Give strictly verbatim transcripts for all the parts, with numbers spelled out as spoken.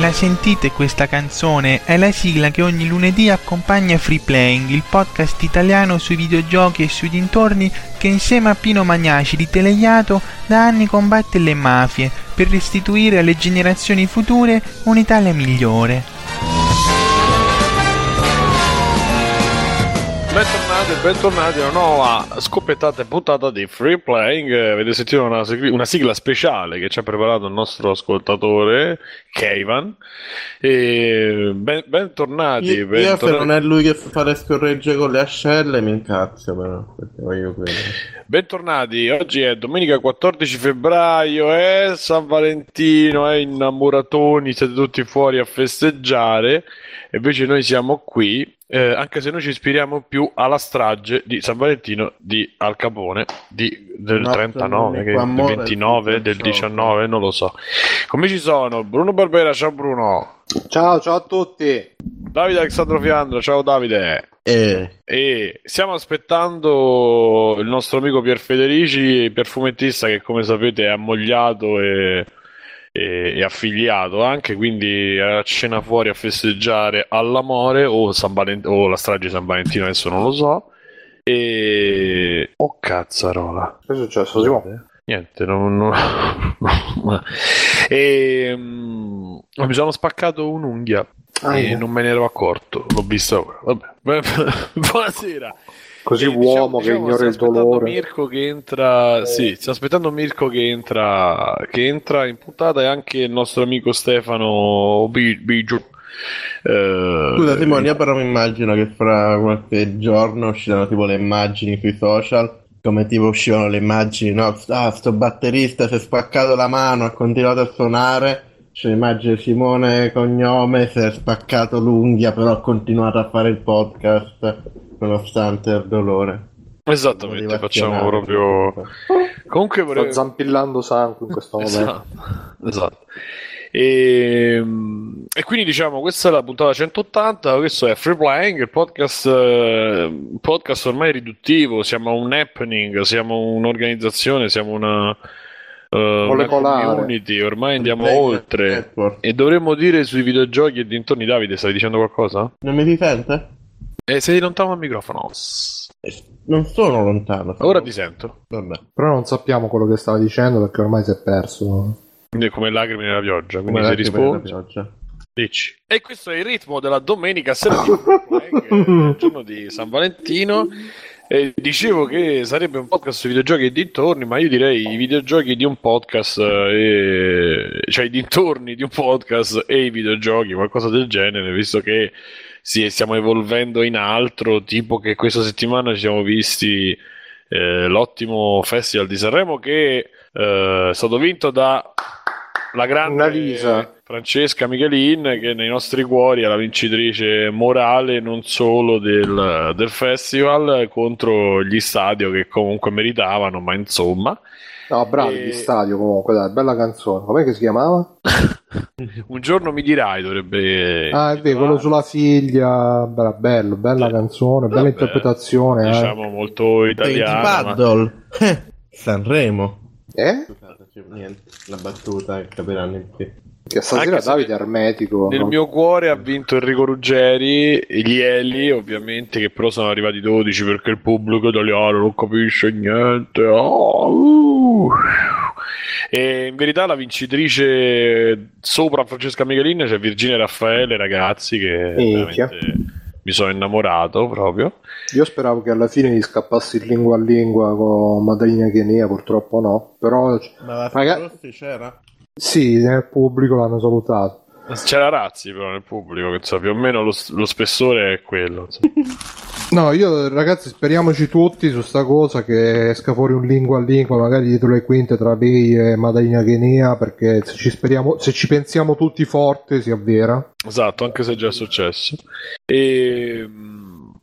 La sentite questa canzone? È la sigla che ogni lunedì accompagna Free Playing, il podcast italiano sui videogiochi e sui dintorni che insieme a Pino Magnaci di Teleiato da anni combatte le mafie per restituire alle generazioni future un'Italia migliore. Bentornati e bentornati a una nuova scoppiettata e puntata di Free Playing. Avete sentito una, una sigla speciale che ci ha preparato il nostro ascoltatore Keivan. E ben, bentornati. Io, bentornati. Io se non è lui che fa le scorregge con le ascelle mi incazzo, però perché voglio quello. Bentornati. Oggi è domenica quattordici febbraio, è San Valentino, è innamoratoni, siete tutti fuori a festeggiare e invece noi siamo qui. Eh, anche se noi ci ispiriamo più alla strage di San Valentino di Al Capone di, del no, trentanove, che, del ventinove, del diciannove, non lo so. Come ci sono? Bruno Barbera, ciao Bruno. Ciao, ciao a tutti. Davide Alessandro Fiandra, ciao Davide. Eh. E stiamo aspettando il nostro amico Pier Federici, perfumettista, che come sapete è ammogliato e... e affiliato anche, quindi a cena fuori a festeggiare all'amore o, San Valent- o la strage di San Valentino, adesso non lo so. E oh cazzarola, che è successo? Simone? Niente, non, non... e, mm, mi sono spaccato un'unghia ah, e no. non me ne ero accorto, l'ho vista ora. Vabbè. Buonasera. Così e uomo diciamo, che diciamo, ignora il dolore. Mirko che entra, eh. Sì, stiamo aspettando Mirko che entra, che entra in puntata, e anche il nostro amico Stefano Biggio. Eh, Scusa Simone, io però mi immagino che fra qualche giorno usciranno tipo le immagini sui social, come tipo uscivano le immagini, no? Ah, sto batterista si è spaccato la mano, ha continuato a suonare. C'è l'immagine Simone Cognome si è spaccato l'unghia, però ha continuato a fare il podcast nonostante il dolore. Esattamente, facciamo proprio. Comunque vorrei... sto zampillando sangue in questo momento. Esatto, esatto. E, e quindi diciamo questa è la puntata centottanta, questo è Free Playing, il podcast, eh, podcast ormai riduttivo, siamo un happening, siamo un'organizzazione, siamo una... Uh, una community, ormai andiamo oltre network. E dovremmo dire sui videogiochi e dintorni. Davide, stavi dicendo qualcosa? Non mi si sente? Eh, sei lontano dal microfono. Non sono lontano. Ora ti sento. Vabbè. Però non sappiamo quello che stava dicendo perché ormai si è perso. Quindi è come lacrime nella pioggia. Quindi come se risponde. Dici. E questo è il ritmo della domenica sera di il giorno di San Valentino. Eh, dicevo che sarebbe un podcast sui videogiochi e dintorni, ma io direi i videogiochi di un podcast, e... cioè i dintorni di un podcast e i videogiochi, qualcosa del genere, visto che sì, stiamo evolvendo in altro, tipo che questa settimana ci siamo visti eh, l'ottimo Festival di Sanremo che eh, è stato vinto da la grande Lisa. Francesca Michelin, che nei nostri cuori è la vincitrice morale non solo del, del festival, contro gli Stadio che comunque meritavano, ma insomma. No, bravi e... gli Stadio comunque, dai, bella canzone. Com'è che si chiamava? Un giorno mi dirai, dovrebbe... Ah, è vero, quello sulla figlia, bella, bello, bella eh, canzone, vabbè, bella interpretazione. Diciamo eh. molto italiana. Ma... Sanremo. Eh? Niente, la battuta che capiranno in te. Che stasera Davide è ermetico. Nel no? mio cuore ha vinto Enrico Ruggeri e gli Eli, ovviamente, che però sono arrivati dodici perché il pubblico italiano non capisce niente. Oh, uh. E in verità la vincitrice sopra Francesca Michelin c'è cioè Virginia Raffaele, ragazzi, che mi sono innamorato proprio. Io speravo che alla fine gli scappassi lingua a lingua con Maddalena Chienea, purtroppo no. Però ma la Raga... c'era? Sì, nel pubblico l'hanno salutato. C'era Razzi però nel pubblico, che so, più o meno lo, lo spessore è quello. No, io ragazzi speriamoci tutti su sta cosa che esca fuori un lingua a lingua, magari dietro le quinte tra lei e Maddalena Chienea, perché se ci speriamo, se ci pensiamo tutti forte si avvera. Esatto, anche se è già successo. E...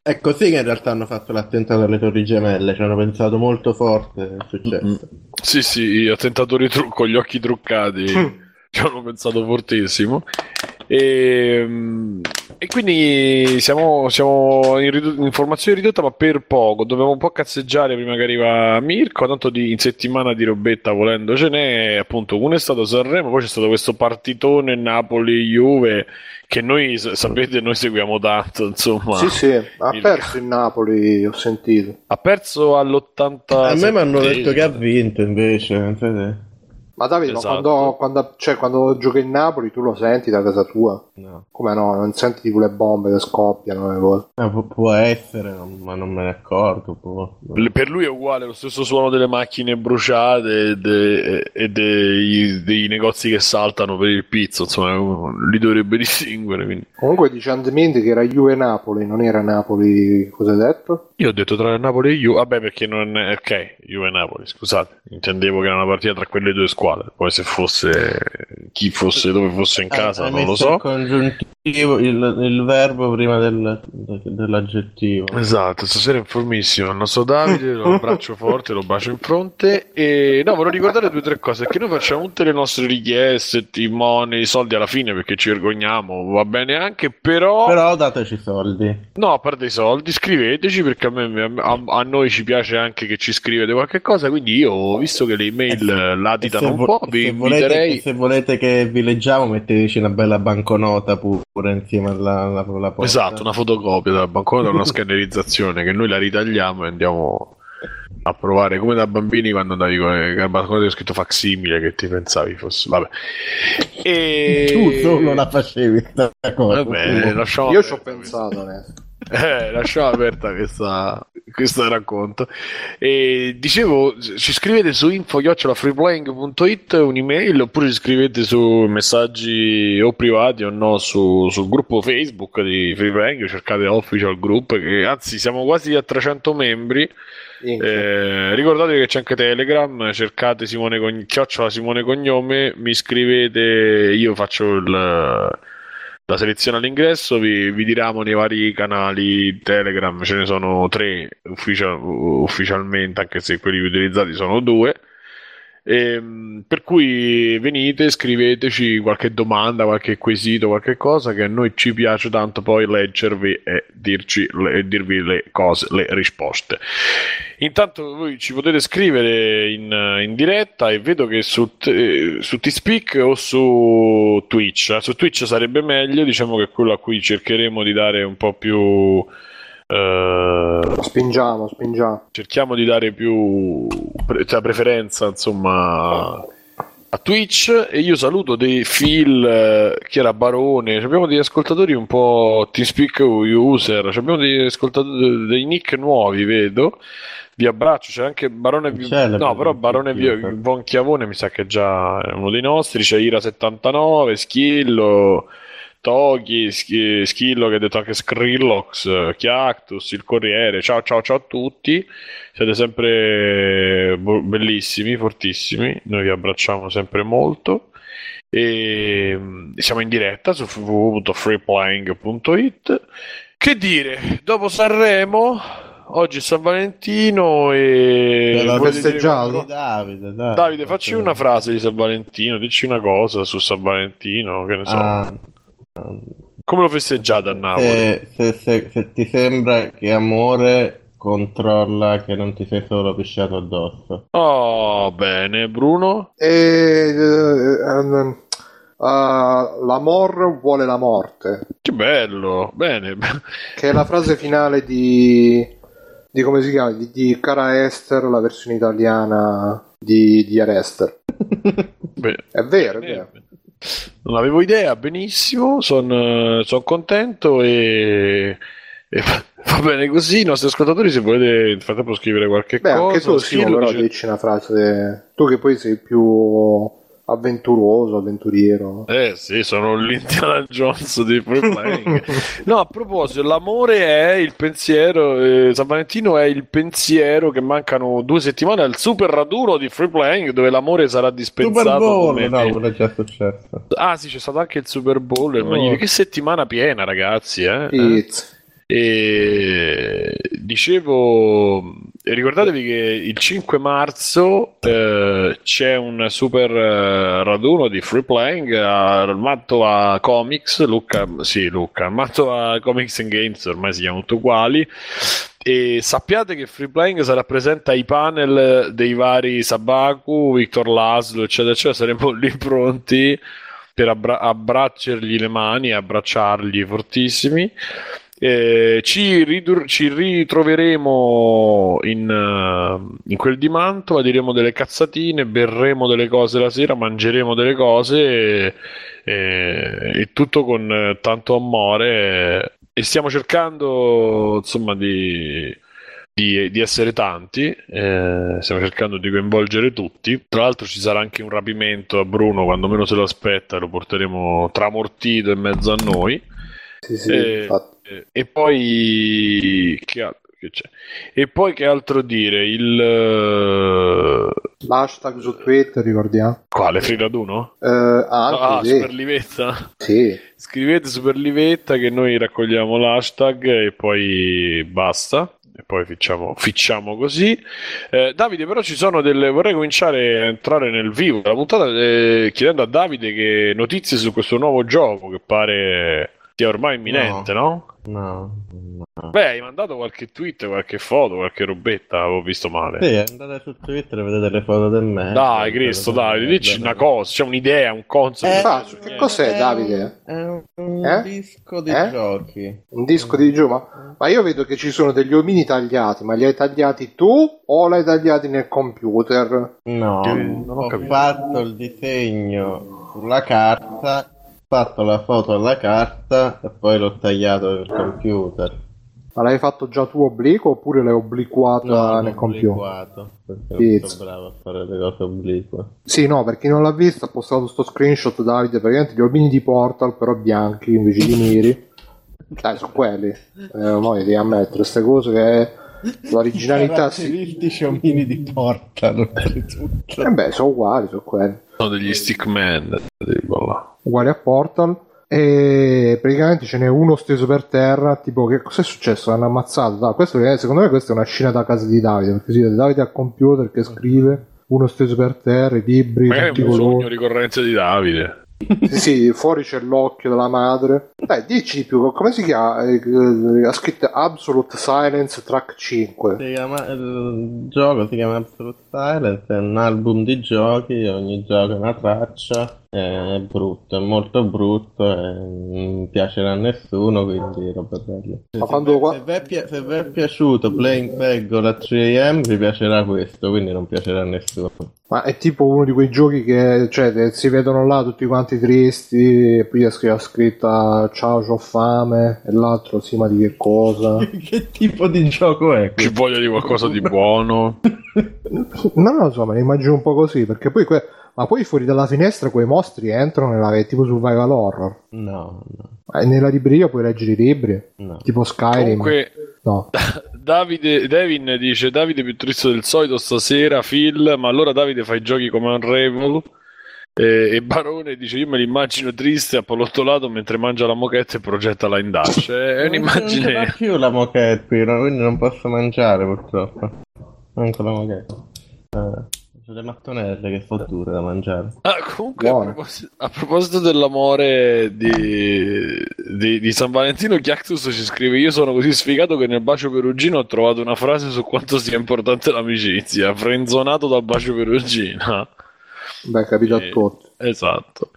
è così che in realtà hanno fatto l'attentato alle Torri Gemelle, ci hanno pensato molto forte, è successo. Mm-hmm. Sì, sì, attentatori tru- con gli occhi truccati. Ci hanno pensato fortissimo. e, e quindi siamo, siamo in, ridu- in formazione ridotta, ma per poco, dovevamo un po' cazzeggiare prima che arriva Mirko, tanto di, in settimana di robetta volendo ce n'è, appunto uno è stato Sanremo, poi c'è stato questo partitone Napoli Juve che noi sapete noi seguiamo tanto, insomma. Sì sì, ha il... perso il Napoli, ho sentito. Ha perso all'ottanta. A me mi hanno detto che ha vinto invece. Ma Davide, esatto. ma quando, quando, cioè, quando giochi in Napoli tu lo senti da casa tua? No. Come no? Non senti tipo le bombe che scoppiano? Cose. Eh, può, può essere, non, ma non me ne accorgo. Può. Per lui è uguale, lo stesso suono delle macchine bruciate e, de, e dei, dei negozi che saltano per il pizzo, insomma, li dovrebbe distinguere. Quindi. Comunque dice Andementi che era Juve Napoli, non era Napoli, cosa hai detto? Io ho detto tra Napoli e Juve, vabbè perché non è... ok, Juve e Napoli, scusate, intendevo che era una partita tra quelle due squadre. Poi se fosse chi fosse, dove fosse in casa, ah, non lo so. Il congiuntivo, il, il verbo prima del, dell'aggettivo. Esatto, stasera è informissimo. Il nostro Davide lo abbraccio forte, lo bacio in fronte. E no, volevo ricordare due o tre cose: che noi facciamo tutte le nostre richieste, timoni, soldi alla fine perché ci vergogniamo, va bene anche, però. Però dateci soldi. No, a parte i soldi, scriveteci perché a, me, a, a noi ci piace anche che ci scrivete qualche cosa. Quindi io, visto che le email latitano. Se, vo- vi se, volete, darei... se volete che vi leggiamo, metteteci una bella banconota pure insieme alla, alla, alla porta. Esatto, una fotocopia della banconota, una scannerizzazione che noi la ritagliamo e andiamo a provare come da bambini quando andavi con la banconota che scritto facsimile che ti pensavi fosse. Vabbè, e... tu solo la facevi. Vabbè, lasciamo io ci ho pensato adesso. Eh, lasciamo aperta questa, questo racconto. E dicevo, ci scrivete su info chiocciola freeplaying punto it un'email oppure ci scrivete su messaggi o privati o no su, sul gruppo Facebook di Free Playing, cercate Official Group, che anzi siamo quasi a trecento membri. Eh, ricordatevi che c'è anche Telegram, cercate Simone Cogn- chiocciola Simone Cognome, mi scrivete, io faccio il la selezione all'ingresso, vi, vi diriamo nei vari canali Telegram, ce ne sono tre ufficia- ufficialmente, anche se quelli utilizzati sono due, e, per cui venite, scriveteci qualche domanda, qualche quesito, qualche cosa che a noi ci piace tanto poi leggervi e dirci le, dirvi le cose, le risposte. Intanto voi ci potete scrivere in, in diretta e vedo che su, eh, su T-Speak o su Twitch, eh, su Twitch sarebbe meglio, diciamo che è quello a cui cercheremo di dare un po' più... Uh, spingiamo, spingiamo. Cerchiamo di dare più pre- cioè preferenza, insomma, a Twitch. E io saluto dei Phil, che era Barone. Abbiamo degli ascoltatori un po' TeamSpeak user. Abbiamo degli ascoltatori, dei nick nuovi, vedo. Vi abbraccio, c'è anche Barone c'è vi... no però Barone vi... Von Chiavone mi sa che è già uno dei nostri, c'è Ira settantanove, Schillo Toghi, Sch- Schillo che ha detto anche Skrillex, Chiactus, Il Corriere, ciao ciao ciao a tutti, siete sempre bellissimi, fortissimi, noi vi abbracciamo sempre molto. E siamo in diretta su w w w punto free playing punto it. Che dire, dopo Sanremo oggi è San Valentino e la festeggiamo. Davide, dai, Davide facci una frase di San Valentino, dici una cosa su San Valentino, che ne so. Ah. Come lo festeggiate a Napoli? Se, se, se, se ti sembra che amore, controlla che non ti sei solo pisciato addosso. Oh, bene, Bruno? E, uh, um, uh, l'amor vuole la morte. Che bello, bene. Che è la frase finale di... di come si chiama? Di, di Cara Esther, la versione italiana di, di Arester. Bene. È vero, è vero. Non avevo idea, benissimo, sono son contento e, e va bene così. I nostri ascoltatori, se volete nel frattempo scrivere qualche Beh, cosa, anche tu sì, però dici una frase, tu che poi sei più avventuroso, avventuriero. Eh sì, sono l'Indiana Jones di Free Playing. No, a proposito, l'amore è il pensiero, eh, San Valentino è il pensiero che mancano due settimane al super raduno di Free Playing dove l'amore sarà dispensato. Super Bowl, come no, quello è già successo. Ah sì, c'è stato anche il Super Bowl, oh. Che settimana piena ragazzi, eh? It's... E dicevo ricordatevi che il cinque marzo eh, c'è un super eh, raduno di Free Playing al Mantova Comics, Luca, sì Luca, al Mantova Comics and Games, ormai si chiamano tutti uguali, e sappiate che Free Playing sarà presente ai panel dei vari Sabaku, Victor Laszlo, eccetera eccetera, saremo lì pronti per abbra- abbracciargli le mani, abbracciargli fortissimi. Eh, ci, ridur- ci ritroveremo in, uh, in quel di Mantova, diremo delle cazzatine, berremo delle cose la sera, mangeremo delle cose e, e, e tutto con tanto amore, e stiamo cercando insomma di, di, di essere tanti, eh, stiamo cercando di coinvolgere tutti. Tra l'altro ci sarà anche un rapimento a Bruno, quando meno se lo aspetta lo porteremo tramortito in mezzo a noi. Sì, sì, eh, infatti. E poi che altro che c'è? E poi che altro dire? Il l'hashtag su Twitter, ricordiamo. Quale? Free Raduno? Uh, ah, sì. Super Livetta. Sì. Scrivete Super Livetta che noi raccogliamo l'hashtag e poi basta. E poi ficciamo, ficciamo così. eh, Davide, però ci sono delle... vorrei cominciare a entrare nel vivo della puntata, eh, chiedendo a Davide che notizie su questo nuovo gioco che pare sia ormai imminente, no? No, no. Beh, hai mandato qualche tweet, qualche foto, qualche robetta, avevo visto male. Sì, andate su Twitter e vedete le foto del me. Dai, Cristo, Davide, dici una cosa, c'è cioè un'idea, un concept. Eh, ah, che cos'è, è Davide? È un, un eh? disco di eh? giochi. Un disco di giochi? Ma, ma io vedo che ci sono degli omini tagliati, ma li hai tagliati tu o li hai tagliati nel computer? No, eh, non ho, ho capito. Fatto il disegno sulla carta, fatto la foto alla carta e poi l'ho tagliato nel computer. Ma l'hai fatto già tu obliquo oppure l'hai obliquato no, nel computer? Perché non sono bravo a fare le cose oblique. Sì, no, per chi non l'ha visto ha postato sto screenshot Davide, praticamente gli omini di Portal però bianchi invece di neri. Dai, sono quelli. Eh, no, devi ammettere queste cose che l'originalità si dice omini di Portal. E eh beh, sono uguali, sono quelli. Sono degli stickman, tipo là. Uguale a Portal, e praticamente ce n'è uno steso per terra. Tipo, che cos'è successo? L'hanno ammazzato. No, questo, secondo me, questa è una scena da casa di Davide. Perché si vede Davide al computer che scrive uno steso per terra, i libri. Ma è un sogno ricorrenza di Davide. Sì, sì, fuori c'è l'occhio della madre. Dai, dici più, come si chiama? Ha scritto Absolute Silence Track cinque. Si chiama, il gioco si chiama Absolute Silence, è un album di giochi, ogni gioco è una traccia. È brutto, è molto brutto, è... non piacerà a nessuno, quindi roba bella. Ma quando... se, vi è, se, vi è, se vi è piaciuto Playing Peggle a tre a.m. vi piacerà questo, quindi non piacerà a nessuno. Ma è tipo uno di quei giochi che cioè si vedono là tutti quanti tristi e poi ha scritta ciao c'ho fame e l'altro sì ma di che cosa? Che tipo di gioco è? Ci voglia di qualcosa di buono. No, no, insomma, immagino un po' così, perché poi que- ma poi fuori dalla finestra quei mostri entrano nella, è tipo survival horror. No, no. E nella libreria puoi leggere i libri, no. Tipo Skyrim. Comunque, no. da- Davide Devin dice Davide più triste del solito stasera, Phil, ma allora Davide fa i giochi come Unravel. E, e Barone dice io me l'immagino triste appallottolato mentre mangia la moquette e progetta la indasce. È un'immagine. Non c'è più la moquette qui, quindi non posso mangiare purtroppo. Manco la moquette. Eh. Le mattonelle che sono dure da mangiare. Ah, comunque a proposito, a proposito dell'amore di, di, di San Valentino, Chiactus ci scrive io sono così sfigato che nel bacio perugino ho trovato una frase su quanto sia importante l'amicizia, frenzonato dal bacio perugina. Beh, capito e, a tutti. Esatto.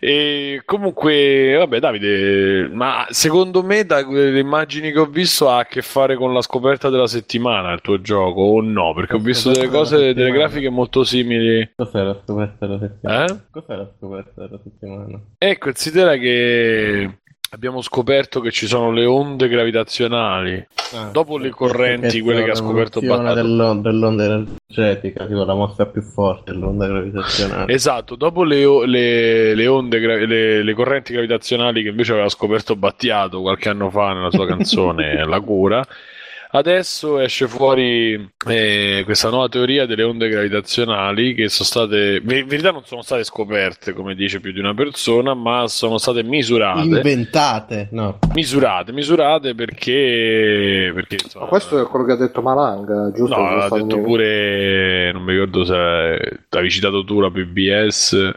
E comunque vabbè Davide, ma secondo me da quelle immagini che ho visto ha a che fare con la scoperta della settimana il tuo gioco o no? Perché ho visto delle cose, delle grafiche molto simili. Cos'è la scoperta della settimana? Eh? Cos'è la scoperta della settimana? E considera che abbiamo scoperto che ci sono le onde gravitazionali, ah, dopo le correnti, quelle che ha scoperto Battato dell'on- dell'onda energetica, tipo la mossa più forte, l'onda gravitazionale. Esatto, dopo le, le, le onde gra- le, le correnti gravitazionali che invece aveva scoperto Battiato qualche anno fa nella sua canzone La Cura, Adesso esce fuori eh, questa nuova teoria delle onde gravitazionali, che sono state, in verità non sono state scoperte, come dice più di una persona, ma sono state misurate. Inventate, no. Misurate, misurate perché... perché insomma, ma questo è quello che ha detto Malanga, giusto? No, l'ha detto mio... pure, non mi ricordo se l'avevi citato tu la P B S...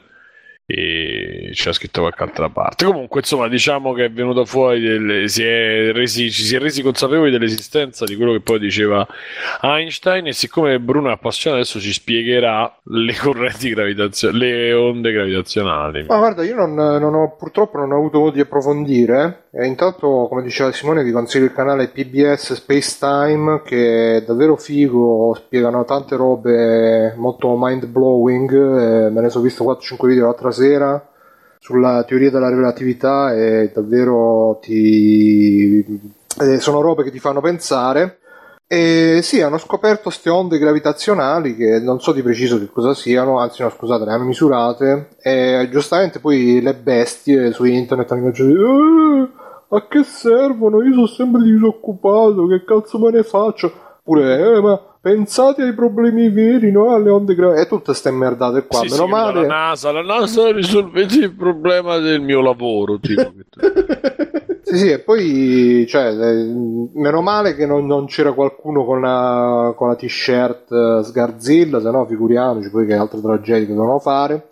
e c'è scritto qualche altra parte. Comunque insomma diciamo che è venuto fuori del, si è resi, ci si è resi consapevoli dell'esistenza di quello che poi diceva Einstein, e siccome Bruno è appassionato adesso ci spiegherà le correnti gravitazionali, le onde gravitazionali. Ma guarda, io non, non ho, purtroppo non ho avuto modo di approfondire, e intanto come diceva Simone vi consiglio il canale P B S Space Time, che è davvero figo, spiegano tante robe molto mind blowing, eh, me ne sono visto quattro cinque video l'altra sera sera sulla teoria della relatività, e davvero ti sono robe che ti fanno pensare. E sì, hanno scoperto queste onde gravitazionali che non so di preciso che cosa siano, anzi no scusate, le hanno misurate, e giustamente poi le bestie su internet hanno detto eh, a che servono, io sono sempre disoccupato, che cazzo me ne faccio, pure eh, ma pensate ai problemi veri, no? Alle onde gravitazionali e tutte ste merdate qua. Sì, meno sì, male. La NASA, la NASA risolvete il problema del mio lavoro. Tipo. Sì, sì, e poi, cioè, meno male che non, non c'era qualcuno con la, con la t-shirt sgarzilla, se no figuriamoci poi che altre tragedie dovevano fare.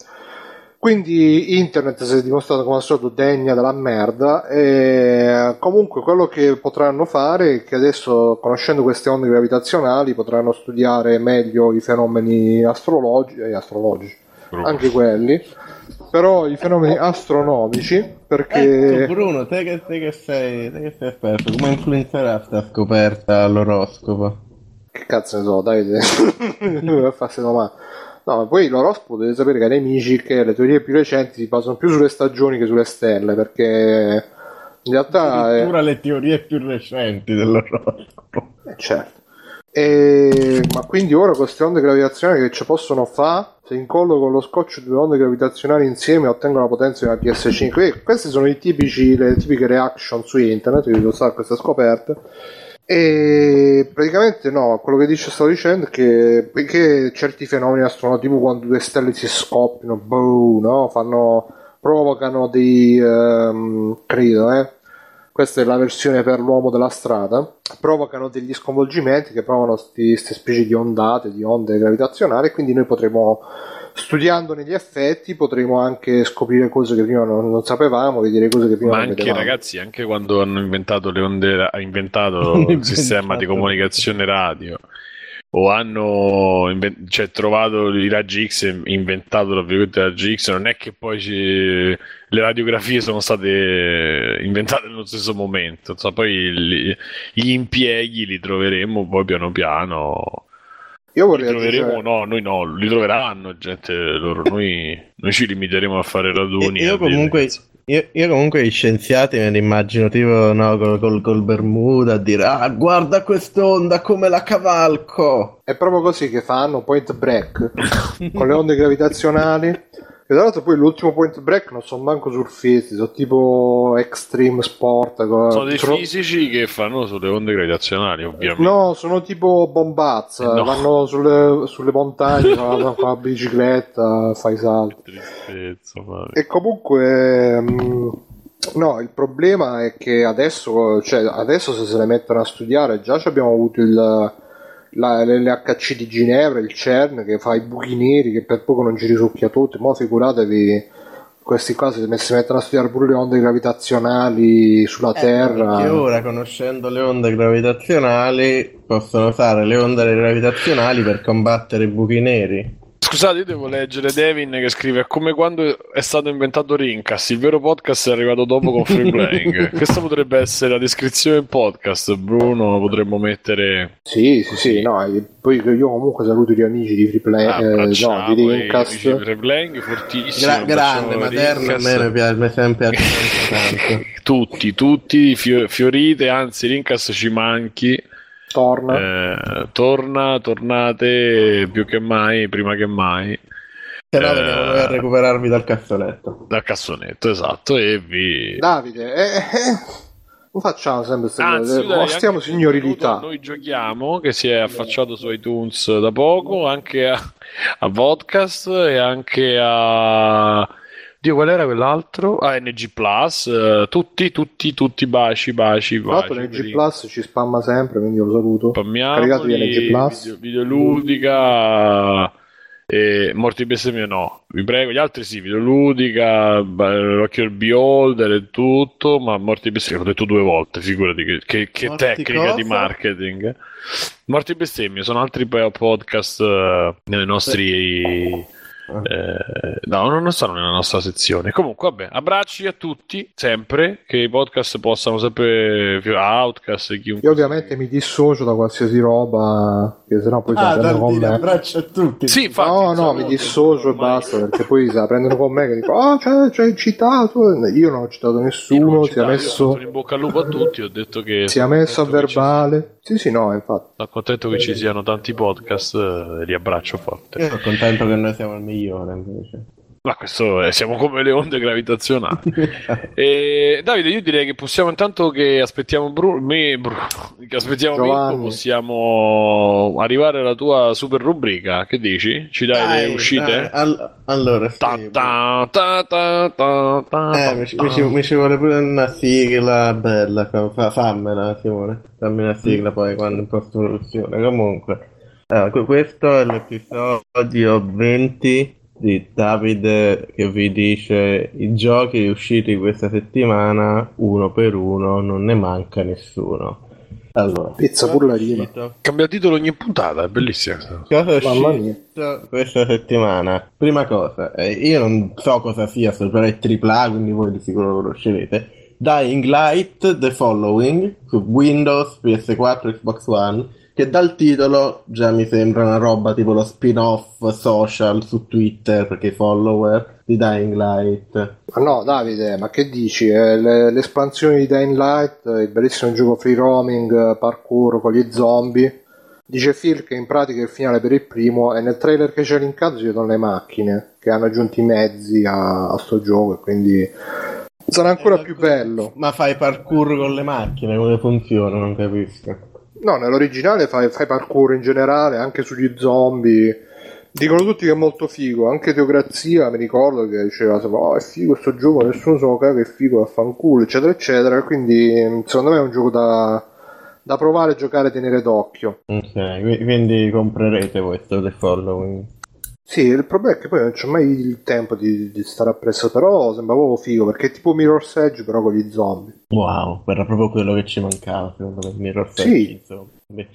Quindi internet si è dimostrato come al solito degna della merda, e comunque quello che potranno fare è che adesso, conoscendo queste onde gravitazionali, potranno studiare meglio i fenomeni astrologi- eh, astrologici, Bruno. Anche quelli, però i fenomeni astronomici, perché... Ecco Bruno, te che, te che sei, te che sei esperto, come influenzerà sta scoperta l'oroscopo? Che cazzo ne so, dai, per farsi domande. No, poi l'oroscopo deve sapere, cari amici, che le teorie più recenti si basano più sulle stagioni che sulle stelle, perché in realtà... Addirittura è... le teorie più recenti dell'oroscopo. Eh, certo. E... Ma quindi ora queste onde gravitazionali che ci possono fare, se incollo con lo scotch due onde gravitazionali insieme ottengo la potenza di una P S cinque. E queste sono i tipici, le tipiche reaction su internet, vi devo stare queste scoperte. E praticamente no, quello che dice, stavo dicendo è che perché certi fenomeni astronomici, tipo quando due stelle si scoppiano, boh, no? Fanno, provocano dei um, credo, eh? Questa è la versione per l'uomo della strada, provocano degli sconvolgimenti che provano queste specie di ondate, di onde gravitazionali, e quindi noi potremo, studiando negli effetti, potremo anche scoprire cose che prima non, non sapevamo, vedere cose che prima ma non vedevamo. Ma anche ragazzi, anche quando hanno inventato le onde, ha inventato il sistema di comunicazione radio, o hanno invent- cioè, trovato i raggi X, inventato la virgolette raggi X, non è che poi ci... le radiografie sono state inventate nello stesso momento, insomma, poi li- gli impieghi li troveremo poi piano piano. Io vorrei li troveremo, aggiungere... no, noi no, li troveranno gente loro, noi, noi ci limiteremo a fare raduni. Io comunque, io, io comunque gli scienziati me li immagino tipo no, col, col, col Bermuda a dire ah guarda quest'onda come la cavalco. È proprio così che fanno Point Break con le onde gravitazionali. E tra l'altro poi l'ultimo Point Break non sono manco surfisti, sono tipo extreme sport. Sono dei sono... fisici che fanno sulle onde gravitazionali, ovviamente. No, sono tipo bombazza, eh no. Vanno sulle, sulle montagne, vanno con la bicicletta, fai salti. Tristezza, vale. E comunque... Mh... No, il problema è che adesso, cioè, adesso se se le mettono a studiare, già abbiamo avuto il... La, l'H C di Ginevra, il CERN che fa i buchi neri che per poco non ci risucchia tutti, ma figuratevi questi qua se si mettono a studiare pure le onde gravitazionali sulla eh, Terra. E ora conoscendo le onde gravitazionali possono usare le onde gravitazionali per combattere i buchi neri. Scusate, io devo leggere Devin che scrive: come quando è stato inventato Rincast, il vero podcast è arrivato dopo con Free Playing. Questa potrebbe essere la descrizione del podcast, Bruno, potremmo mettere. Sì, sì, sì, no, poi io comunque saluto gli amici di Free Playing, ah, eh, no, di Rincast. Di Free Playing fortissimo. Gra- grande, materno, a me piace sempre tanto. Tutti, tutti fiorite, anzi Rincast ci manchi. Torna. Eh, torna, tornate più che mai, prima che mai. Se no, dobbiamo eh, recuperarvi dal cassonetto. Dal cassonetto, esatto. E vi. Davide, eh, eh. Non facciamo sempre queste cose, mostriamo signorilità. Noi giochiamo, che si è affacciato su iTunes da poco, anche a, a podcast e anche a... Dio, qual era quell'altro? Ah, N G Plus, eh, tutti, tutti, tutti baci, baci, baci. N G quindi... Plus ci spamma sempre, quindi lo saluto. Caricato di N G Plus. Video, videoludica... E morti bestemmie no, vi prego, gli altri sì, videoludica, Rocky Horror Beholder e tutto, ma morti bestemmie l'ho detto due volte, figurati che, che, che tecnica cosa? Di marketing. Morti bestemmie sono altri podcast uh, nei nostri eh, no, non sono nella nostra sezione. Comunque vabbè, abbracci a tutti sempre, che i podcast possano sempre Outcast e chiunque. Io ovviamente mi dissocio da qualsiasi roba, che sennò poi ah, da con dire, me. Abbraccio a tutti. Sì, infatti, no, no, mi dissocio e basta, perché poi la prendono con me che dico "Ah, oh, c'hai cioè, cioè, citato". Io non ho citato nessuno, si è messo in bocca al lupo a tutti, ho detto che si è messo a verbale. Sì, sì, no, infatti. Sono contento che eh, ci siano tanti podcast, eh, li abbraccio forte. Sono contento che noi siamo al migliore, invece. Ma questo è, siamo come le onde gravitazionali. E, Davide, io direi che possiamo, intanto che aspettiamo Bruno, me, Bruno che aspettiamo Mirko, possiamo arrivare alla tua super rubrica. Che dici? Ci dai, dai le uscite? Dai. All- allora, mi ci vuole pure una sigla bella. Fa, fammela, Simone. Dammi una sigla poi quando in post-produzione. Comunque, allora, questo è l'episodio venti di Davide che vi dice i giochi usciti questa settimana uno per uno, non ne manca nessuno. Allora, pizza pure la rima. Cambia titolo ogni puntata, è bellissima. Cosa è uscito questa settimana? Prima cosa, eh, io non so cosa sia, so però è tripla A, quindi voi di sicuro lo conoscerete. Dying Light, The Following, su Windows, P S quattro, Xbox One, che dal titolo già mi sembra una roba tipo lo spin-off social su Twitter, perché i follower di Dying Light. Ma no, Davide, ma che dici? Eh, le, l'espansione di Dying Light, il bellissimo gioco free roaming, parkour con gli zombie, dice Phil che in pratica è il finale per il primo, e nel trailer che c'è linkato si vedono le macchine, che hanno aggiunto i mezzi a, a sto gioco, e quindi... sarà ancora più bello. Ma fai parkour con le macchine, come funziona? Non capisco. No, nell'originale fai, fai parkour in generale, anche sugli zombie. Dicono tutti che è molto figo. Anche Teocrazia, mi ricordo, che diceva "Oh, è figo sto gioco, nessuno so che è figo, vaffanculo", eccetera eccetera. Quindi secondo me è un gioco da, da provare, giocare e tenere d'occhio. Ok, quindi comprerete questo The Following. Sì, il problema è che poi non c'è mai il tempo di, di stare appresso, però sembra proprio figo, perché è tipo Mirror's Edge però con gli zombie. Wow, era proprio quello che ci mancava, secondo me, Mirror's Edge. Sì. Zombie.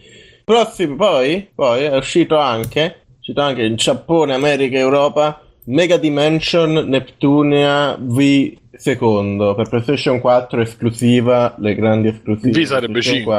Prossimo, poi, poi è uscito anche, è uscito anche in Giappone, America, Europa, Mega Dimension Neptunia V secondo, per PlayStation quattro esclusiva, le grandi esclusive. V sarebbe cinque.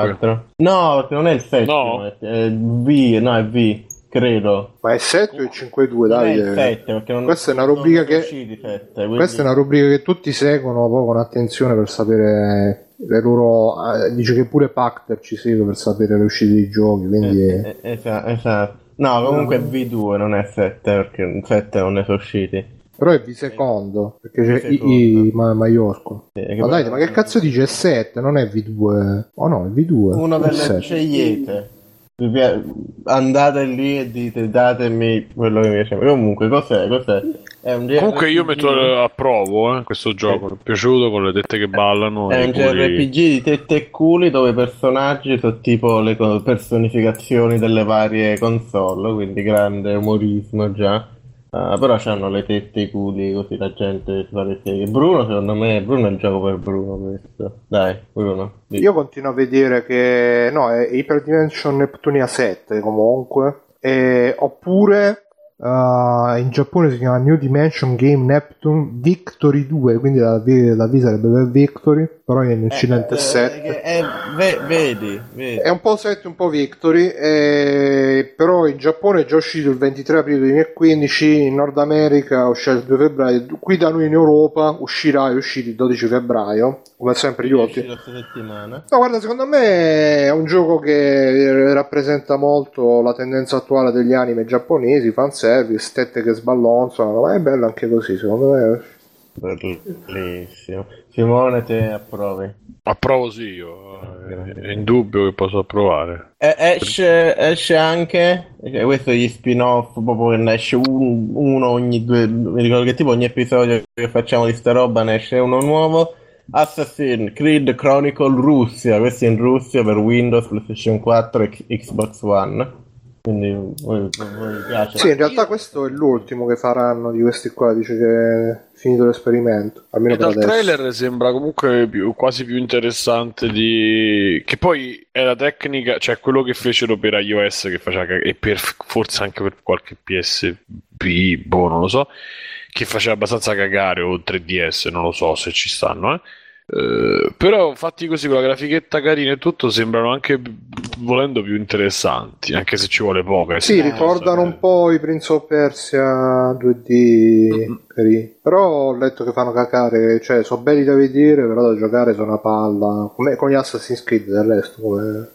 No, perché non è il settimo, no. È V, no è V. Credo. Ma è sette o è cinque due, dai. È sette, perché non, questa è una rubrica che sette, quindi... questa è una rubrica che tutti seguono poi con attenzione per sapere le loro eh, dice che pure Pacter ci segue per sapere le uscite dei giochi, quindi eh, eh, esatto, esatto. No, comunque è V due, non è sette, perché sette non ne sono usciti. Però è V secondo, perché V c'è I, I ma, Maiorco. Eh, ma dai, ma che cazzo dice? È sette, non è V due. Oh no, è V due. Uno delle scegliete. Andate lì e dite datemi quello che mi piace. Comunque cos'è? Cos'è? È un G R P G. Comunque io metto a provo eh, questo gioco, mi è piaciuto con le tette che ballano. È un G R P G di tette e culi dove i personaggi sono tipo le personificazioni delle varie console, quindi grande umorismo già. Uh, però c'hanno le tette, i culi, così la gente si fa le serie. Bruno, secondo me, Bruno è il gioco per Bruno questo. Dai, Bruno. Dì. Io continuo a vedere che... No, è Hyper Dimension Neptunia sette, comunque. E... Oppure, uh, in Giappone si chiama New Dimension Game Neptune Victory due, quindi la V, la V sarebbe per Victory, però è in Occidente eh, sette. Eh, eh, ve, vedi, vedi. È un po' sette, un po' Victory, eh, però in Giappone è già uscito il ventitré aprile duemilaquindici, in Nord America uscirà il due febbraio, qui da noi in Europa uscirà e uscirà il dodici febbraio, come sempre gli ultimi. No, guarda, secondo me è un gioco che rappresenta molto la tendenza attuale degli anime giapponesi, fanservice, tette che sballonzano, ma è bello anche così, secondo me... Bellissimo. Simone, te approvi? Approvo sì, io è indubbio che posso approvare. E- esce, esce anche, cioè, questo è gli spin-off, proprio che ne esce un, uno ogni due, mi ricordo che tipo ogni episodio che facciamo di sta roba ne esce uno nuovo. Assassin's Creed Chronicle Russia, questo è in Russia per Windows, PlayStation quattro e Xbox One. Quindi voi, voi piace. Sì, in realtà questo è l'ultimo che faranno di questi qua, dice che è finito l'esperimento, almeno e per dal adesso. Trailer sembra comunque più, quasi più interessante di... che poi è la tecnica, cioè quello che fecero per iOS, che faceva, e per, forse anche per qualche P S P, boh, non lo so, che faceva abbastanza cagare, o tre D S, non lo so se ci stanno, eh. Uh, però fatti così con la grafichetta carina e tutto sembrano anche volendo più interessanti, anche se ci vuole poco. Sì, ricordano un po' i Prince of Persia due D, mm-hmm. Cari. Però ho letto che fanno cacare, cioè sono belli da vedere, però da giocare sono una palla, come con gli Assassin's Creed del resto, come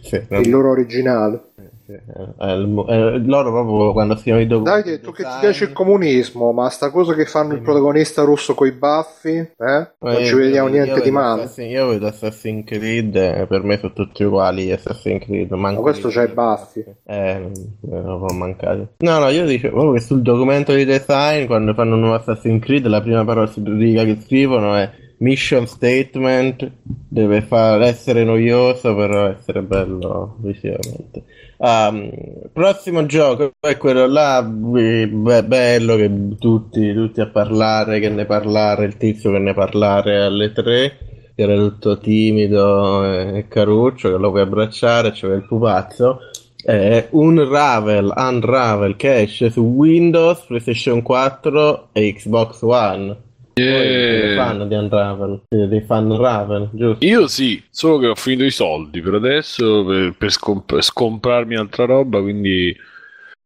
sì, il loro originale. Eh, loro proprio quando stiamo i documenti. Dai, che tu design... che ti piace il comunismo, ma sta cosa che fanno il protagonista russo coi baffi, eh? Non eh, ci vediamo io, niente io di male. Assassin, io vedo Assassin's Creed, eh, per me sono tutti uguali. Assassin's Creed, ma questo c'ha i baffi. Eh, non ho mancato. No, no, io dicevo che sul documento di design, quando fanno un nuovo Assassin's Creed, la prima parola riga che scrivono è mission statement, deve far essere noioso, però essere bello visivamente. Um, prossimo gioco è quello là, beh, bello che tutti, tutti a parlare, che ne parlare, il tizio che ne parlare alle tre, che era tutto timido e caruccio, che lo puoi abbracciare, c'aveva il pupazzo. È Unravel, Unravel che esce su Windows, PlayStation quattro e Xbox One. Yeah. Poi fan di Unravel, dei fan Unravel, giusto? Io sì, solo che ho finito i soldi per adesso per, per scomp- scomprarmi altra roba, quindi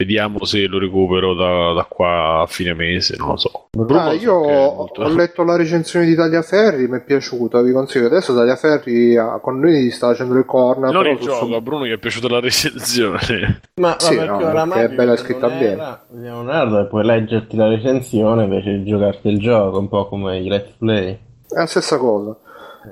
vediamo se lo recupero da, da qua a fine mese, non lo so. Ah, io molto... ho letto la recensione di Tagliaferri, mi è piaciuta, vi consiglio. Adesso Tagliaferri ah, con noi sta facendo le corna. Non il gioco, a Bruno gli è piaciuta la recensione. Ma, ma sì, perché, no, perché è bella scritta bene. Non era, puoi leggerti la recensione invece di giocarti il gioco, un po' come i Let's Play. È la stessa cosa.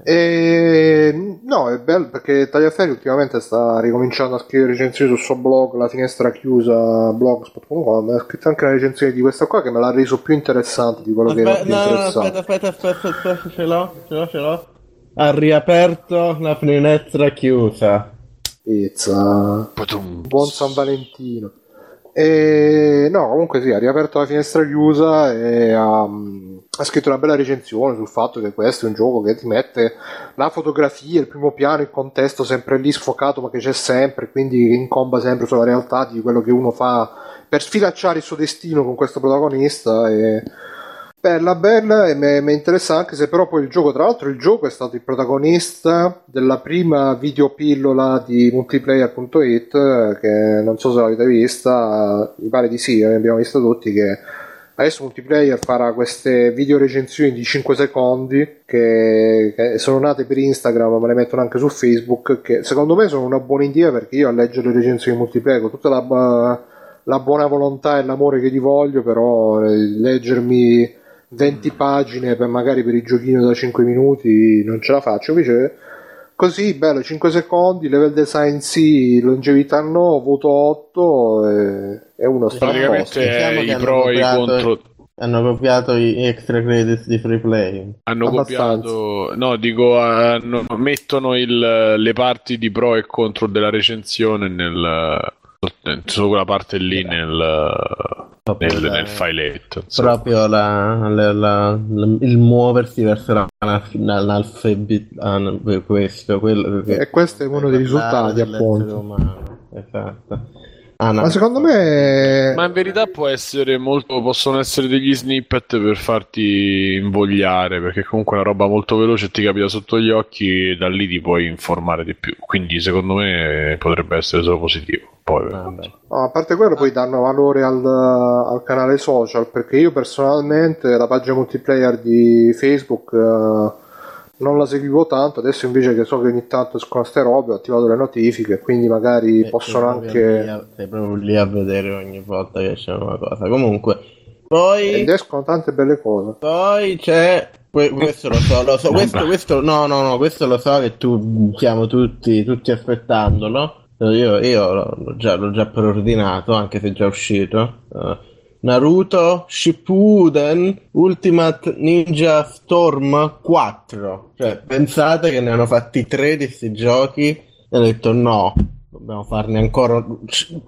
E... no, è bello perché Tagliaferri ultimamente sta ricominciando a scrivere recensioni sul suo blog, la finestra chiusa blogspot punto com. Ha scritto anche una recensione di questa qua che me l'ha reso più interessante di quello aspetta, che era più no, interessante. No, aspetta, aspetta, aspetta, aspetta, ce l'ho, ce l'ho, ce l'ho. Ha riaperto la finestra chiusa. Pizza. Buon San Valentino. E... no, comunque sì, ha riaperto la finestra chiusa e ha... Um... ha scritto una bella recensione sul fatto che questo è un gioco che ti mette la fotografia, il primo piano, il contesto sempre lì sfocato, ma che c'è sempre, quindi incomba sempre sulla realtà di quello che uno fa per sfilacciare il suo destino con questo protagonista. E... bella bella, e mi interessa anche se però poi il gioco, tra l'altro il gioco è stato il protagonista della prima videopillola di multiplayer punto it, che non so se l'avete vista, mi pare di sì, ne abbiamo visto tutti, che adesso Multiplayer farà queste video recensioni di cinque secondi che, che sono nate per Instagram, ma le mettono anche su Facebook, che secondo me sono una buona idea, perché io a leggere le recensioni di Multiplayer con tutta la, la buona volontà e l'amore che gli voglio, però leggermi venti pagine per magari per il giochino da cinque minuti non ce la faccio, invece così bello, cinque secondi, level design sì, longevità no, voto otto e, e uno sta praticamente diciamo i pro e i contro. Hanno copiato gli extra credits di Free Playing. Hanno abbastanza. copiato no dico hanno, mettono il, le parti di pro e contro della recensione nel solo quella parte lì nel Nel, nel filetto proprio la, la, la, la, il muoversi verso l'analfabetismo, per questo quello che e questo è uno dei risultati appunto umano. Esatto. Ah, no. Ma secondo me ma in verità può essere molto possono essere degli snippet per farti invogliare, perché comunque è una roba molto veloce, ti capita sotto gli occhi e da lì ti puoi informare di più, quindi secondo me potrebbe essere solo positivo. Poi, ah, no, a parte quello ah. poi danno valore al, al canale social, perché io personalmente la pagina multiplayer di Facebook eh, non la seguivo tanto, adesso invece che so che ogni tanto escono ste robe ho attivato le notifiche, quindi magari e possono anche a, sei proprio lì a vedere ogni volta che c'è una cosa. Comunque Poi ed escono tante belle cose. Poi c'è que- questo lo so, lo so questo, questo no no no questo lo so che tu siamo tutti tutti aspettandolo. Io, io l'ho già l'ho già preordinato, anche se è già uscito. Uh, Naruto Shippuden Ultimate Ninja Storm quattro. Cioè, pensate che ne hanno fatti tre di questi giochi e hanno detto no, dobbiamo farne ancora.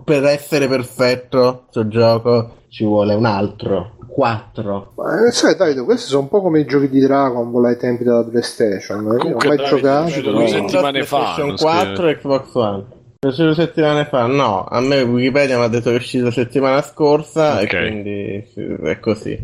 Per essere perfetto questo gioco ci vuole un altro quattro. Ma sai Davide, questi sono un po' come i giochi di Dragon Ball ai tempi della PlayStation. Comunque, non ho mai Davide, giocato due no. settimane fa PlayStation quattro e Xbox One. Due settimane fa no, a me Wikipedia mi ha detto che è uscito la settimana scorsa, okay. E quindi è così,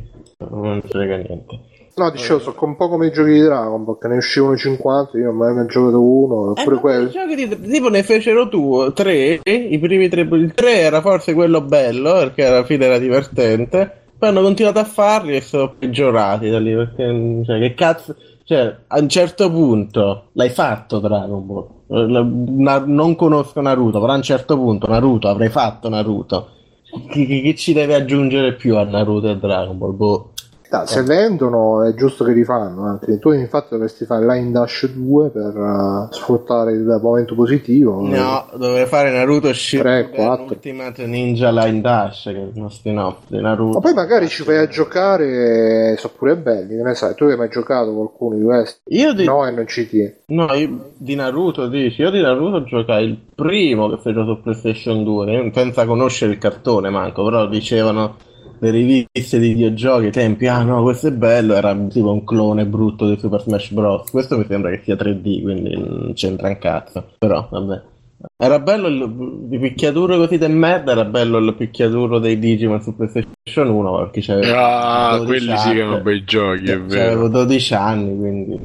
non frega niente. No, dicevo, sono un po' come i giochi di Dragon Ball, che ne uscivano cinquanta, io mai ne ho giocato uno, oppure eh, quello. Di, tipo ne fecero tu tre, i primi tre, il tre era forse quello bello, perché alla fine era divertente, poi hanno continuato a farli e sono peggiorati da lì, perché, cioè, che cazzo, cioè, a un certo punto, l'hai fatto Dragon Ball, la, na, non conosco Naruto, però a un certo punto Naruto, avrei fatto Naruto, che, che, che ci deve aggiungere più a Naruto e Dragon Ball, boh. Se vendono è giusto che li fanno, anche tu infatti dovresti fare Line Dash due per uh, sfruttare il momento positivo. No, eh. dovrei fare Naruto Shippuden Ultimate Ninja Line Dash, che è uno spin-off di Naruto. Ma poi magari ci vai a giocare e sono pure belli, che ne sai, tu che hai mai giocato qualcuno di questi? Io di... No, e non ci ti... No, io di Naruto dici, io di Naruto giocai il primo che fece su PlayStation due, senza conoscere il cartone manco, però dicevano... le riviste di videogiochi tempi, ah no, questo è bello, era tipo un clone brutto di Super Smash Bros. Questo mi sembra che sia tre D, quindi non c'entra un cazzo, però vabbè. Era bello il, il picchiaduro così de merda, era bello il picchiaduro dei Digimon su PlayStation uno, perché c'aveva ah, quelli anni, sì che erano bei giochi, è vero. Avevo dodici anni, quindi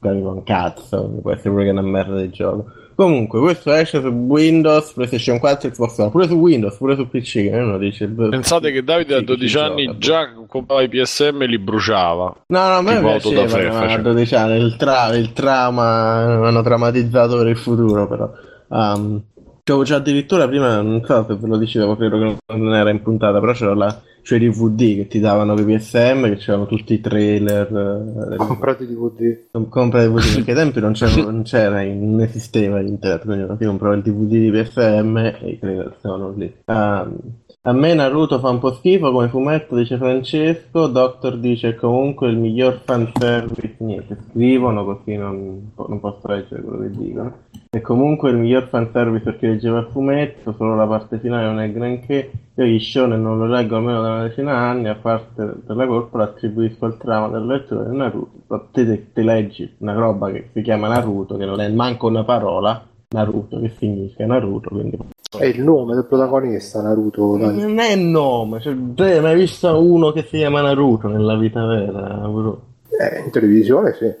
capivo un cazzo, può essere pure che è una merda di gioco. Comunque, questo esce su Windows, PlayStation quattro e Xbox One, pure su Windows, pure su P C, che uno dice... Pensate che Davide a dodici anni gioca, già comprava i P S M e li bruciava. No, no, a me piaceva a dodici anni, il, tra- il trauma, mi hanno traumatizzato per il futuro, però. Um, c'avevo già addirittura prima, non so se ve lo dicevo, credo che non era in puntata, però c'era la... cioè i D V D che ti davano per P S M, che c'erano tutti i trailer. Comprati D V D. Comprati D V D, perché ai tempi non c'era, non c'era, non esisteva internet, quindi alla fine compravo il D V D di P S M e i trailer sono lì. Um, a me Naruto fa un po' schifo come fumetto, dice Francesco, Doctor dice comunque il miglior fanservice, niente, scrivono così non, non posso leggere quello che dicono. E comunque il miglior fanservice perché leggeva il fumetto, solo la parte finale non è granché. Io gli shonen non lo leggo almeno da una decina anni, a parte per la colpa l'attribuisco al trama del lettore di Naruto. Te, te leggi una roba che si chiama Naruto, che non è manco una parola, Naruto, che significa Naruto, quindi... È il nome del protagonista Naruto. Dai. Non è il nome, cioè, hai mai visto uno che si chiama Naruto nella vita vera? Eh, in televisione sì.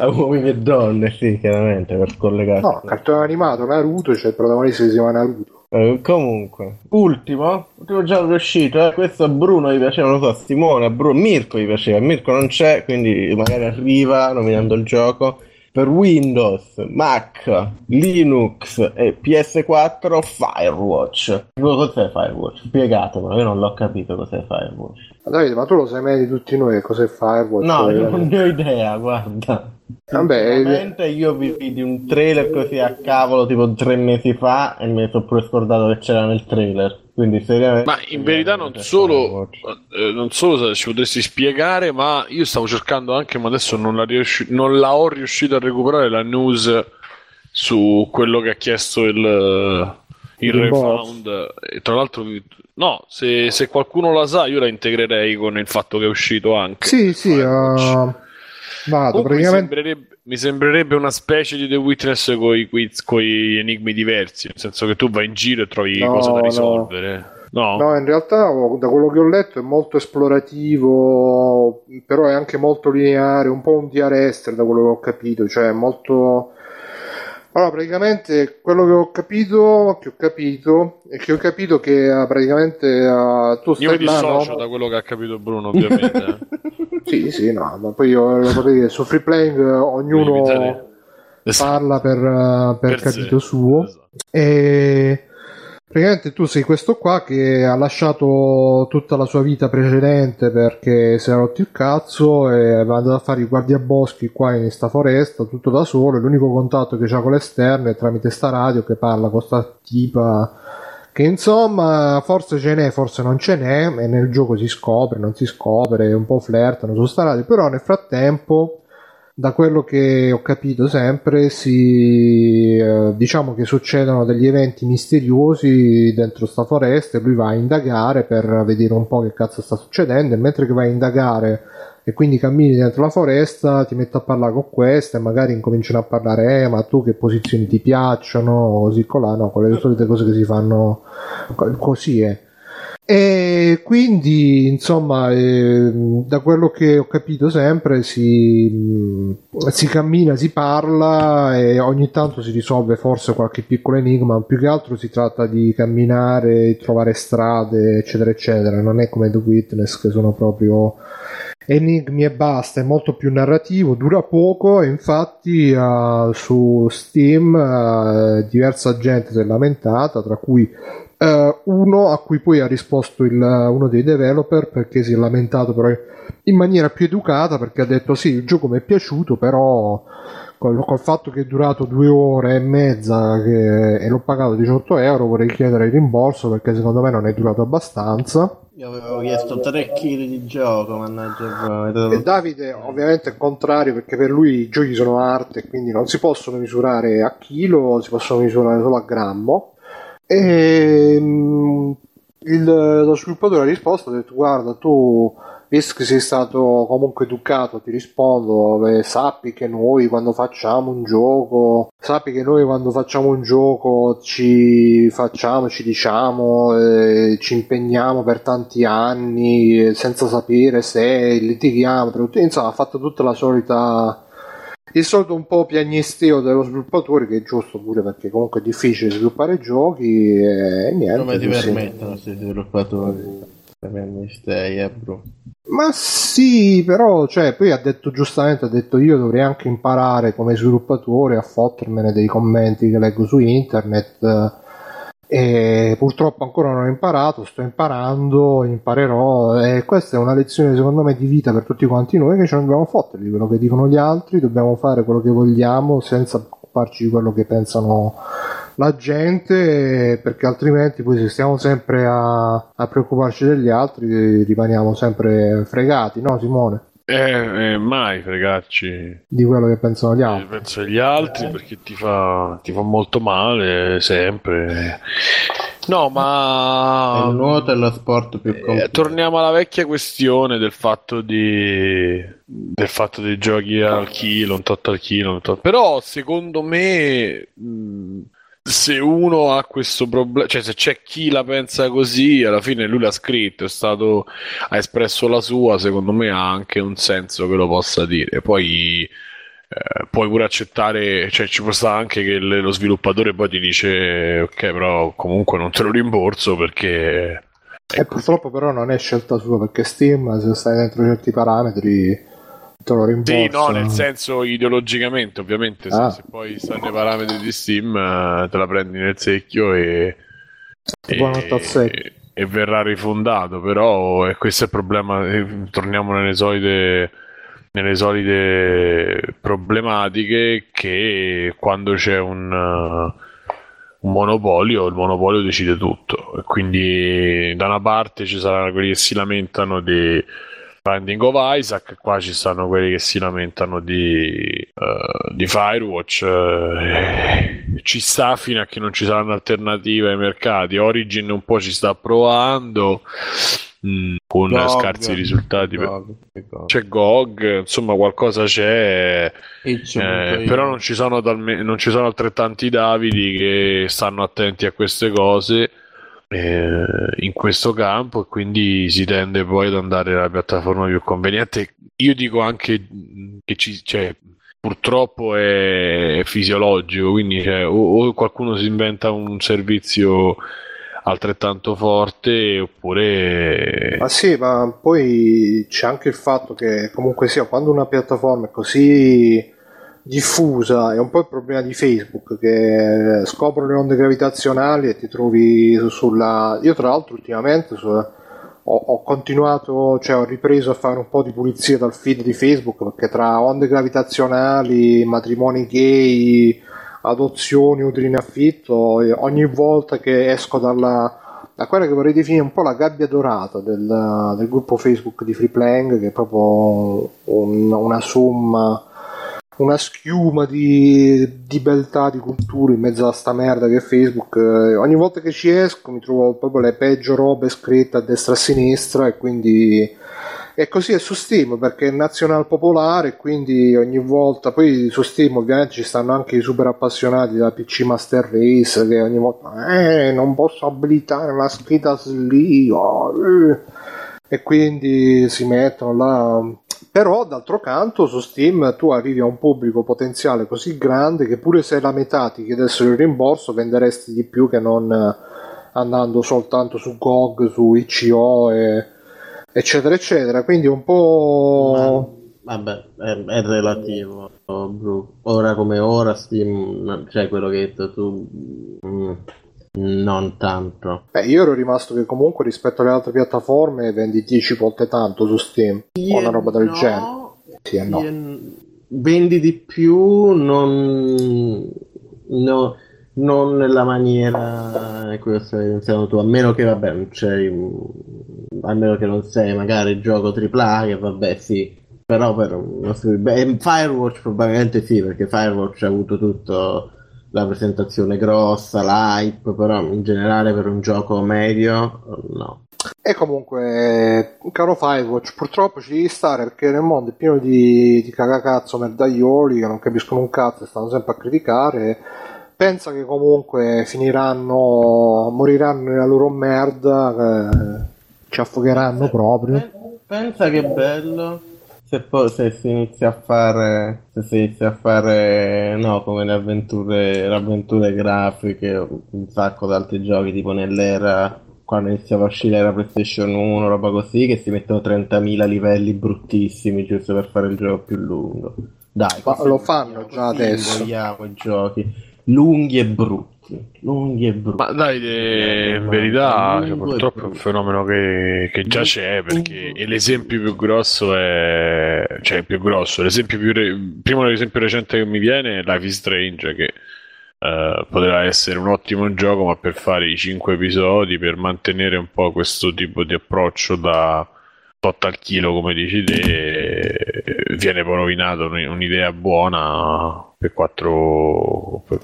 A uomini e donne, sì, chiaramente, per collegare. No, cartone animato Naruto, c'è cioè il protagonista che si chiama Naruto. Eh, comunque, ultimo, ultimo gioco uscito, eh? Questo a Bruno gli piaceva, non so, a Simone, a Bruno, Mirko gli piaceva, Mirko non c'è, quindi magari arriva nominando il gioco. Per Windows, Mac, Linux e P S quattro Firewatch. Cos'è Firewatch? Spiegatemelo, io non l'ho capito cos'è Firewatch. Ma Davide, ma tu lo sai meglio di tutti noi che cos'è Firewatch? No, io non ne ho idea, guarda. Vabbè, io vi vidi un trailer così a cavolo tipo tre mesi fa e mi sono pure scordato che c'era nel trailer. Quindi seriamente, ma in verità non solo eh, non solo ci potresti spiegare, ma io stavo cercando anche, ma adesso non la, riusci- non la ho riuscito a recuperare la news su quello che ha chiesto il il refund. E tra l'altro no, se, se qualcuno la sa io la integrerei con il fatto che è uscito anche sì sì uh, vado, praticamente... mi, sembrerebbe, mi sembrerebbe una specie di The Witness con i quiz, con gli enigmi diversi, nel senso che tu vai in giro e trovi no, cose da risolvere. No. No, no, in realtà da quello che ho letto è molto esplorativo, però è anche molto lineare, un po' un diarester da quello che ho capito, cioè molto... Allora, praticamente quello che ho capito, che ho capito, è che ho capito che uh, praticamente uh, tu stai io mi là, dissocio no? da quello che ha capito Bruno, ovviamente. Sì, sì, no, ma poi io lo potrei dire, su Free Playing uh, ognuno parla per, uh, per, per capito sé. Suo. Esatto. E Praticamente tu sei questo qua che ha lasciato tutta la sua vita precedente perché si era rotto il cazzo e va andato a fare i guardiaboschi qua in sta foresta tutto da solo, e l'unico contatto che c'ha con l'esterno è tramite sta radio che parla con sta tipa che insomma forse ce n'è, forse non ce n'è, e nel gioco si scopre, non si scopre, un po' flirtano su sta radio, però nel frattempo, da quello che ho capito sempre, si eh, diciamo che succedono degli eventi misteriosi dentro sta foresta e lui va a indagare per vedere un po' che cazzo sta succedendo, e mentre che vai a indagare e quindi cammini dentro la foresta ti metti a parlare con questa e magari incominciano a parlare eh ma tu che posizioni ti piacciono, così colà, no, quelle solite cose che si fanno così è eh. E quindi insomma eh, da quello che ho capito sempre si, si cammina, si parla e ogni tanto si risolve forse qualche piccolo enigma, più che altro si tratta di camminare, trovare strade eccetera eccetera, non è come The Witness che sono proprio enigmi e basta, è molto più narrativo, dura poco e infatti uh, su Steam uh, diversa gente si è lamentata, tra cui Uh, uno a cui poi ha risposto il, uh, uno dei developer, perché si è lamentato però in maniera più educata, perché ha detto sì, il gioco mi è piaciuto, però col, col fatto che è durato due ore e mezza che, e l'ho pagato diciotto euro, vorrei chiedere il rimborso perché secondo me non è durato abbastanza. Io avevo chiesto tre chili di gioco, mannaggia. E Davide ovviamente è contrario, perché per lui i giochi sono arte, quindi non si possono misurare a chilo, si possono misurare solo a grammo. E il, lo sviluppatore ha risposto, ha detto guarda, tu visto che sei stato comunque educato ti rispondo, beh, sappi che noi quando facciamo un gioco sappi che noi quando facciamo un gioco ci facciamo, ci diciamo eh, ci impegniamo per tanti anni senza sapere se litighiamo, per, insomma ha fatto tutta la solita, il solito un po' piagnisteo dello sviluppatore, che è giusto pure perché comunque è difficile sviluppare giochi e niente. Come ti permettono questi sviluppatori? Piagnistei, bro. Ma sì, però cioè, poi ha detto giustamente, ha detto io dovrei anche imparare come sviluppatore a fottermene dei commenti che leggo su internet, e purtroppo ancora non ho imparato, sto imparando, imparerò, e questa è una lezione secondo me di vita per tutti quanti noi, che ce ne dobbiamo fottere di quello che dicono gli altri, dobbiamo fare quello che vogliamo senza preoccuparci di quello che pensano la gente, perché altrimenti poi se stiamo sempre a, a preoccuparci degli altri rimaniamo sempre fregati, no Simone? Eh, eh, mai fregarci di quello che pensano gli altri, eh, penso agli altri eh. Perché ti fa, ti fa molto male sempre. No, ma il nuoto è lo sport più completo. Eh, torniamo alla vecchia questione del fatto di del fatto dei giochi al chilo, un tot al chilo, un tot. Però secondo me mh, se uno ha questo problema, cioè se c'è chi la pensa così, alla fine lui l'ha scritto, è stato, ha espresso la sua, secondo me ha anche un senso che lo possa dire. Poi eh, puoi pure accettare, cioè ci può stare anche che le, lo sviluppatore poi ti dice ok, però comunque non te lo rimborso perché... E purtroppo però non è scelta sua, perché Steam, se stai dentro certi parametri... Sì, no, nel senso ideologicamente ovviamente ah. se, se poi stanno i parametri di Steam te la prendi nel secchio e, e, e, e verrà rifondato, però e questo è il problema, torniamo nelle solite nelle solite problematiche, che quando c'è un, un monopolio, il monopolio decide tutto, e quindi da una parte ci saranno quelli che si lamentano di Binding of Isaac, qua ci stanno quelli che si lamentano di, uh, di Firewatch, uh, ci sta fino a che non ci saranno alternative ai mercati. Origin un po' ci sta provando mh, con Gog, scarsi risultati, Gog, per... Gog. C'è G O G, insomma qualcosa c'è, c'è eh, però non ci sono talme- non ci sono altrettanti Davidi che stanno attenti a queste cose in questo campo, e quindi si tende poi ad andare alla piattaforma più conveniente. Io dico anche che ci, cioè, purtroppo è fisiologico, quindi cioè, o, o qualcuno si inventa un servizio altrettanto forte oppure... Ma sì, ma poi c'è anche il fatto che comunque sia, quando una piattaforma è così diffusa, è un po' il problema di Facebook, che scoprono le onde gravitazionali e ti trovi sulla... Io tra l'altro ultimamente sulla... ho, ho continuato, cioè ho ripreso a fare un po' di pulizia dal feed di Facebook, perché tra onde gravitazionali, matrimoni gay, adozioni, utili in affitto, ogni volta che esco dalla... da quella che vorrei definire un po' la gabbia dorata del, del gruppo Facebook di Free Playing, che è proprio un, una somma, una schiuma di, di beltà, di cultura in mezzo a sta merda che è Facebook. Ogni volta che ci esco mi trovo proprio le peggio robe scritte a destra e a sinistra, e quindi e così è su Steam, perché è nazional popolare, quindi ogni volta, poi su Steam ovviamente ci stanno anche i super appassionati della P C Master Race, che ogni volta eh non posso abilitare la scheda lì, oh, eh. e quindi si mettono là. Però d'altro canto su Steam tu arrivi a un pubblico potenziale così grande che pure se la metà ti chiedessero il rimborso venderesti di più che non andando soltanto su G O G, su I C O e eccetera eccetera, quindi un po'... Ma, vabbè, è, è relativo, Bru. Ora come ora Steam, cioè quello che hai detto tu, mm, non tanto. Beh, io ero rimasto che comunque rispetto alle altre piattaforme vendi dieci volte tanto su Steam, o una roba del no, genere. Sì e no. Vendi di più, non... No. Non nella maniera in cui stai pensando tu, a meno che vabbè non c'è, a meno che non sei magari il gioco tripla A, che vabbè sì, però per uno beh, Firewatch probabilmente sì, perché Firewatch ha avuto tutto la presentazione grossa, l'hype, però in generale per un gioco medio no. E comunque, caro Firewatch, purtroppo ci devi stare, perché nel mondo è pieno di, di cagacazzo merdaioli che non capiscono un cazzo e stanno sempre a criticare. Pensa che comunque finiranno, moriranno nella loro merda, eh, ci affogheranno proprio. Pensa che bello se poi se si inizia a fare, se si inizia a fare, no, come le avventure, le avventure grafiche, un sacco di altri giochi, tipo nell'era, quando iniziava a uscire la PlayStation uno, roba così, che si mettono trentamila livelli bruttissimi giusto per fare il gioco più lungo. Dai, ma lo fanno già adesso. Vogliamo i giochi lunghi e brutti, lunghi e brutti. Ma dai, eh, in verità cioè, purtroppo è un fenomeno che, che già c'è, perché e l'esempio più grosso è, cioè più grosso, l'esempio più re... primo l'esempio recente che mi viene è Life is Strange, che eh, poteva essere un ottimo gioco, ma per fare i cinque episodi, per mantenere un po' questo tipo di approccio da tot al chilo, come dici te, viene poi rovinato un'idea buona per quattro per,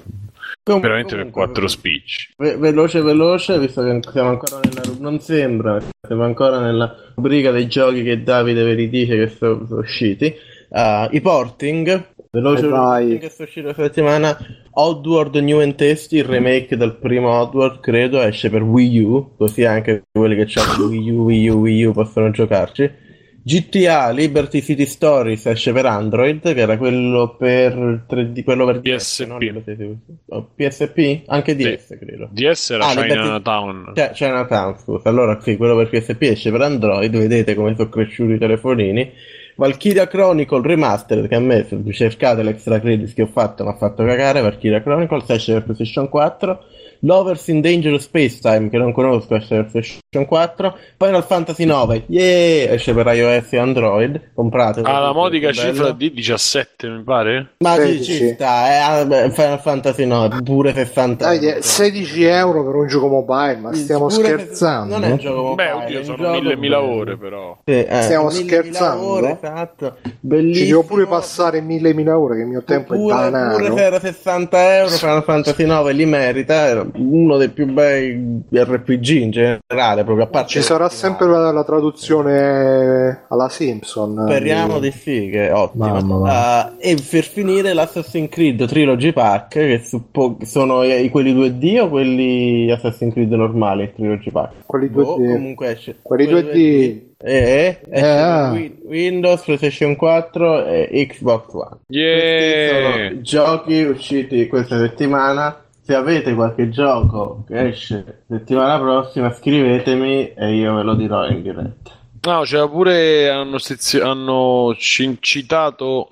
comunque, veramente comunque, per quattro spicci. Ve- veloce veloce, visto che siamo ancora nella non sembra siamo ancora nella rubrica dei giochi che Davide ve li dice che sono, sono usciti. Uh, i porting veloce veloce che sono usciti la settimana: Oddworld New and Tasty, il remake del primo Oddworld, credo esce per Wii U, così anche quelli che hanno Wii U, Wii U, Wii U possono giocarci. G T A Liberty City Stories esce per Android, che era quello per tre D, quello per D S, P S P, no? P S P? Anche D S, sì. Credo D S era ah, Chinatown Liberty... Chinatown, scusa, allora sì, quello per P S P esce per Android. Vedete come sono cresciuti i telefonini. Valkyria Chronicle Remastered, che a me, se cercate l'extra credits che ho fatto, mi ha fatto cagare. Valkyria Chronicle esce per PlayStation quattro. Lovers in Dangerous Space Time, che non conosco, esce per PlayStation quattro. Final Fantasy nove, yeah, esce per iOS e Android. Comprate alla modica cifra di diciassette, mi pare. Ma sì, ci sta, eh, Final Fantasy nove, pure sessanta euro. sedici euro per un gioco mobile, ma stiamo pure scherzando? Non è un gioco mobile. Beh, oddio, sono millemila ore, però. Sì, eh, stiamo scherzando? Ore, esatto. Bellissimo. Ci devo pure passare millemila ore, che il mio tempo pure, è banano. Pure se era sessanta euro, Final Fantasy nove li merita, era uno dei più bei R P G in generale, proprio a parte. Ci sarà sempre la, la traduzione alla Simpson. Speriamo di sì, che è ottimo. Uh, e per finire l'Assassin's Creed Trilogy Pack, che suppo- sono i, quelli due D o quelli Assassin's Creed normali? Trilogy Pack. Quelli due D. Oh, comunque esce. Quelli due D. E eh, eh. Windows, PlayStation quattro e Xbox One. Yeah. Questi sono giochi usciti questa settimana. Se avete qualche gioco che esce settimana prossima, scrivetemi e io ve lo dirò in diretta. No, c'era cioè pure hanno, sezio- hanno citato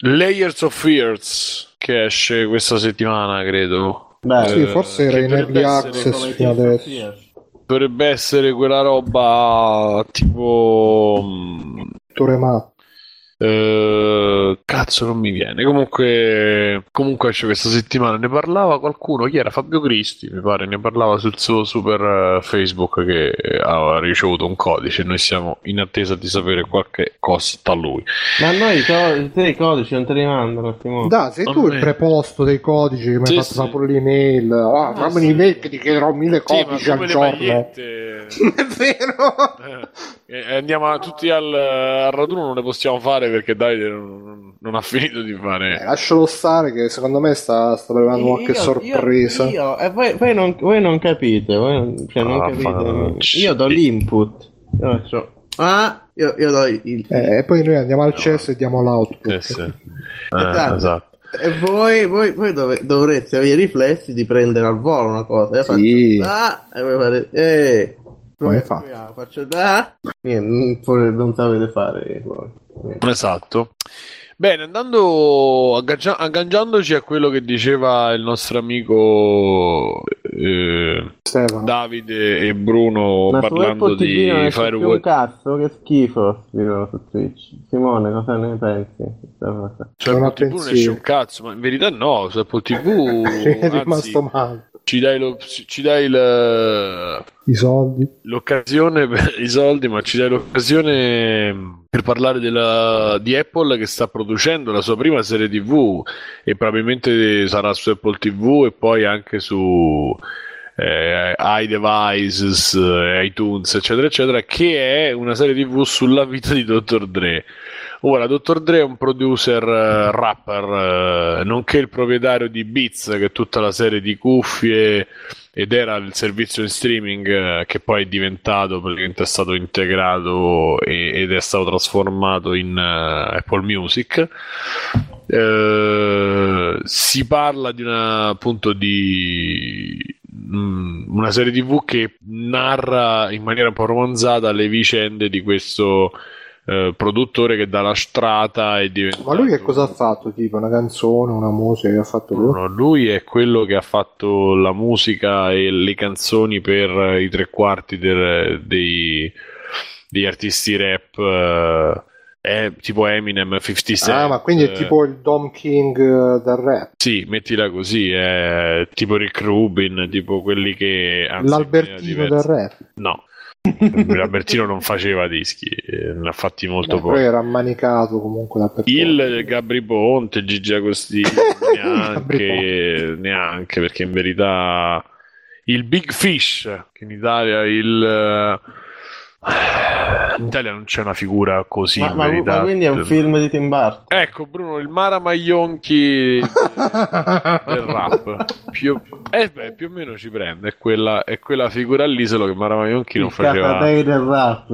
Layers of Fears, che esce questa settimana, credo. Beh, sì, forse era in early access fino adesso. Dovrebbe essere quella roba tipo Torema. Uh, cazzo, non mi viene. Comunque, comunque esce questa settimana. Ne parlava qualcuno, chi era? Fabio Cristi, mi pare. Ne parlava sul suo super Facebook, che aveva ricevuto un codice. Noi siamo in attesa di sapere qualche cosa da lui. Ma noi co- te i codici non te li mandano, Simone. Da, sei tu il preposto dei codici che mi hai sì, fatto sì. sapere l'email. Ah, ah, fammi sì. un'email che ti chiederò mille codici sì, al giorno. È vero. Eh, andiamo a, tutti al, al raduno, non ne possiamo fare, perché Davide non, non ha finito di fare. Eh, lascialo stare, che secondo me sta, sta arrivando qualche sorpresa. Io, io, e voi, voi, non, voi non capite, voi non, cioè non ah, capite. C- io do l'input, io lascio. Ah, io, io do il. Eh, e poi noi andiamo al cesso no. e diamo l'output. Sì, sì. Eh, esatto. E voi, voi, voi dov- dovreste avere i riflessi di prendere al volo una cosa. Sì. Faccio, ah, e voi fate. Eh. Come fa? Faccio da. Niente, non sapete fare. Niente. Esatto. Bene, andando aggancia- agganciandoci a quello che diceva il nostro amico eh, Davide e Bruno, ma parlando di Firewatch. Cazzo, che schifo! Dicono su Twitch. Simone, cosa ne pensi? Cioè, Apple T V non esce un cazzo, ma in verità no, su Apple T V è rimasto male. Ci dai, lo, ci dai la, i soldi, l'occasione, i soldi, ma ci dai l'occasione per parlare della, di Apple, che sta producendo la sua prima serie T V e probabilmente sarà su Apple T V e poi anche su eh, iDevices, iTunes, eccetera, eccetera, che è una serie T V sulla vita di doctor Dre. Ora, doctor Dre è un producer uh, rapper, uh, nonché il proprietario di Beats, che è tutta la serie di cuffie, ed era il servizio in streaming uh, che poi è diventato, praticamente è stato integrato e, ed è stato trasformato in uh, Apple Music. Uh, si parla di una, appunto di... una serie T V che narra in maniera un po' romanzata le vicende di questo... Eh, produttore che dalla strata è diventato... Ma lui che cosa ha fatto? Tipo una canzone, una musica che ha fatto lui? No, lui è quello che ha fatto la musica e le canzoni per i tre quarti del, dei, degli artisti rap eh, eh, tipo Eminem, cinquanta Cent. Ah, ma quindi è tipo il Dom King eh, del rap? Sì, mettila così, eh, tipo Rick Rubin, tipo quelli che... Anzi, l'Albertino del rap? No. L'Albertino non faceva dischi, ne ha fatti molto poco. Poi era ammanicato comunque da il Gabri Ponte, Gigi Agostini neanche, neanche, perché in verità il Big Fish, che in Italia il in Italia non c'è una figura così, ma, in ma, verità. Ma quindi è un film di Tim Burton. Ecco, Bruno, il Mara Maionchi del, del rap più, eh beh, più o meno ci prende, è quella, è quella figura lì, solo che Mara Maionchi il non faceva del rap,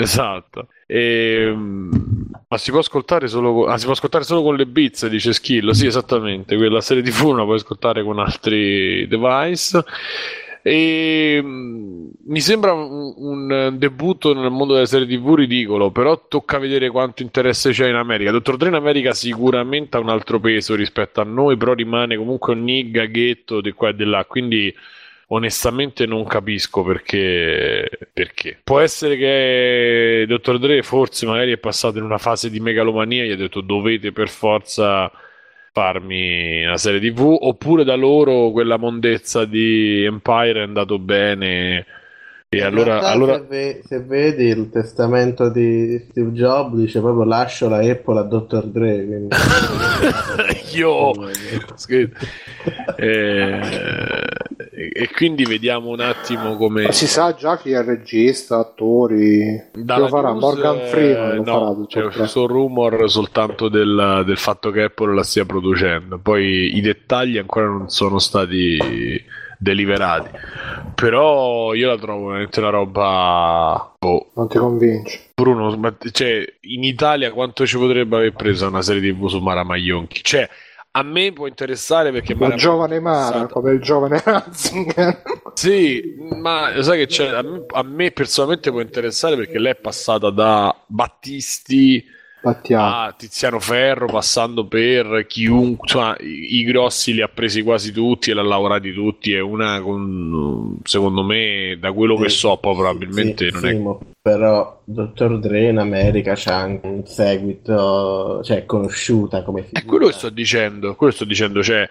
esatto. E, ma si può ascoltare solo con, ah, si può ascoltare solo con le Beats, dice Schillo. Sì, esattamente, quella serie T V non la puoi ascoltare con altri device. E mi sembra un, un debutto nel mondo delle serie T V ridicolo, però tocca vedere quanto interesse c'è in America. doctor Dre in America sicuramente ha un altro peso rispetto a noi, però rimane comunque un nigga ghetto di qua e di là, quindi onestamente non capisco perché perché può essere che doctor Dre forse magari è passato in una fase di megalomania, gli ha detto dovete per forza farmi una serie T V, oppure da loro quella mondezza di Empire è andato bene e allora, allora... Se, ve, se vedi il testamento di Steve Jobs, dice proprio lascio la Apple a doctor Dre, quindi... Io eh, e quindi vediamo un attimo come... Ma si sa già chi è il regista, attori, dalla che lo farà news, Morgan Freeman lo no, farà, c'è un rumor soltanto del, del fatto che Apple la stia producendo, poi i dettagli ancora non sono stati deliberati, però io la trovo veramente una roba boh. Non ti convince, Bruno, ma cioè, in Italia quanto ci potrebbe aver preso una serie T V su Mara Maionchi? Cioè, a me può interessare perché il giovane Mara, come il giovane Ratzinger. Sì, ma sai che c'è, a me, a me personalmente può interessare perché lei è passata da Battisti a Tiziano Ferro, passando per chiunque, cioè, i, i grossi li ha presi quasi tutti e li ha lavorati tutti. È una con, secondo me, da quello sì, che so, poi probabilmente sì, non sì, è. Mo, però doctor Dre in America c'ha anche un seguito, cioè conosciuta come figura. È quello che sto dicendo, quello sto dicendo, cioè.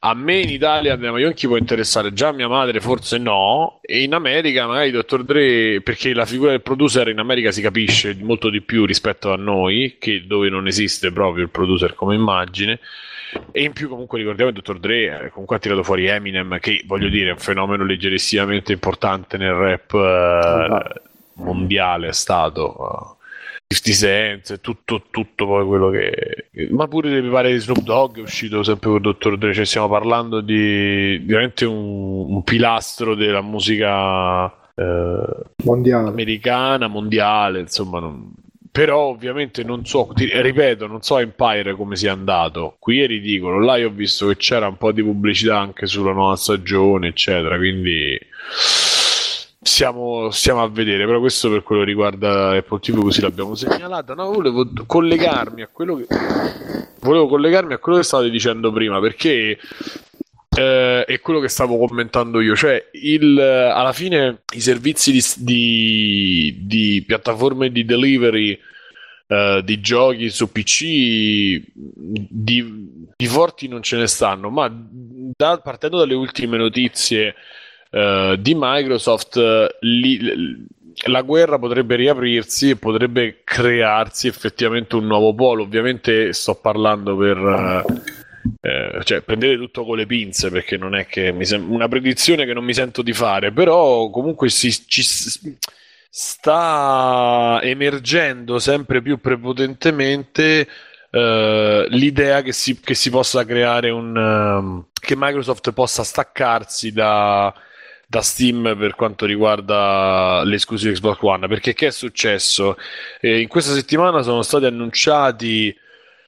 A me in Italia Andrea Maionchi può interessare, già a mia madre forse no, e in America magari doctor Dre, perché la figura del producer in America si capisce molto di più rispetto a noi, che dove non esiste proprio il producer come immagine. E in più comunque ricordiamo che doctor Dre comunque ha tirato fuori Eminem, che voglio dire è un fenomeno leggerissimamente importante nel rap eh, mondiale, è stato... fifty Cent, tutto, tutto poi quello che... Ma pure mi pare di Snoop Dogg è uscito sempre con doctor Dre, cioè stiamo parlando di veramente un, un pilastro della musica eh, mondiale, americana, mondiale, insomma. Non... Però ovviamente non so, ti, ripeto, non so Empire come sia andato, qui è ridicolo, là io ho visto che c'era un po' di pubblicità anche sulla nuova stagione, eccetera, quindi... Siamo, stiamo a vedere, però questo per quello che riguarda Apple ti vu così l'abbiamo segnalata. No, volevo collegarmi a quello che volevo collegarmi a quello che state dicendo prima, perché eh, è quello che stavo commentando io, cioè il, alla fine i servizi di, di, di piattaforme di delivery eh, di giochi su P C di, di forti non ce ne stanno, ma da, partendo dalle ultime notizie Uh, di Microsoft uh, li, li, la guerra potrebbe riaprirsi e potrebbe crearsi effettivamente un nuovo polo. Ovviamente sto parlando per uh, uh, cioè prendere tutto con le pinze, perché non è che mi sem- una predizione che non mi sento di fare, però comunque si, ci sta emergendo sempre più prepotentemente Uh, l'idea che si, che si possa creare un um, che Microsoft possa staccarsi da da Steam per quanto riguarda le esclusive Xbox One, perché che è successo? Eh, in questa settimana sono stati annunciati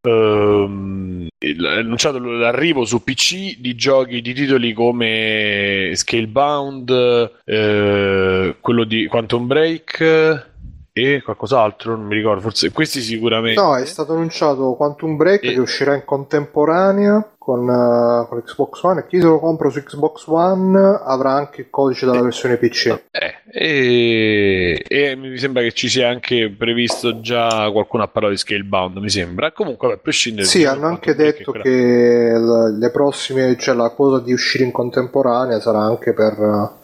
ehm, il, annunciato l'arrivo su P C di giochi, di titoli come Scalebound, eh, quello di Quantum Break e qualcos'altro, non mi ricordo, forse questi sicuramente. No, è stato annunciato Quantum Break e... che uscirà in contemporanea con, uh, con Xbox One, e chi se lo compra su Xbox One avrà anche il codice della versione P C. Eh, e, e mi sembra che ci sia anche previsto, già qualcuno ha parlato di Scalebound, mi sembra. Comunque a prescindere, sì, hanno anche detto che, che la, le prossime, cioè la cosa di uscire in contemporanea sarà anche per uh,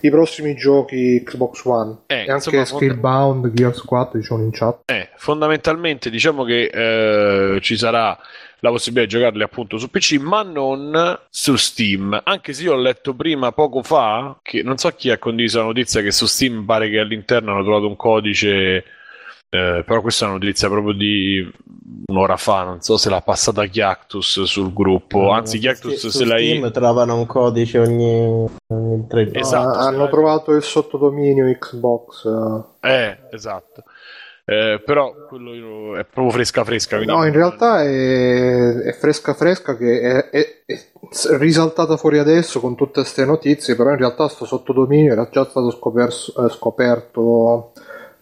i prossimi giochi Xbox One, eh, e anche Scalebound, fond- Gears quattro, diciamo in chat. Eh, fondamentalmente diciamo che eh, ci sarà la possibilità di giocarli appunto su P C, ma non su Steam. Anche se io ho letto prima, poco fa, che non so chi ha condiviso la notizia, che su Steam pare che all'interno hanno trovato un codice... Eh, però questa è una notizia proprio di un'ora fa, non so se l'ha passata Chiactus sul gruppo, anzi Chiactus sì, se l'hai... Steam trovano un codice ogni, ogni tre giorni. Esatto, ah, hanno l'hai... trovato il sottodominio Xbox. Eh, esatto. Eh, però quello è proprio fresca fresca. No, in realtà è, è fresca fresca che è, è, è risaltata fuori adesso con tutte queste notizie, però in realtà sto sottodominio era già stato scoperso, eh, scoperto...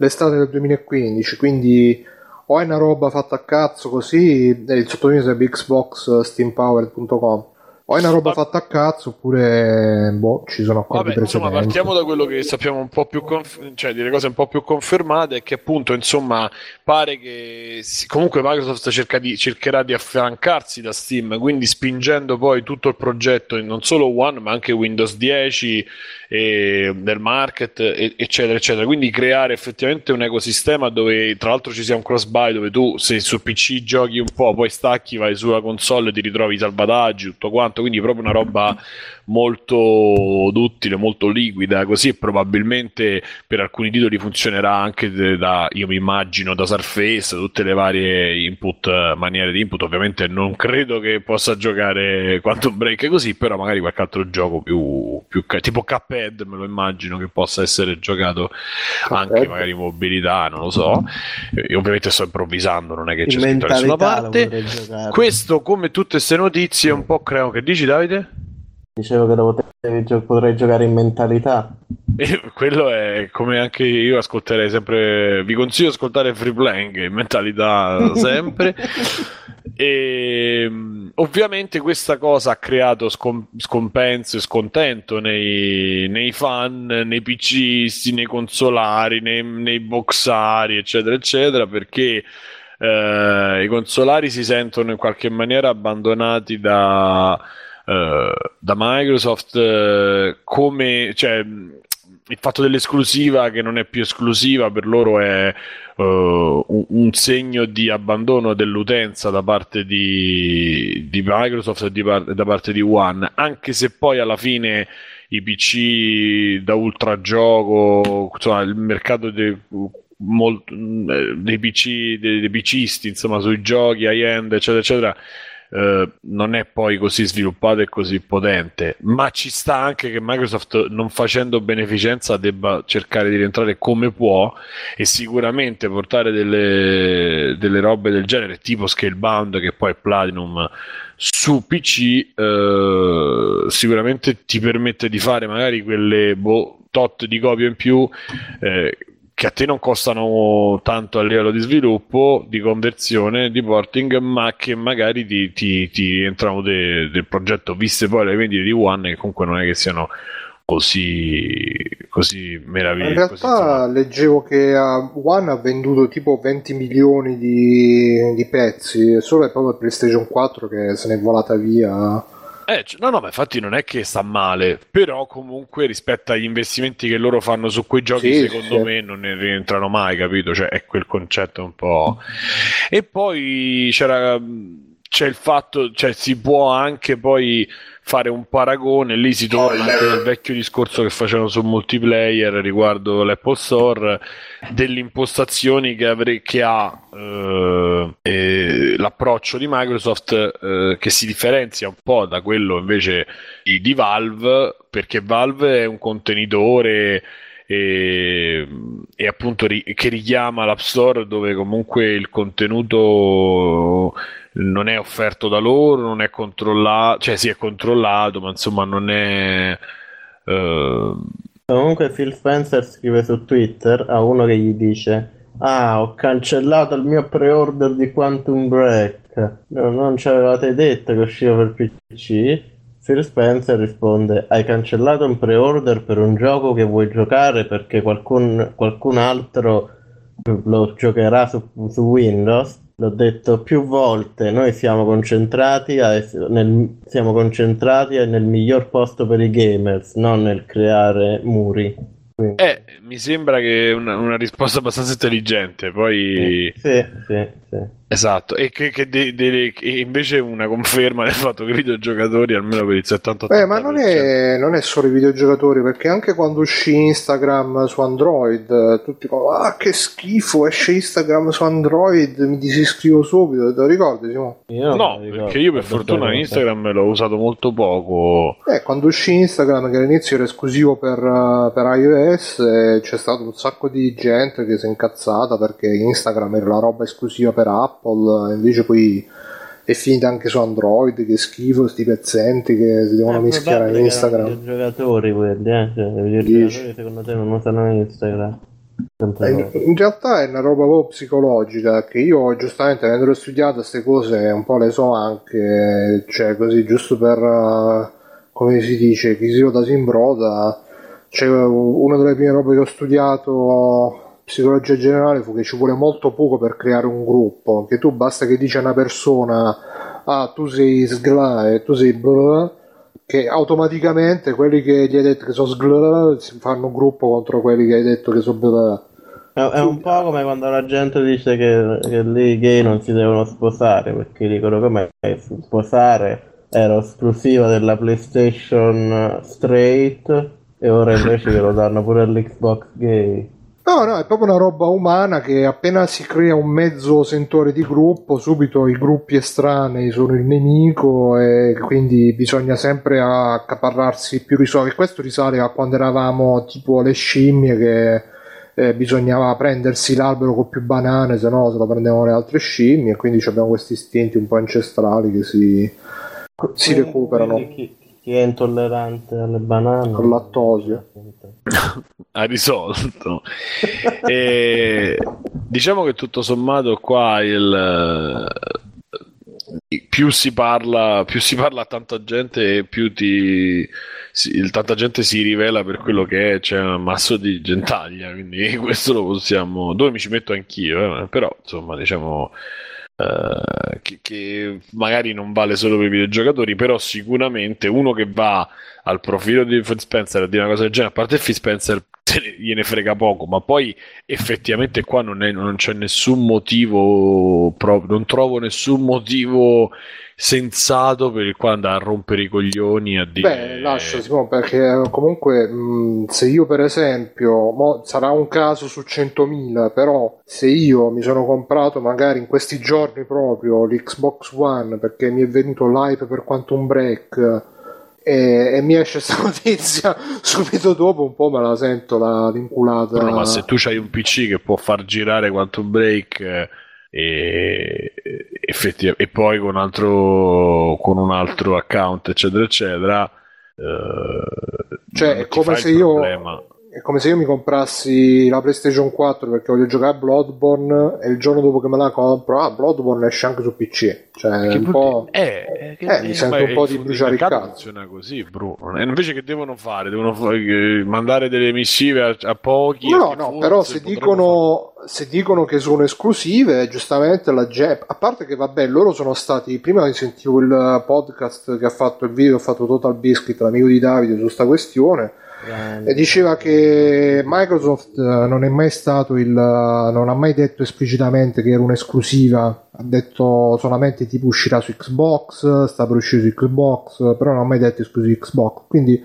l'estate del duemilaquindici, quindi o è una roba fatta a cazzo così, il sottolineo sarebbe xbox steam powered punto com, o è una roba fatta a cazzo oppure boh, ci sono accordi. Vabbè, insomma, partiamo da quello che sappiamo un po' più conf- cioè delle cose un po' più confermate, è che appunto insomma pare che si- comunque Microsoft cerca di, cercherà di affiancarsi da Steam, quindi spingendo poi tutto il progetto in non solo One ma anche Windows dieci e del market e- eccetera eccetera, quindi creare effettivamente un ecosistema dove tra l'altro ci sia un cross buy, dove tu se su P C giochi un po' poi stacchi, vai sulla console e ti ritrovi i salvataggi, tutto quanto. Quindi è proprio una roba molto duttile, molto liquida, così probabilmente per alcuni titoli funzionerà anche da, io mi immagino, da Surface, tutte le varie input, maniere di input. Ovviamente non credo che possa giocare Quantum Break così, però magari qualche altro gioco più, più tipo Cuphead me lo immagino che possa essere giocato Cuphead, anche magari in mobilità, non lo so. Io ovviamente sto improvvisando, non è che c'è scritto da nessuna parte. Questo, come tutte queste notizie, un po' creano, che dici Davide? Dicevo che lo potrei, potrei giocare in mentalità. E quello è come anche io ascolterei sempre, vi consiglio di ascoltare Free Playing in mentalità sempre. E ovviamente questa cosa ha creato scom- scompenso e scontento nei, nei fan, nei picisti, nei consolari, nei, nei boxari eccetera eccetera, perché eh, i consolari si sentono in qualche maniera abbandonati da, eh, da Microsoft, eh, come, cioè, il fatto dell'esclusiva che non è più esclusiva per loro è uh, un segno di abbandono dell'utenza da parte di, di Microsoft e di par- da parte di One, anche se poi alla fine i P C da ultragioco, insomma il mercato dei, molto, dei P C, dei, dei PCisti, insomma sui giochi high-end eccetera eccetera, Uh, non è poi così sviluppato e così potente, ma ci sta anche che Microsoft, non facendo beneficenza, debba cercare di rientrare come può, e sicuramente portare delle, delle robe del genere tipo Scalebound, che poi è Platinum su P C, uh, sicuramente ti permette di fare magari quelle boh, tot di copie in più eh, che a te non costano tanto a livello di sviluppo, di conversione, di porting, ma che magari ti, ti, ti entrano de, del progetto, viste poi le vendite di One, che comunque non è che siano così, così meravigliosi. In realtà così, leggevo che One ha venduto tipo venti milioni di, di pezzi, solo è proprio il PlayStation quattro che se n'è volata via. Eh, no, no, ma infatti non è che sta male, però comunque rispetto agli investimenti che loro fanno su quei giochi, sì, secondo sì. me non ne rientrano mai, capito? Cioè è quel concetto un po'. E poi c'era, c'è il fatto, cioè si può anche poi fare un paragone, lì si torna anche dal vecchio discorso che facevano su multiplayer riguardo l'Apple Store, delle impostazioni che, avrei, che ha eh, eh, l'approccio di Microsoft, eh, che si differenzia un po' da quello invece di, di Valve, perché Valve è un contenitore e, e appunto ri, che richiama l'App Store, dove comunque il contenuto non è offerto da loro, non è controllato, cioè si sì, è controllato, ma insomma non è uh... Comunque Phil Spencer scrive su Twitter a uno che gli dice: ah, ho cancellato il mio pre-order di Quantum Break, non ci avevate detto che usciva per P C? Phil Spencer risponde: hai cancellato un pre-order per un gioco che vuoi giocare perché qualcun, qualcun altro lo giocherà su, su Windows? L'ho detto più volte, noi siamo concentrati a es- nel, siamo concentrati a nel miglior posto per i gamers, non nel creare muri. Quindi. Eh, mi sembra che è una, una risposta abbastanza intelligente. Poi sì, sì, sì. Esatto, e che, che de, de, de, invece una conferma del fatto che i videogiocatori, almeno per il settanta ottanta per cento. Beh, ma non è, non è solo i videogiocatori, perché anche quando uscì Instagram su Android, tutti dicono: ah, che schifo, esce Instagram su Android, mi disiscrivo subito. Te lo ricordi, Simone? Io no, ricordo, perché io per fortuna Instagram l'ho usato molto poco. Eh, quando uscì Instagram, che all'inizio era esclusivo per, per iOS, eh, c'è stato un sacco di gente che si è incazzata perché Instagram era la roba esclusiva per app. Invece poi è finita anche su Android, che schifo, sti pezzenti che si devono eh, mischiare in Instagram. I giocatori quelli, eh? Cioè, i giocatori secondo te non usano Instagram? In, in realtà è una roba proprio psicologica, che io giustamente avendo studiato queste cose un po' le so anche, cioè così giusto per, uh, come si dice, chi si roda si imbroda. Cioè, una delle prime robe che ho studiato psicologia generale fu che ci vuole molto poco per creare un gruppo, che tu basta che dici a una persona: ah, tu sei sgla e tu sei bla, che automaticamente quelli che gli hai detto che sono sgla fanno un gruppo contro quelli che hai detto che sono bla. È un po' come quando la gente dice che, che lì i gay non si devono sposare perché dicono: come sposare era esclusiva della PlayStation straight e ora invece che lo danno pure all'Xbox gay. No, no, è proprio una roba umana che appena si crea un mezzo sentore di gruppo, subito i gruppi estranei sono il nemico, e quindi bisogna sempre accaparrarsi più risorse. Questo risale a quando eravamo tipo le scimmie, che eh, bisognava prendersi l'albero con più banane, se no se lo prendevano le altre scimmie, e quindi abbiamo questi istinti un po' ancestrali che si, si recuperano. Chi, Chi è intollerante alle banane? Al lattosio. Ha risolto. E diciamo che tutto sommato qua il... più si parla, più si parla a tanta gente e più ti... si, tanta gente si rivela per quello che è, c'è un masso di gentaglia, quindi questo lo possiamo... dove mi ci metto anch'io, eh? Però insomma diciamo... Uh, che, che magari non vale solo per i videogiocatori, però sicuramente uno che va al profilo di Phil Spencer a dire una cosa del genere, a parte Phil Spencer gliene frega poco, ma poi effettivamente qua non, è, non c'è nessun motivo pro, non trovo nessun motivo sensato per il quale andare a rompere i coglioni a dire... Beh, lascia Simone, perché comunque mh, se io per esempio mo, sarà un caso su centomila, però se io mi sono comprato magari in questi giorni proprio l'Xbox One perché mi è venuto l'hype per Quantum Break e, e mi esce questa notizia subito dopo, un po' me la sento la, l'inculata. Però, ma se tu c'hai un P C che può far girare Quantum Break e, effettiv- e poi con, altro, con un altro account eccetera eccetera, eh, cioè è come se io problema. È come se io mi comprassi la PlayStation quattro perché voglio giocare a Bloodborne e il giorno dopo che me la compro, ah, Bloodborne esce anche su P C. Cioè, che un po'... eh, eh, che... eh, mi sento un po' di bruciare il cazzo. Funziona così, bro. E invece che devono fare? Devono fare, mandare delle missive a, a pochi? No, a no, però se dicono, se dicono che sono esclusive, giustamente la Jap... A parte che, vabbè, loro sono stati... Prima che sentivo il podcast che ha fatto il video, ha fatto Total Biscuit, l'amico di Davide, su sta questione... E diceva che Microsoft non è mai stato il non ha mai detto esplicitamente che era un'esclusiva, ha detto solamente tipo uscirà su Xbox, sta per uscire su Xbox, però non ha mai detto esclusiva Xbox, quindi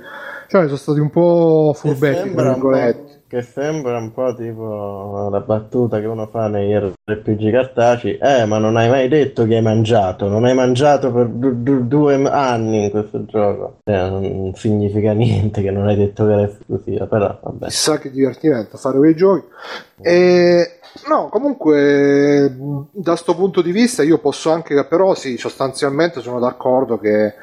cioè sono stati un po' furbetti, tra virgolette. Che sembra un po' tipo la battuta che uno fa negli R P G cartacei, eh ma non hai mai detto che hai mangiato, non hai mangiato per du- du- due anni in questo gioco, eh, non significa niente che non hai detto che era esclusiva, però vabbè. Chissà che divertimento fare quei giochi. E no, comunque da sto punto di vista io posso anche, però sì, sostanzialmente sono d'accordo che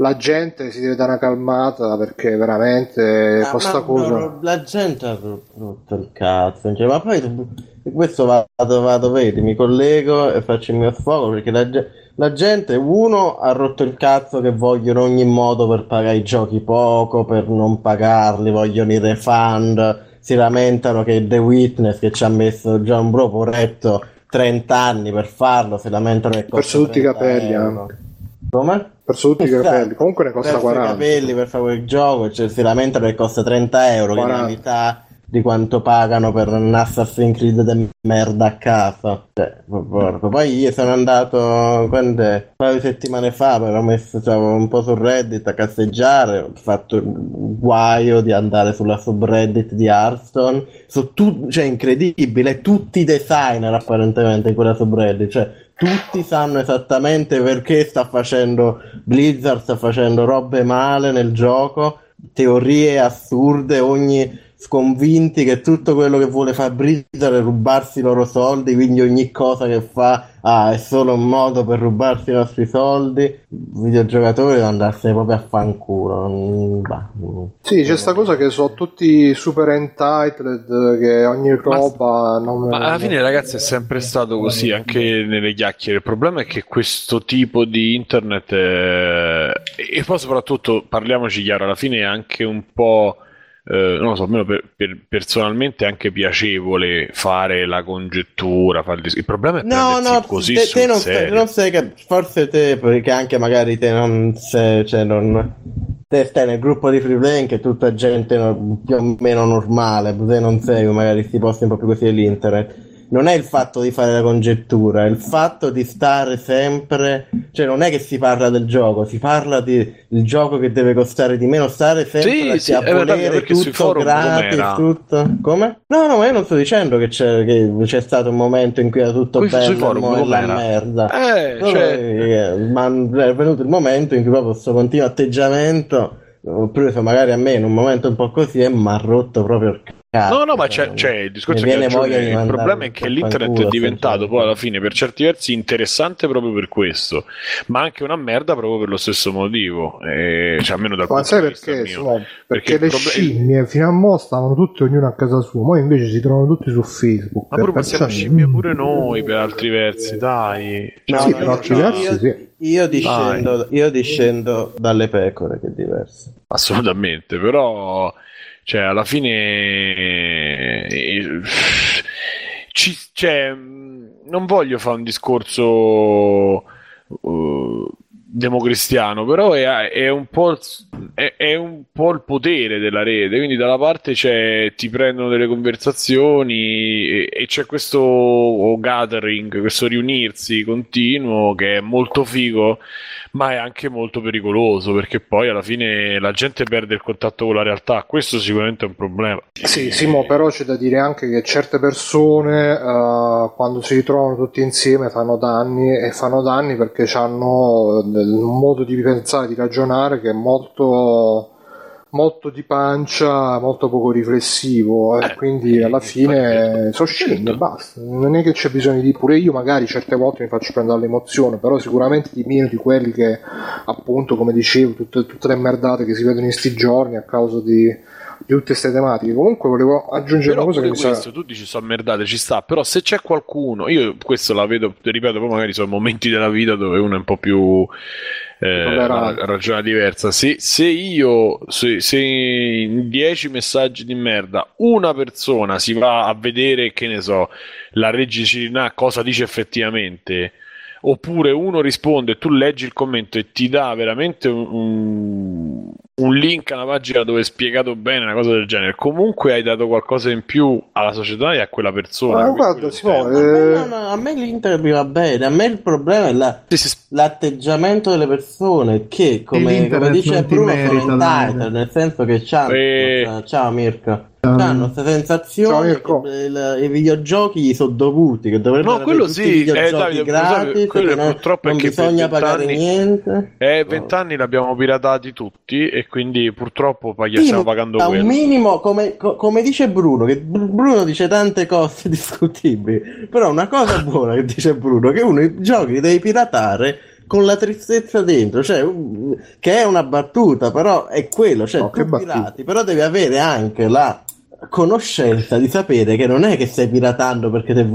la gente si deve dare una calmata perché veramente ah, questa cosa no, la gente ha rotto il cazzo, cioè, ma poi questo vado, vado, vedi, mi collego e faccio il mio sfogo perché la, la gente, uno, ha rotto il cazzo che vogliono ogni modo per pagare i giochi poco, per non pagarli, vogliono i refund, si lamentano che The Witness che ci ha messo già un bro poretto trenta anni per farlo, si lamentano che costa per tutti i capelli euro. Come? Per tutti i capelli, comunque ne costa quaranta. Per i capelli, per fare quel gioco, cioè, si lamentano che costa trenta euro, quaranta. Che è la metà di quanto pagano per un Assassin's Creed de merda a casa. Cioè, poi io sono andato quante settimane fa, però ho messo, cioè, un po' su Reddit a cazzeggiare, ho fatto il guaio di andare sulla subreddit di Hearthstone, su tu- cioè incredibile, tutti i designer apparentemente in quella subreddit, cioè tutti sanno esattamente perché sta facendo Blizzard, sta facendo robe male nel gioco, teorie assurde, ogni... sconvinti che tutto quello che vuole fare Blizzard è rubarsi i loro soldi, quindi ogni cosa che fa ah, è solo un modo per rubarsi i nostri soldi. I videogiocatori devono andarsene proprio a fanculo. Bah. Sì, c'è sta cosa che sono tutti super entitled, che ogni roba ma, non... ma alla fine ragazzi è sempre stato così anche nelle chiacchiere, il problema è che questo tipo di internet è... e poi soprattutto parliamoci chiaro, alla fine è anche un po', Eh, non lo so, almeno per, per, personalmente è anche piacevole fare la congettura, fare il, il problema è no, no, così te, te non sei, non sei cap- forse te, perché anche magari te non sei, cioè non te stai nel gruppo di Free Playing che è tutta gente no, più o meno normale, te non sei magari si posti un po' più così all'internet. Non è il fatto di fare la congettura, è il fatto di stare sempre, cioè non è che si parla del gioco, si parla del gioco che deve costare di meno, stare sempre sì, sì, a volere tutto gratis, tutto. Come? No, no, ma io non sto dicendo che c'è, che c'è stato un momento in cui era tutto questo bello e la merda. Eh, no, cioè... ma è venuto il momento in cui proprio questo continuo atteggiamento, ho preso magari a me in un momento un po' così e mi ha rotto proprio il Cazzo, no, no, ma c'è, c'è il discorso che il problema è che l'internet è diventato poi alla fine per certi versi interessante proprio per questo, ma anche una merda proprio per lo stesso motivo. E, cioè, almeno dal ma sai perché? Sono, perché, perché le prob- scimmie fino a mo' stavano tutte ognuno a casa sua, ma invece si trovano tutti su Facebook. Ma proprio siamo scimmie pure noi per altri versi, dai. No, sì, no, per altri versi, sì. Io discendo, io discendo dalle pecore, che è diverso. Assolutamente, però. Cioè, alla fine ci, cioè, non voglio fare un discorso uh, democristiano, però è, è, un po' il, è, è un po' il potere della rete, quindi dalla parte c'è, ti prendono delle conversazioni e, e c'è questo gathering, questo riunirsi continuo che è molto figo, ma è anche molto pericoloso, perché poi alla fine la gente perde il contatto con la realtà. Questo sicuramente è un problema. Sì, Simo, però c'è da dire anche che certe persone uh, quando si ritrovano tutti insieme fanno danni, e fanno danni perché hanno un modo di pensare, di ragionare che è molto molto di pancia, molto poco riflessivo, eh, e quindi alla fine sono scende, basta, non è che c'è bisogno di, pure io magari certe volte mi faccio prendere l'emozione, però sicuramente di meno di quelli che appunto, come dicevo, tutte, tutte le merdate che si vedono in sti giorni a causa di di tutte queste tematiche. Comunque volevo aggiungere però una cosa che mi questo, sarà... tu dici sono merdate, ci sta, però se c'è qualcuno, io questo la vedo, ripeto, poi magari sono momenti della vita dove uno è un po' più eh, ragiona diversa, se, se io se, se in dieci messaggi di merda una persona si va a vedere, che ne so, la regina cosa dice effettivamente, oppure uno risponde, tu leggi il commento e ti dà veramente un, un, un link alla pagina dove è spiegato bene una cosa del genere, comunque hai dato qualcosa in più alla società e a quella persona. Ma guarda, si può, eh... no, no, no, a me l'Inter mi va bene, a me il problema è la, sì, sì. l'atteggiamento delle persone che, come, come dice Bruno, sono entitled, nel senso che c'hanno e... ciao Mirko hanno questa sensazione che il, i videogiochi gli sono dovuti, che dovrebbero no, quello sì, i videogiochi eh, Davide, gratis, quello non, purtroppo non è che bisogna pagare niente. Eh, vent'anni l'abbiamo piratati tutti e quindi purtroppo paghi- sì, stiamo pagando quello. Un minimo, come, come dice Bruno, che Bruno dice tante cose discutibili, però una cosa buona che dice Bruno, che uno i giochi li devi piratare con la tristezza dentro, cioè che è una battuta, però è quello, cioè no, tu pirati, però devi avere anche la conoscenza di sapere che non è che stai piratando perché ti è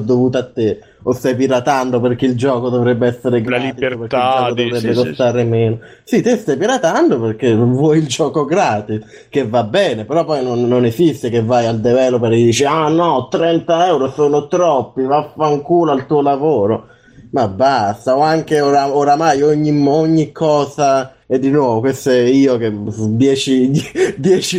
dovuto a te, o stai piratando perché il gioco dovrebbe essere gratis, la libertà perché il gioco dovrebbe sì, costare sì, meno. Sì, te stai piratando perché vuoi il gioco gratis, che va bene, però poi non, non esiste che vai al developer e gli dici ah no, trenta euro sono troppi, vaffanculo al tuo lavoro. Ma basta, o anche ora, oramai ogni, ogni cosa, e di nuovo questo è io che dieci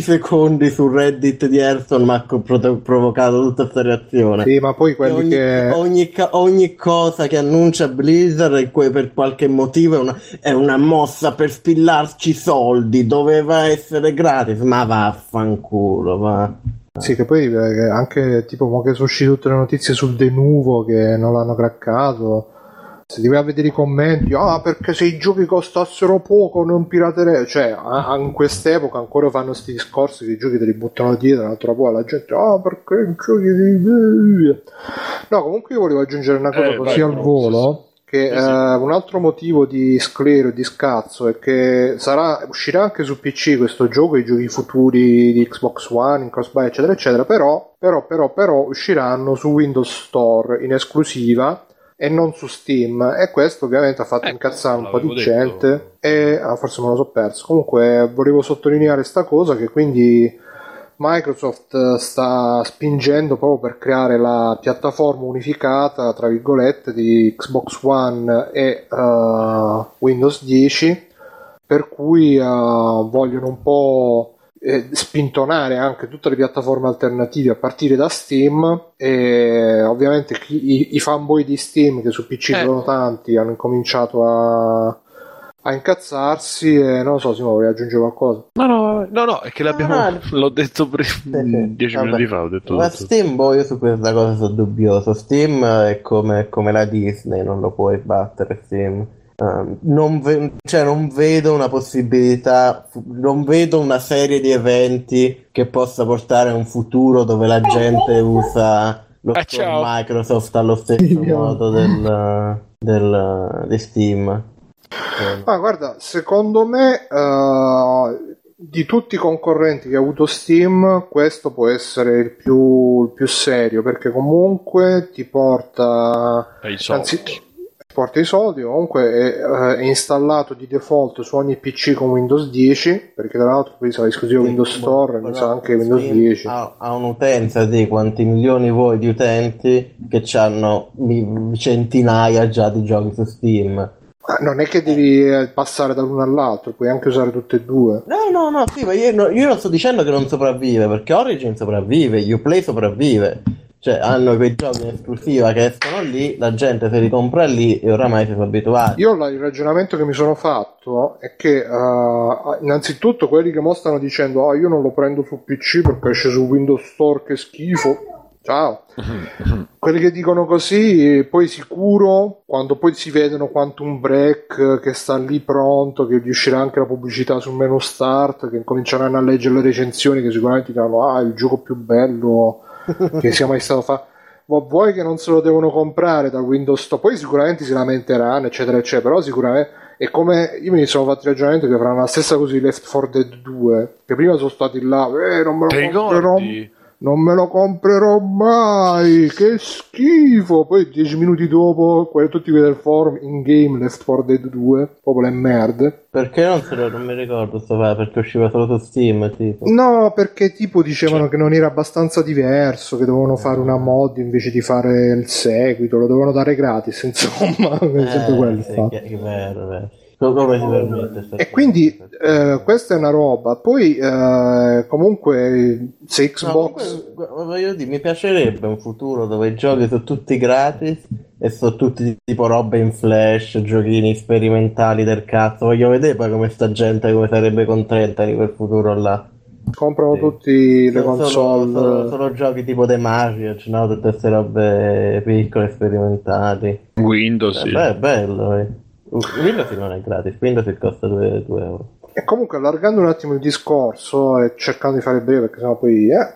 secondi su Reddit di Erson mi ha pro- provocato tutta questa reazione. Sì, ma poi quelli ogni, che... ogni, ogni cosa che annuncia Blizzard per qualche motivo è una, è una mossa per spillarci soldi, doveva essere gratis, ma vaffanculo, va. Sì, che poi anche tipo mo che sono uscite tutte le notizie sul Denuvo che non l'hanno craccato, se ti vai a vedere i commenti, ah perché se i giochi costassero poco non piraterei, cioè a- in quest'epoca ancora fanno questi discorsi che i giochi te li buttano dietro, l'altra poi la gente ah perché i giochi, no. Comunque io volevo aggiungere una cosa eh, così vai, al volo che eh, un altro motivo di sclero e di scazzo è che sarà, uscirà anche su P C questo gioco, i giochi futuri di Xbox One in cross-buy eccetera eccetera, però però però però usciranno su Windows Store in esclusiva e non su Steam, e questo ovviamente ha fatto ecco, incazzare un po' di detto. gente e ah, forse me lo so perso. Comunque volevo sottolineare sta cosa, che quindi Microsoft sta spingendo proprio per creare la piattaforma unificata tra virgolette di Xbox One e uh, Windows dieci, per cui uh, vogliono un po' spintonare anche tutte le piattaforme alternative a partire da Steam, e ovviamente chi, i, i fanboy di Steam che su P C eh. sono tanti, hanno incominciato a a incazzarsi, e non lo so, Simone, vuoi aggiungere qualcosa? No, no, no, no, è che l'abbiamo ah, l'ho detto prima dieci vabbè. minuti fa, ho detto. Ma tutto. Steam, boh, io su questa cosa sono dubbioso. Steam è come, come la Disney, non lo puoi battere Steam. Um, non, ve- cioè non vedo una possibilità, non vedo una serie di eventi che possa portare a un futuro dove la gente usa lo eh, store Microsoft allo stesso modo del, del, di Steam. Ah, guarda, secondo me uh, di tutti i concorrenti che ha avuto Steam, questo può essere il più, il più serio, perché comunque ti porta i soldi. Porta i soldi, comunque è, uh, è installato di default su ogni P C con Windows dieci, perché tra l'altro qui sarà esclusivo sì, Windows Store, mi sa anche Windows dieci. Ha, ha un'utenza di quanti milioni voi di utenti che hanno centinaia già di giochi su Steam. Ma non è che devi passare dall'uno all'altro, puoi anche usare tutte e due. No, no, no, sì, ma io, no, io non sto dicendo che non sopravvive, perché Origin sopravvive, Uplay sopravvive. Cioè hanno quei giochi in esclusiva che escono lì, la gente se li compra lì e oramai si sono abituati. Io il ragionamento che mi sono fatto è che uh, innanzitutto quelli che mo stanno dicendo oh, io non lo prendo su P C perché esce su Windows Store, che schifo, ciao. Quelli che dicono così poi sicuro quando poi si vedono Quantum Break che sta lì pronto, che gli uscirà anche la pubblicità sul menu start, che cominceranno a leggere le recensioni che sicuramente diranno ah, il gioco più bello che sia mai stato fatto, ma vuoi che non se lo devono comprare dal Windows Store, poi sicuramente si lamenteranno eccetera eccetera, però sicuramente è come io mi sono fatto il ragionamento che faranno la stessa cosa di Left four Dead two, che prima sono stati là eh, non me lo Te comprerò ricordi? Non me lo comprerò mai, che schifo, poi dieci minuti dopo tutti quelli del forum in game Left four Dead two, proprio le merde. Perché non se lo, non mi ricordo sto qua, perché usciva solo su Steam tipo. No, perché tipo dicevano cioè. Che non era abbastanza diverso, che dovevano eh. fare una mod invece di fare il seguito, lo dovevano dare gratis insomma, eh, sempre quello sì, fa. Che, che vero, vero. Permette, e quindi eh, questa è una roba. Poi eh, comunque se Xbox no, comunque, voglio dire, mi piacerebbe un futuro dove i giochi sono tutti gratis e sono tutti tipo robe in flash, giochini sperimentali del cazzo. Voglio vedere poi come sta gente come sarebbe contenta di quel futuro là. Comprano sì. tutti le sono, console sono, sono, sono giochi tipo The Mario, no? Tutte queste robe piccole sperimentali Windows eh, sì. beh, è bello eh. Windows non è gratis, Windows costa due euro. E comunque allargando un attimo il discorso e cercando di fare breve perché sennò poi eh,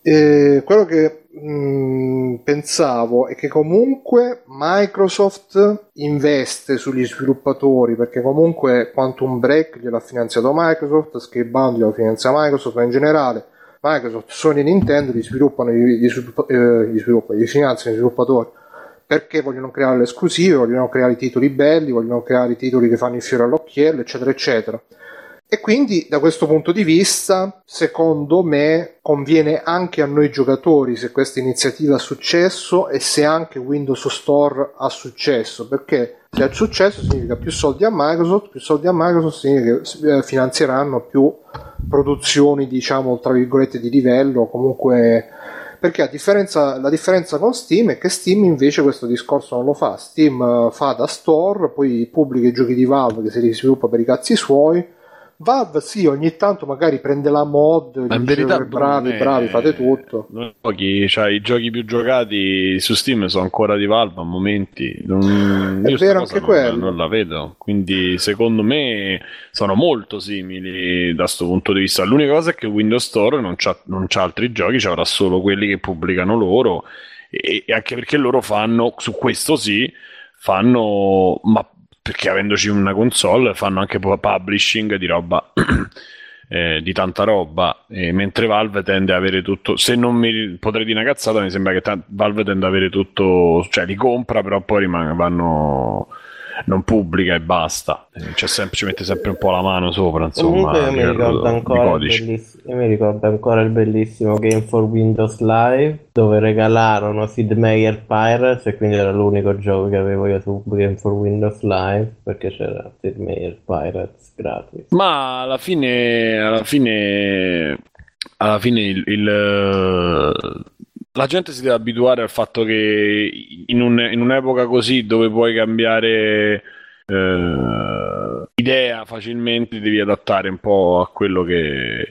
eh, quello che mh, pensavo è che comunque Microsoft investe sugli sviluppatori, perché comunque Quantum Break gliel'ha finanziato Microsoft, Scalebound glielo finanzia Microsoft, ma in generale Microsoft, Sony e Nintendo gli sviluppano gli, gli, eh, gli, sviluppano, gli finanziano gli sviluppatori perché vogliono creare le esclusive, vogliono creare i titoli belli, vogliono creare i titoli che fanno il fiore all'occhiello, eccetera, eccetera. E quindi, da questo punto di vista, secondo me, conviene anche a noi giocatori se questa iniziativa ha successo e se anche Windows Store ha successo, perché se ha successo significa più soldi a Microsoft, più soldi a Microsoft significa che finanzieranno più produzioni, diciamo, tra virgolette, di livello, comunque... Perché a differenza, la differenza con Steam è che Steam invece questo discorso non lo fa. Steam fa da store, poi pubblica i giochi di Valve che se li sviluppa per i cazzi suoi. Valve sì, ogni tanto magari prende la mod, ma in verità bravi, è... bravi, fate tutto. Giochi, cioè, i giochi più giocati su Steam sono ancora di Valve a momenti. Non... È Io vero anche non, quello. Non la vedo, quindi secondo me sono molto simili da sto punto di vista. L'unica cosa è che Windows Store non c'ha, non c'ha altri giochi, ci avrà solo quelli che pubblicano loro e, e anche perché loro fanno, su questo sì, fanno... ma perché avendoci una console fanno anche publishing di roba eh, di tanta roba eh, mentre Valve tende a avere tutto, se non mi potrei dire una cazzata mi sembra che t- Valve tende a avere tutto, cioè li compra però poi rimane, vanno, non pubblica e basta, c'è sempre, ci mette sempre un po' la mano sopra insomma. Io mi ricordo ancora belliss- io mi ricordo ancora il bellissimo Game for Windows Live dove regalarono Sid Meier Pirates e quindi era l'unico gioco che avevo io su Game for Windows Live perché c'era Sid Meier Pirates gratis. Ma alla fine alla fine alla fine il, il la gente si deve abituare al fatto che in, un, in un'epoca così dove puoi cambiare eh, idea facilmente devi adattare un po' a quello che,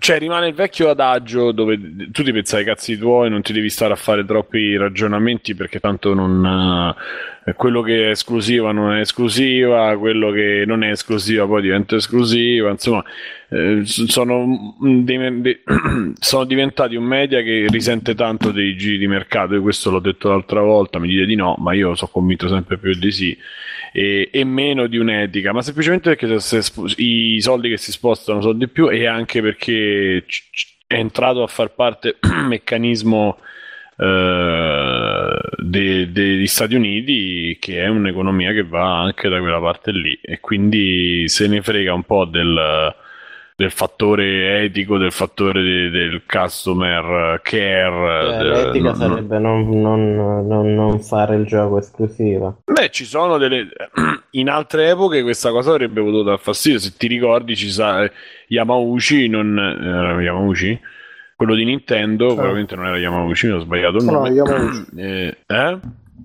Cioè rimane il vecchio adagio dove tu ti pensi ai cazzi tuoi, non ti devi stare a fare troppi ragionamenti perché tanto non, quello che è esclusiva non è esclusiva, quello che non è esclusiva poi diventa esclusiva, insomma eh, sono, de- de- sono diventati un media che risente tanto dei giri di mercato. Io questo l'ho detto l'altra volta, mi dite di no, ma io sono convinto sempre più di sì, e, e meno di un'etica, ma semplicemente perché se, se, i soldi che si spostano sono di più, e anche perché c- c- è entrato a far parte meccanismo Uh, de, de, degli Stati Uniti, che è un'economia che va anche da quella parte lì, e quindi se ne frega un po' del, del fattore etico, del fattore de, del customer care. Beh, de, l'etica non, sarebbe non, non, non, non fare il gioco esclusivo. Beh, ci sono delle in altre epoche questa cosa avrebbe potuto dar fastidio. Se ti ricordi, ci sa Yamauchi non eh, Yamauchi? Quello di Nintendo, probabilmente non era Yamauchi, ho sbagliato il nome. No, Yamauchi. Eh, eh?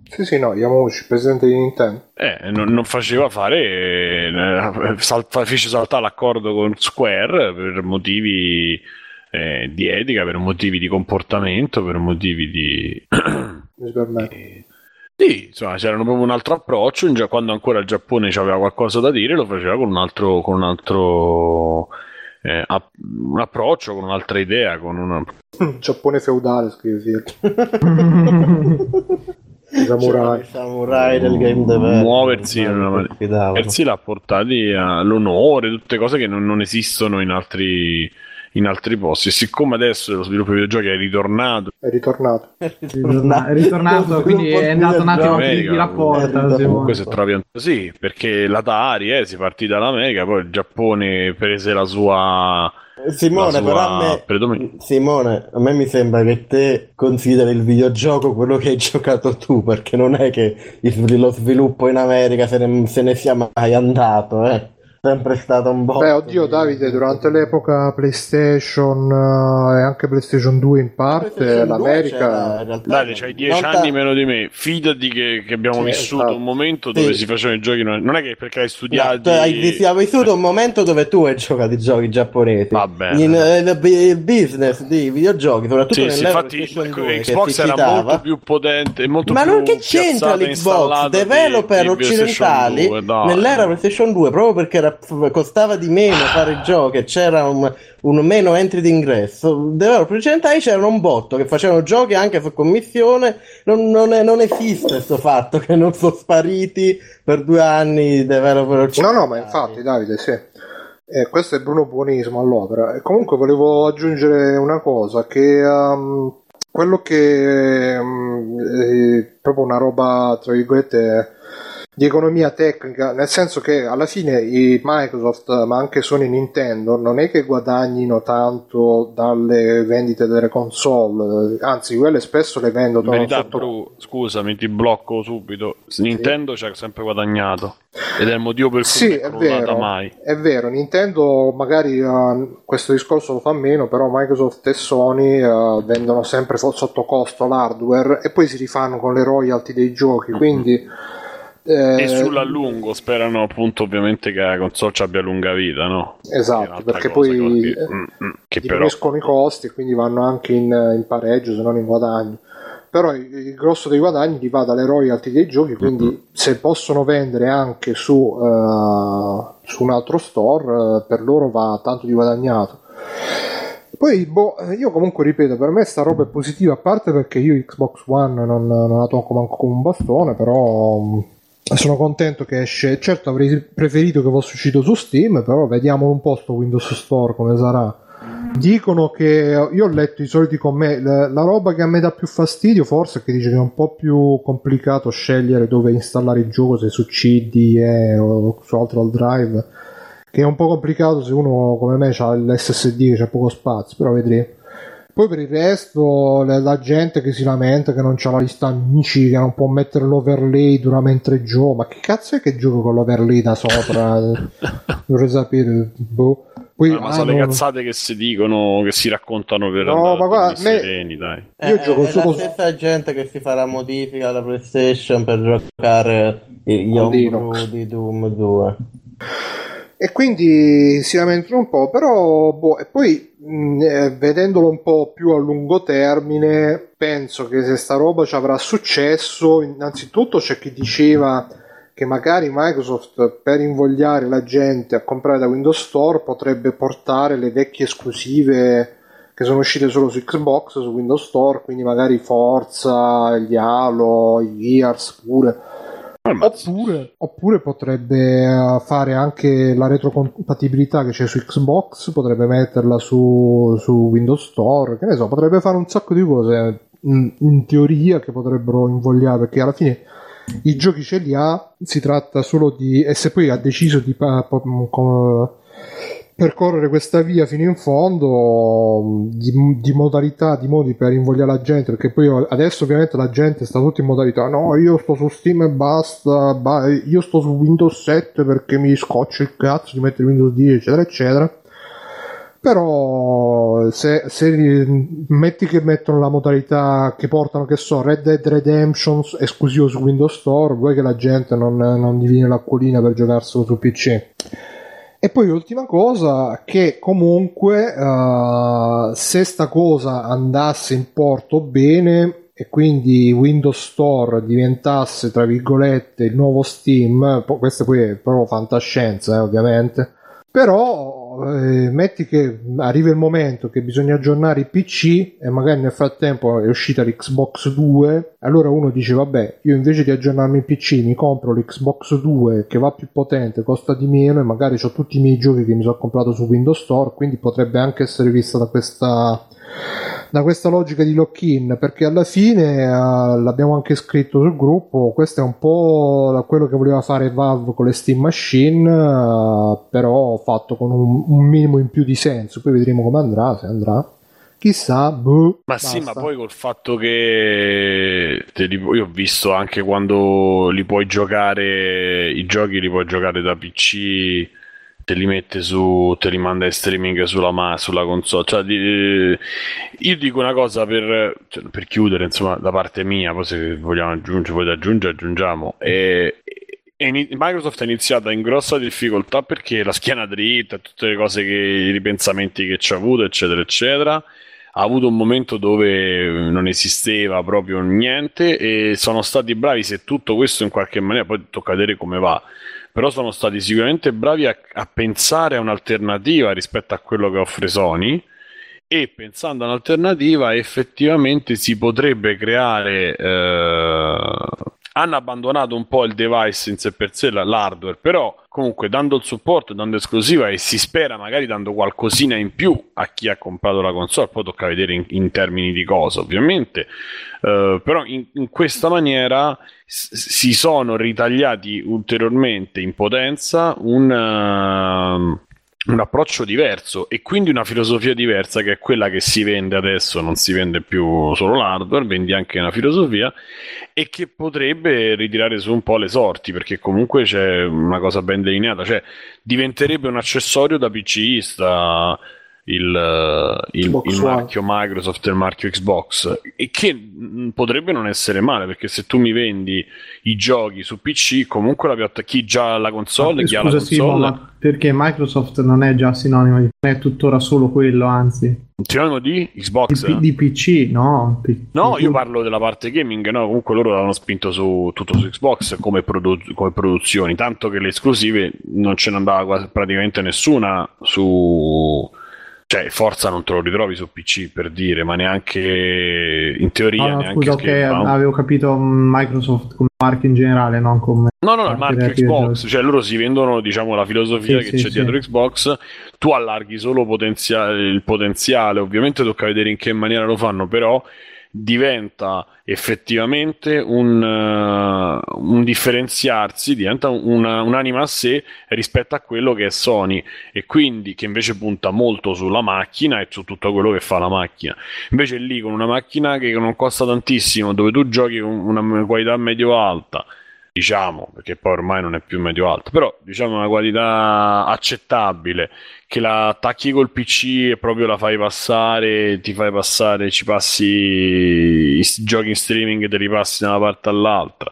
Sì, sì, no, Yamauchi, presidente di Nintendo. Eh, non, non faceva fare, eh, sal, fece saltare l'accordo con Square per motivi eh, di etica, per motivi di comportamento, per motivi di... per me. Eh, sì, insomma, c'era proprio un altro approccio, in, quando ancora il Giappone c'aveva qualcosa da dire, lo faceva con un altro... Con un altro... Eh, app- un approccio, con un'altra idea, con una... Giappone feudale, scrive samurai, samurai del game dev, muoversi in una maniera, l'ha portati all'onore, tutte cose che non, non esistono in altri in altri posti. E siccome adesso lo sviluppo dei videogiochi è ritornato è ritornato è ritornato, è ritornato quindi è andato un attimo di la porta, comunque se trovi un... sì, perché l'Atari eh, si è partita dall'America, poi il Giappone prese la sua Simone la sua... però a me predomin- Simone a me mi sembra che te consideri il videogioco quello che hai giocato tu, perché non è che il, lo sviluppo in America se ne, se ne sia mai andato, eh sempre stato un botto. Beh, oddio Davide, durante l'epoca PlayStation uh, e anche PlayStation due in parte, l'America... Davide, c'hai dieci anni meno di me, fidati che, che abbiamo c'è vissuto stato un momento dove sì, si facevano i giochi... Non è che perché hai studiato... No, hai, hai vissuto un momento dove tu hai giocato i giochi giapponesi. Va bene. Il, il, il business dei videogiochi, soprattutto sì, sì, infatti due, Xbox era citava, molto più potente, molto ma più... Ma non che c'entra l'Xbox? Developer di, di occidentali due, no, nell'era PlayStation due, proprio perché era costava di meno fare giochi, c'era un, un meno entry d'ingresso, davvero precedentari c'era un botto che facevano giochi anche su commissione. Non, non, è, non esiste questo fatto che non sono spariti per due anni davvero precedentari. No, no, ma infatti Davide sì, eh, questo è Bruno Buonismo all'opera. E comunque volevo aggiungere una cosa che um, quello che um, è proprio una roba tra virgolette di economia tecnica, nel senso che alla fine i Microsoft, ma anche Sony e Nintendo, non è che guadagnino tanto dalle vendite delle console, anzi quelle spesso le vendono. In verità, sotto... Bru, scusami, ti blocco subito. Sì. Nintendo ci ha sempre guadagnato ed è il motivo per cui sì, non è vero, mai. È vero, Nintendo magari uh, questo discorso lo fa meno, però Microsoft e Sony uh, vendono sempre sotto costo l'hardware e poi si rifanno con le royalty dei giochi, mm-hmm. quindi Eh, e sulla lungo sperano appunto ovviamente che la console abbia lunga vita, no? Esatto, perché poi che, eh, mm, mm, che diminuiscono però i costi, quindi vanno anche in, in pareggio se non in guadagno. Però il, il grosso dei guadagni gli va dalle royalty dei giochi, quindi mm-hmm. se possono vendere anche su, uh, su un altro store uh, per loro va tanto di guadagnato. Poi boh, io comunque ripeto, per me sta roba è positiva, a parte perché io Xbox One non, non la tocco manco con un bastone, però... sono contento che esce. Certo avrei preferito che fosse uscito su Steam, però vediamo un po' sto Windows Store come sarà. Dicono che, io ho letto i soliti commenti, la, la roba che a me dà più fastidio forse è che dice che è un po' più complicato scegliere dove installare il gioco, se su C D eh, o su altro hard drive, che è un po' complicato se uno come me ha l'esse esse di che c'è poco spazio, però vedremo. Poi per il resto la gente che si lamenta che non c'ha la lista amici, che non può mettere l'overlay dura mentre gioca, ma che cazzo è che gioco con l'overlay da sopra? Vorrei sapere, boh. Poi, no, ma ah, sono no, le cazzate che si dicono, che si raccontano per no, ma guarda, me... sereni, dai. Eh, io gioco è solo la stessa su... gente che si farà modifica alla PlayStation per giocare gli homebrew di Doom due. E quindi si lamentano un po', però boh, e poi mh, vedendolo un po' più a lungo termine, penso che se sta roba ci avrà successo, innanzitutto c'è chi diceva che magari Microsoft, per invogliare la gente a comprare da Windows Store, potrebbe portare le vecchie esclusive che sono uscite solo su Xbox, su Windows Store, quindi magari Forza, gli Halo, gli Gears pure. Oppure, oppure potrebbe fare anche la retrocompatibilità che c'è su Xbox, potrebbe metterla su, su Windows Store, che ne so, potrebbe fare un sacco di cose in, in teoria che potrebbero invogliare, perché alla fine i giochi ce li ha, si tratta solo di... e se poi ha deciso di pa- pa- co- percorrere questa via fino in fondo di, di modalità, di modi per invogliare la gente, perché poi adesso ovviamente la gente sta tutta in modalità no, io sto su Steam e basta, ba- io sto su Windows sette perché mi scoccio il cazzo di mettere Windows dieci eccetera eccetera. Però se, se metti che mettono la modalità che portano, che so, Red Dead Redemption esclusivo su Windows Store, vuoi che la gente non, non diviene l'acquolina per giocarselo su P C. E poi l'ultima cosa, che comunque uh, se sta cosa andasse in porto bene e quindi Windows Store diventasse tra virgolette il nuovo Steam, po- questa poi è proprio fantascienza eh, ovviamente, però Eh, metti che arriva il momento che bisogna aggiornare i P C e magari nel frattempo è uscita l'Xbox due, allora uno dice vabbè, io invece di aggiornarmi il P C mi compro l'Xbox due che va più potente, costa di meno e magari ho tutti i miei giochi che mi sono comprato su Windows Store, quindi potrebbe anche essere vista da questa da questa logica di lock-in, perché alla fine eh, l'abbiamo anche scritto sul gruppo, questo è un po' quello che voleva fare Valve con le Steam Machine, eh, però fatto con un, un minimo in più di senso, poi vedremo come andrà, se andrà chissà, boh, ma basta. Sì, ma poi col fatto che te li, io ho visto anche quando li puoi giocare, i giochi li puoi giocare da P C, te li mette su, te li manda in streaming sulla, ma, sulla console, cioè, di, io dico una cosa per, cioè, per chiudere insomma da parte mia, poi se vogliamo aggiungere, voi da aggiungere aggiungiamo, e, e Microsoft è iniziata in grossa difficoltà perché la schiena dritta, tutte le cose che, i ripensamenti che ci ha avuto eccetera eccetera, ha avuto un momento dove non esisteva proprio niente e sono stati bravi, se tutto questo in qualche maniera, poi tocca vedere come va, però sono stati sicuramente bravi a, a pensare a un'alternativa rispetto a quello che offre Sony, e pensando a un'alternativa effettivamente si potrebbe creare eh, hanno abbandonato un po' il device in sé per sé, l'hardware, però comunque dando il supporto, dando esclusiva e si spera magari dando qualcosina in più a chi ha comprato la console, poi tocca vedere in, in termini di cosa ovviamente, uh, però in, in questa maniera s- si sono ritagliati ulteriormente in potenza un, uh, un approccio diverso e quindi una filosofia diversa, che è quella che si vende adesso, non si vende più solo l'hardware, vendi anche una filosofia, e che potrebbe ritirare su un po' le sorti, perché comunque c'è una cosa ben delineata, cioè diventerebbe un accessorio da PCista il, il, il marchio Microsoft e il marchio Xbox, e che potrebbe non essere male, perché se tu mi vendi i giochi su P C comunque la piatta, chi già ha la console, ah, chi scusa, ha la console, sì, ma perché Microsoft non è già sinonimo di, non è tuttora solo quello, anzi sinonimo di Xbox di, eh? Di P C no P- no io parlo della parte gaming, no, comunque loro l'hanno spinto su tutto su Xbox come, produ- come produzioni, tanto che le esclusive non ce ne andava quasi, praticamente nessuna su, cioè Forza non te lo ritrovi su P C per dire, ma neanche in teoria, no, no, neanche scusa, che okay, avevo capito Microsoft come marchio in generale, non come no no, no il marchio Xbox, cioè loro si vendono diciamo la filosofia sì, che sì, c'è sì. dietro Xbox, tu allarghi solo potenziale, il potenziale, ovviamente tocca vedere in che maniera lo fanno, però diventa effettivamente un, uh, un differenziarsi, diventa una, un'anima a sé rispetto a quello che è Sony, e quindi che invece punta molto sulla macchina e su tutto quello che fa la macchina, invece lì con una macchina che non costa tantissimo, dove tu giochi con una qualità medio-alta, diciamo, perché poi ormai non è più medio-alto, però diciamo una qualità accettabile, che la attacchi col P C e proprio la fai passare, ti fai passare, ci passi i giochi in streaming e te li passi da una parte all'altra,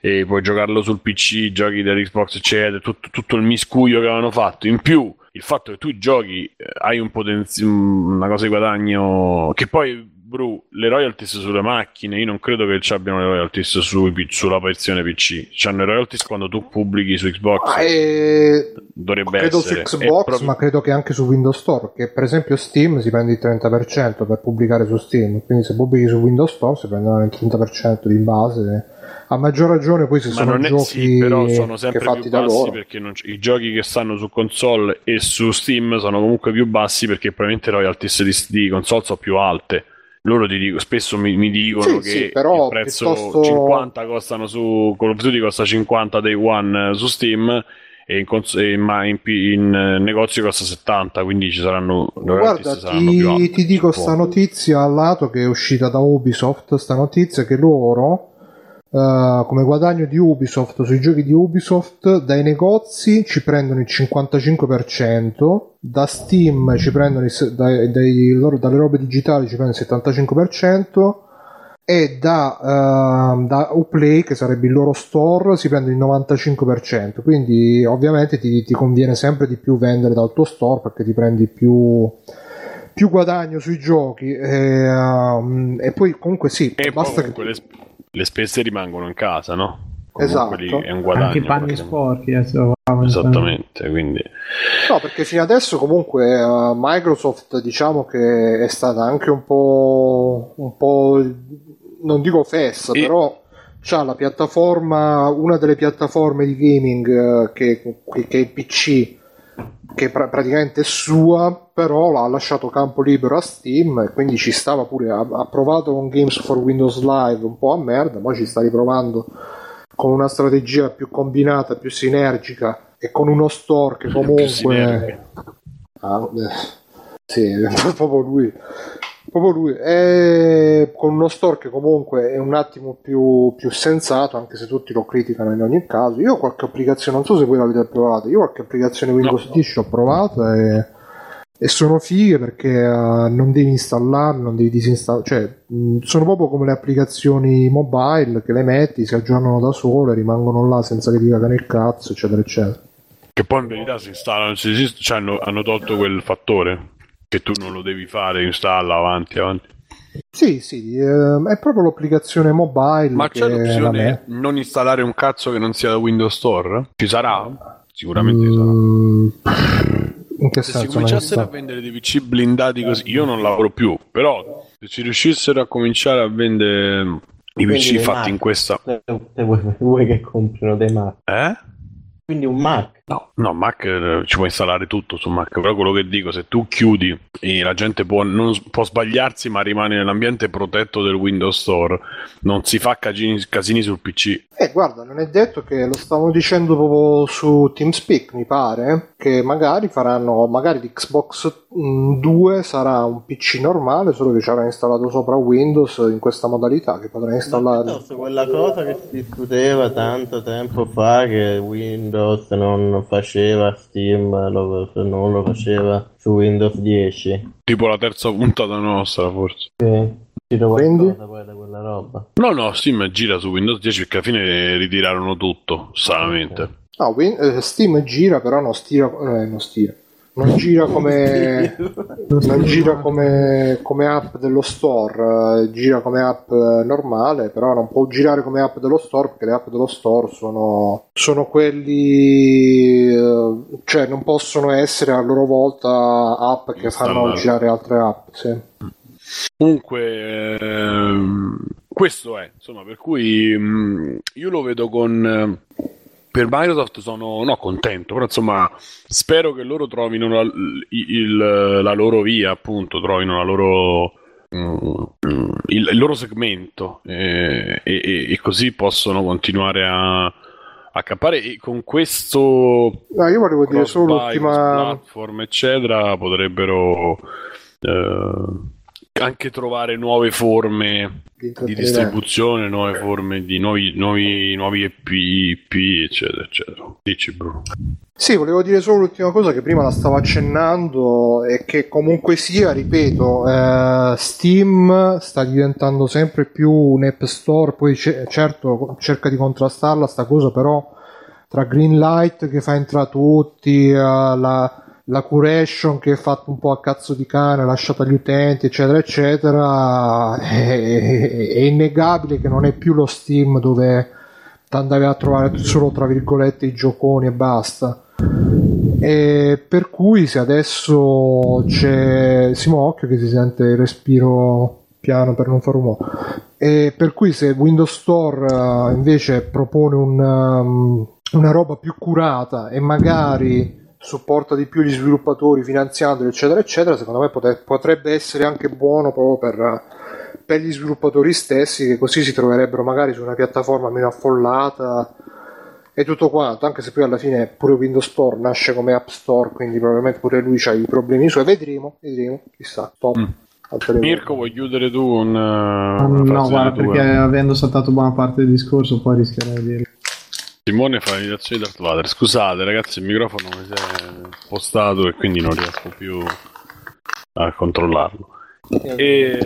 e puoi giocarlo sul P C, giochi dell'Xbox eccetera, tutto, tutto il miscuglio che avevano fatto, in più il fatto che tu giochi, hai un potenzi- una cosa di guadagno che poi, Bru, le royalties sulle macchine, io non credo che ci abbiano le royalties su, sulla versione P C. C'hanno le royalties quando tu pubblichi su Xbox. Ah, e... Dovrebbe credo essere. Credo su Xbox, proprio... ma credo che anche su Windows Store, che per esempio Steam si prende il trenta per cento per pubblicare su Steam, quindi se pubblichi su Windows Store si prendono il trenta per cento di base. A maggior ragione poi se ma sono giochi sì, però sono sempre che fatti più da bassi loro, perché non c- i giochi che stanno su console e su Steam sono comunque più bassi, perché probabilmente le royalties di, di console sono più alte. Loro ti dico, spesso mi, mi dicono sì, che sì, però il prezzo piuttosto... cinquanta costano su Call of Duty, costa cinquanta Day One su Steam, e in, cons- in, in, in negozio costa settanta, quindi ci saranno, guarda, ti, saranno più alti, ti dico sta notizia al lato che è uscita da Ubisoft, sta notizia che loro Uh, come guadagno di Ubisoft sui giochi di Ubisoft dai negozi ci prendono il cinquantacinque per cento, da Steam ci prendono il, dai, dai, loro, dalle robe digitali ci prendono il settantacinque per cento, e da, uh, da Uplay, che sarebbe il loro store, si prende il novantacinque per cento. Quindi ovviamente ti, ti conviene sempre di più vendere dal tuo store, perché ti prendi più più guadagno sui giochi, e, uh, e poi comunque sì, e basta comunque che... le... le spese rimangono in casa, no? Comunque esatto, è un guadagno, anche i panni sporchi eh, esattamente, quindi no, perché fino adesso comunque uh, Microsoft diciamo che è stata anche un po' un po' non dico fessa e... però c'ha la piattaforma, una delle piattaforme di gaming uh, che, che, che è il P C, che pra- praticamente è sua, però l'ha lasciato campo libero a Steam, e quindi ci stava pure, ha, ha provato con Games for Windows Live un po' a merda, poi ci sta riprovando con una strategia più combinata, più sinergica, e con uno store che comunque ah, eh, sì, proprio lui proprio lui e con uno store che comunque è un attimo più, più sensato, anche se tutti lo criticano in ogni caso. Io qualche applicazione, non so se voi l'avete provata, io qualche applicazione Windows dieci no, no. ho provata e, e sono fighe, perché uh, non devi installare, non devi disinstallare, cioè mh, sono proprio come le applicazioni mobile, che le metti, si aggiornano da sole, rimangono là senza che ti cagano il cazzo, eccetera eccetera, che poi in verità si installano, si, cioè, hanno, hanno tolto quel fattore che tu non lo devi fare, installa avanti avanti. Sì, sì, ehm, è proprio l'applicazione mobile. Ma che c'è l'opzione non installare un cazzo che non sia da Windows Store? Ci sarà? Sicuramente mm... sarà. In che se senso si cominciassero a vendere dei P C blindati così, io non lavoro più, però se ci riuscissero a cominciare a vendere i P C fatti in questa... Vuoi che comprino dei Mac? Eh? Quindi un Mac? No, no, Mac ci puoi installare tutto su Mac, però quello che dico, se tu chiudi e la gente può, non, può sbagliarsi, ma rimane nell'ambiente protetto del Windows Store, non si fa casini, casini sul P C. Eh guarda, non è detto, che lo stavano dicendo proprio su TeamSpeak mi pare, che magari faranno, magari l'Xbox due sarà un P C normale, solo che ci avrà installato sopra Windows in questa modalità, che potrà installare quella cosa che si discuteva tanto tempo fa, che Windows non faceva, Steam lo, non lo faceva su Windows dieci, tipo la terza puntata nostra forse. Sì, gira qualcosa poi da quella roba. No no, Steam gira su Windows dieci, perché alla fine ritirarono tutto sanamente. Okay. No, win- eh, Steam gira, però non stira, eh, non stira non gira come non gira come, come app dello store, gira come app normale, però non può girare come app dello store, perché le app dello store sono, sono quelli, cioè non possono essere a loro volta app che fanno girare altre app. Sì. Comunque ehm, questo è, insomma, per cui mh, io lo vedo con... Per Microsoft sono no, contento, però insomma spero che loro trovino la, il, la loro via, appunto, trovino la loro, mm, il, il loro segmento, eh, e, e così possono continuare a, a campare, e con questo no, io volevo dire solo l'ultima platform eccetera potrebbero eh, anche trovare nuove forme di distribuzione, nuove forme di nuovi, nuovi, nuovi E P, eccetera, eccetera. Dici, Bruno? Sì, volevo dire solo l'ultima cosa che prima la stavo accennando, è che comunque sia, ripeto, eh, Steam sta diventando sempre più un app store, poi c- certo cerca di contrastarla sta cosa, però tra Green Light che fa entrare tutti, eh, la... la curation che è fatta un po' a cazzo di cane, lasciata agli utenti eccetera eccetera, è, è innegabile che non è più lo Steam dove ti andavi a trovare solo tra virgolette i gioconi e basta. E per cui se adesso c'è Simo, occhio che si sente il respiro piano per non far rumore, e per cui se Windows Store invece propone un, um, una roba più curata e magari supporta di più gli sviluppatori finanziandoli eccetera eccetera, secondo me potrebbe essere anche buono proprio per, per gli sviluppatori stessi, che così si troverebbero magari su una piattaforma meno affollata e tutto quanto, anche se poi alla fine pure Windows Store nasce come App Store, quindi probabilmente pure lui c'ha i problemi suoi, vedremo, vedremo, chissà. Top. Mm. Mirko, vuoi chiudere tu un uh, no, guarda, perché avendo saltato buona parte del discorso poi rischierei di dire Simone fa l'imitazione di Darth Vader. Scusate ragazzi, il microfono mi si è spostato e quindi non riesco più a controllarlo. E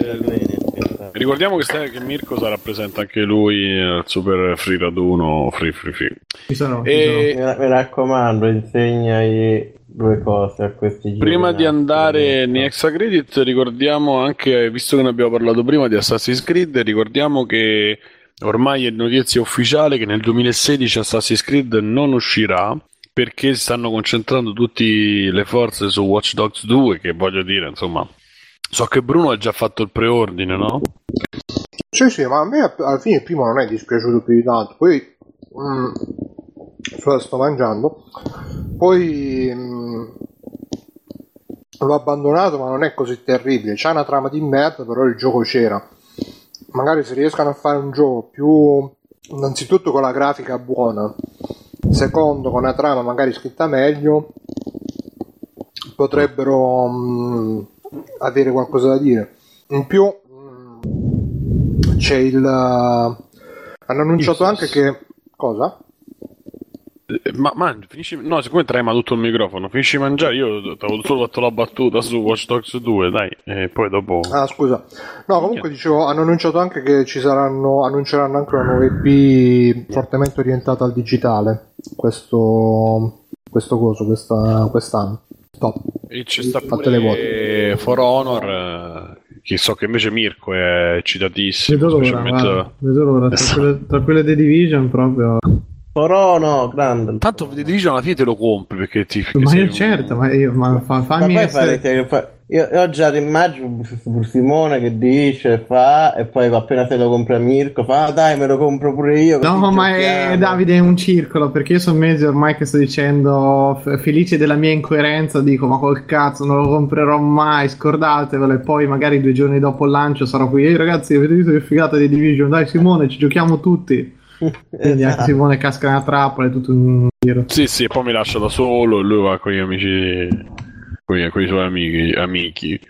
ricordiamo che, sta, che Mirko sarà presente anche lui al Super Free Raduno. Free Free Free ci sono, e... ci sono. Mi raccomando, insegnai due cose a questi giorni. Prima di andare nei extra credit ricordiamo anche, visto che ne abbiamo parlato prima di Assassin's Creed, ricordiamo che ormai è notizia ufficiale che nel duemilasedici Assassin's Creed non uscirà, perché si stanno concentrando tutte le forze su Watch Dogs due, che voglio dire, insomma, so che Bruno ha già fatto il preordine, no? Sì, sì, ma a me alla fine il primo non è dispiaciuto più di tanto, poi mh, sto mangiando, poi mh, l'ho abbandonato, ma non è così terribile, c'è una trama di merda, però il gioco c'era. Magari se riescono a fare un gioco più, innanzitutto con la grafica buona, secondo con una trama magari scritta meglio, potrebbero mh, avere qualcosa da dire. In più mh, c'è il hanno annunciato anche che cosa? Ma, ma finisci, no, siccome trema tutto il microfono, finisci di mangiare. Io avevo solo fatto la battuta su Watch Dogs due, dai, e poi dopo. Ah, scusa. No, comunque yeah. dicevo, hanno annunciato anche che ci saranno, annunceranno anche una nuova E P fortemente orientata al digitale. Questo, questo coso, questa, quest'anno. Top. E ci sta pure For Honor, che so che invece Mirko è eccitatissimo. Vedo l'ora, vedo l'ora. Tra quelle, tra quelle dei Division proprio. Però no, grande. Tanto The Division alla fine te lo compri perché ti. Perché ma io un... certo, ma io ma fa, fammi ma essere... farete, fa... io, io ho già l'immagine su Simone che dice fa e poi appena te lo compra Mirko fa ah, dai me lo compro pure io. No, ma è, Davide, è un circolo, perché io sono mesi ormai che sto dicendo felice della mia incoerenza, dico ma col cazzo non lo comprerò mai, scordatevelo, e poi magari due giorni dopo il lancio sarò qui ehi ragazzi avete visto che figata di Division, dai Simone ci giochiamo tutti. Quindi anche Simone casca una trappola e tutto un giro. Sì, sì, e poi mi lascia da solo e lui va con gli amici, con i suoi amici. amici.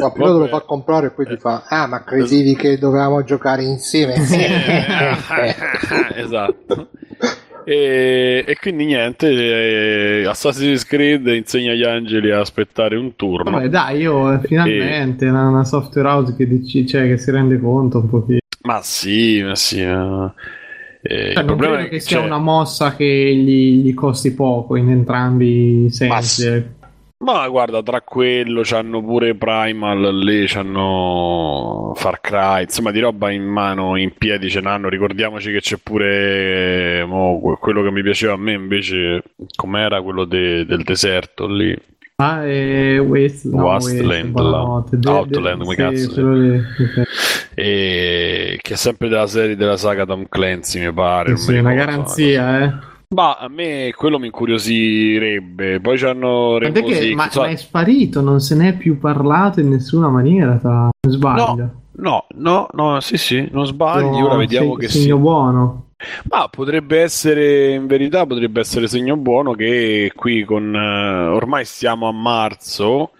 No, prima lo fa comprare e poi ti fa ah, ma credevi che dovevamo giocare insieme? Esatto. E, e quindi niente, Assassin's Creed insegna agli angeli a aspettare un turno. Vabbè dai, io finalmente e... una software house che, dici, cioè, che si rende conto un pochino. Ma sì, ma sì, ma... Eh, cioè, il non problema credo è che sia cioè... una mossa che gli, gli costi poco in entrambi i sensi. Ma, ma guarda, tra quello c'hanno pure Primal, lì c'hanno Far Cry, insomma di roba in mano, in piedi ce n'hanno. Ricordiamoci che c'è pure oh, quello che mi piaceva a me invece, com'era quello de, del deserto lì. Ah, e West, no, Westland, West, la... no, de- Outland, come cazzo. Okay. E... che è sempre della serie della saga Tom Clancy, mi pare. Sì, una garanzia, eh. Ma a me quello mi incuriosirebbe. Poi c'hanno Rainbow Six, che, ma, so... ma è sparito, non se ne è più parlato in nessuna maniera, ta... non sbaglio. No, no, no, no, sì, sì, non sbaglio, no, ora vediamo se, che segno sì. buono. Ma potrebbe essere, in verità potrebbe essere segno buono che qui con uh, ormai siamo a marzo,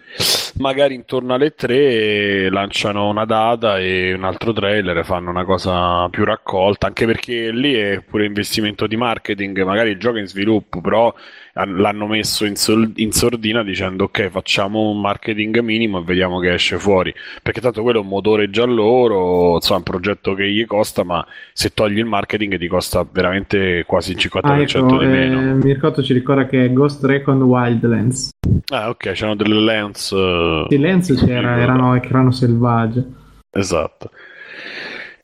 magari intorno alle tre lanciano una data e un altro trailer, fanno una cosa più raccolta, anche perché lì è pure investimento di marketing, magari il gioco è in sviluppo però l'hanno messo in, sol- in sordina dicendo ok facciamo un marketing minimo e vediamo che esce fuori, perché tanto quello è un motore già loro, insomma è un progetto che gli costa, ma se togli il marketing ti costa veramente quasi il cinquanta per cento ah, ecco, di meno. eh, Mircotto ci ricorda che è Ghost Recon Wildlands. Ah, ok, c'erano delle lens. Uh, le lens c'era, erano ecrano selvaggio. Esatto.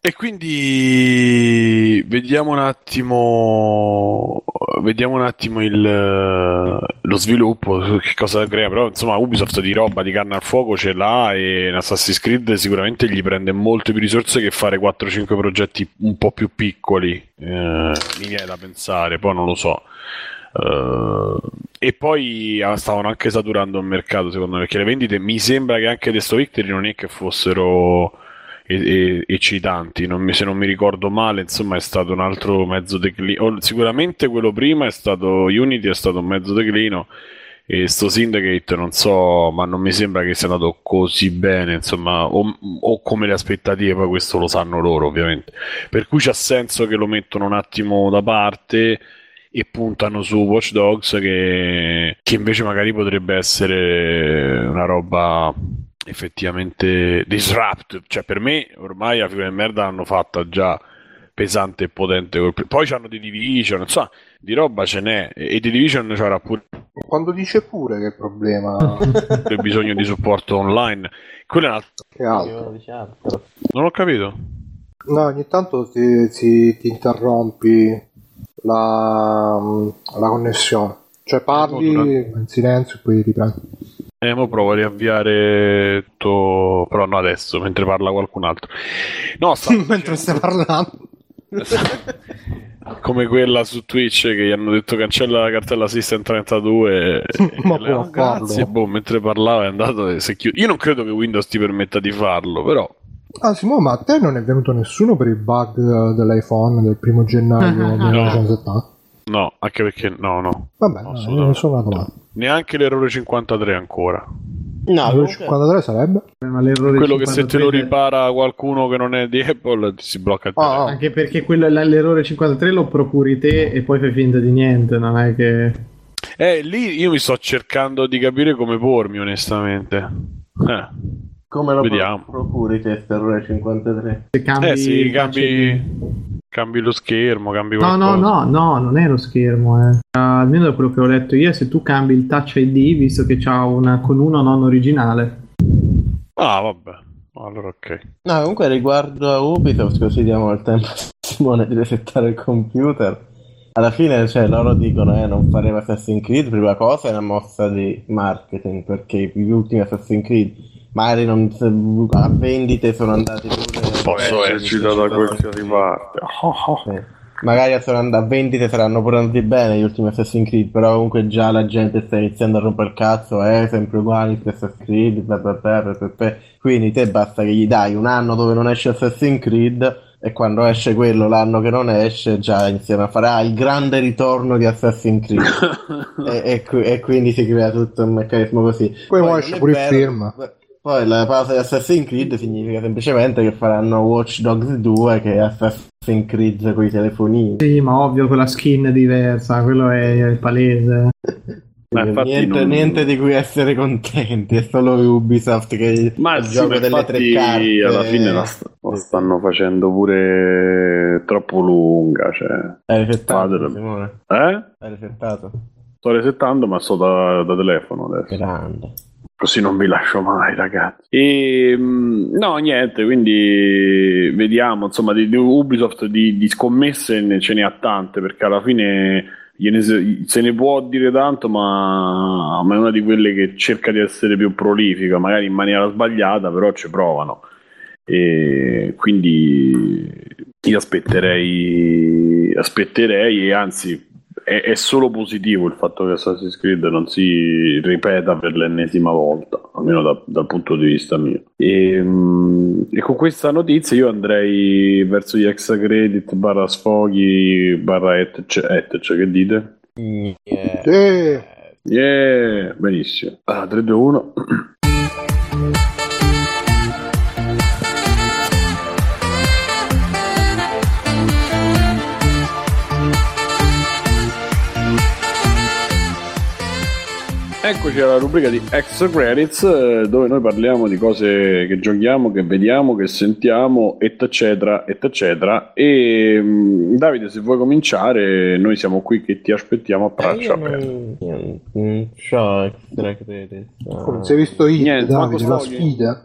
E quindi vediamo un attimo, vediamo un attimo il, lo sviluppo, che cosa crea. Però insomma Ubisoft di roba, di canna al fuoco ce l'ha, e Assassin's Creed sicuramente gli prende molte più risorse che fare quattro cinque progetti un po' più piccoli, eh, mi viene da pensare, poi non lo so. Uh, e poi ah, stavano anche saturando il mercato, secondo me, perché le vendite mi sembra che anche Testo Victory non è che fossero eccitanti, non mi, se non mi ricordo male, insomma è stato un altro mezzo declino. Oh, sicuramente quello prima è stato Unity, è stato un mezzo declino, e sto Syndicate non so, ma non mi sembra che sia andato così bene, insomma, o, o come le aspettative, poi questo lo sanno loro ovviamente, per cui c'ha senso che lo mettono un attimo da parte e puntano su Watch Dogs che, che invece magari potrebbe essere una roba effettivamente disrupt. Cioè, per me ormai la figura di merda l'hanno fatta già pesante e potente col... Poi c'hanno The Division, insomma di roba ce n'è, e The Division c'era pure, quando dice pure che problema il bisogno di supporto online, quello è un altro, che altro? Non ho capito. No, ogni tanto ti, ti, ti interrompi la, la connessione, cioè parli in silenzio e poi riprendi. Eh, mo provo a riavviare tutto, però no adesso, mentre parla qualcun altro. No, sta... mentre stai parlando. Come quella su Twitch che gli hanno detto cancella la cartella System trentadue. Ma può farlo. Boh, mentre parlava è andato e si è chiuso. Io non credo che Windows ti permetta di farlo, però. Ah Simone, ma a te non è venuto nessuno per il bug dell'iPhone del primo gennaio del millenovecentosettanta? No, anche perché no, no. Vabbè, no, no, non sono andato male. Neanche l'errore cinquantatré ancora. No, l'errore cinquantatré sarebbe? Ma l'errore quello cinquantatré che se te lo ripara qualcuno che non è di Apple ti si blocca il telefono. Oh, anche perché quello, l'errore cinquantatré lo procuri te e poi fai finta di niente, non è che... Eh, lì io mi sto cercando di capire come pormi, onestamente. Eh. Come lo vediamo. Procuri te questo errore cinquantatré? Se cambi, eh sì, cambi... Cambi lo schermo, cambi qualcosa. No, no, no, no, non è lo schermo. Eh. Almeno da quello che ho letto io, se tu cambi il Touch I D, visto che c'ha una con uno non originale. Ah, vabbè. Allora, ok. No, comunque riguardo a Ubisoft, così diamo il tempo a Simone di resettare il computer. Alla fine, cioè, loro dicono, eh, non faremo Assassin's Creed. Prima cosa è una mossa di marketing, perché gli ultimi Assassin's Creed magari non a vendite sono andati pure... Posso esserci da qualsiasi parte. Oh, oh. Sì. Magari sono and- a vendite saranno pure andati bene gli ultimi Assassin's Creed, però comunque già la gente sta iniziando a rompere il cazzo, eh, sempre uguali Assassin's Creed, bla bla bla bla bla bla. Quindi te basta che gli dai un anno dove non esce Assassin's Creed, e quando esce quello, l'anno che non esce, già insieme a fare ah, il grande ritorno di Assassin's Creed. e, e, e quindi si crea tutto un meccanismo così. Poi, poi esce pure il film. Poi la pausa di Assassin's Creed significa semplicemente che faranno Watch Dogs due, che è Assassin's Creed con i telefonini. Sì, ma ovvio con la skin diversa, quello è il palese. Ma niente, non... niente di cui essere contenti, è solo Ubisoft che ma il sì, gioco delle tre carte. Alla fine la, st- la stanno facendo pure troppo lunga, cioè. Hai resettato, padre... Simone? Eh? Hai resettato? Sto resettando, ma sto da, da telefono adesso. Grande. Così non vi lascio mai, ragazzi. E, no, niente, quindi vediamo, insomma, di, di Ubisoft di, di scommesse ne, ce ne ha tante, perché alla fine gliene, se ne può dire tanto, ma, ma è una di quelle che cerca di essere più prolifica, magari in maniera sbagliata, però ci provano. E quindi io aspetterei, aspetterei e anzi... È solo positivo il fatto che Assassin's Creed non si ripeta per l'ennesima volta, almeno da, dal punto di vista mio. E, um, e con questa notizia io andrei verso gli extracredit barra sfoghi barra etc, et, cioè, che dite? Yeah. Yeah. Yeah. Benissimo. Ah, tre due uno Eccoci alla rubrica di Extra Credits, dove noi parliamo di cose che giochiamo, che vediamo, che sentiamo, eccetera, eccetera. E Davide, se vuoi cominciare, noi siamo qui che ti aspettiamo a braccia aperte. Non, non c'ho Extra Credits. Ah. Come si è visto io, niente, Davide, la sfida?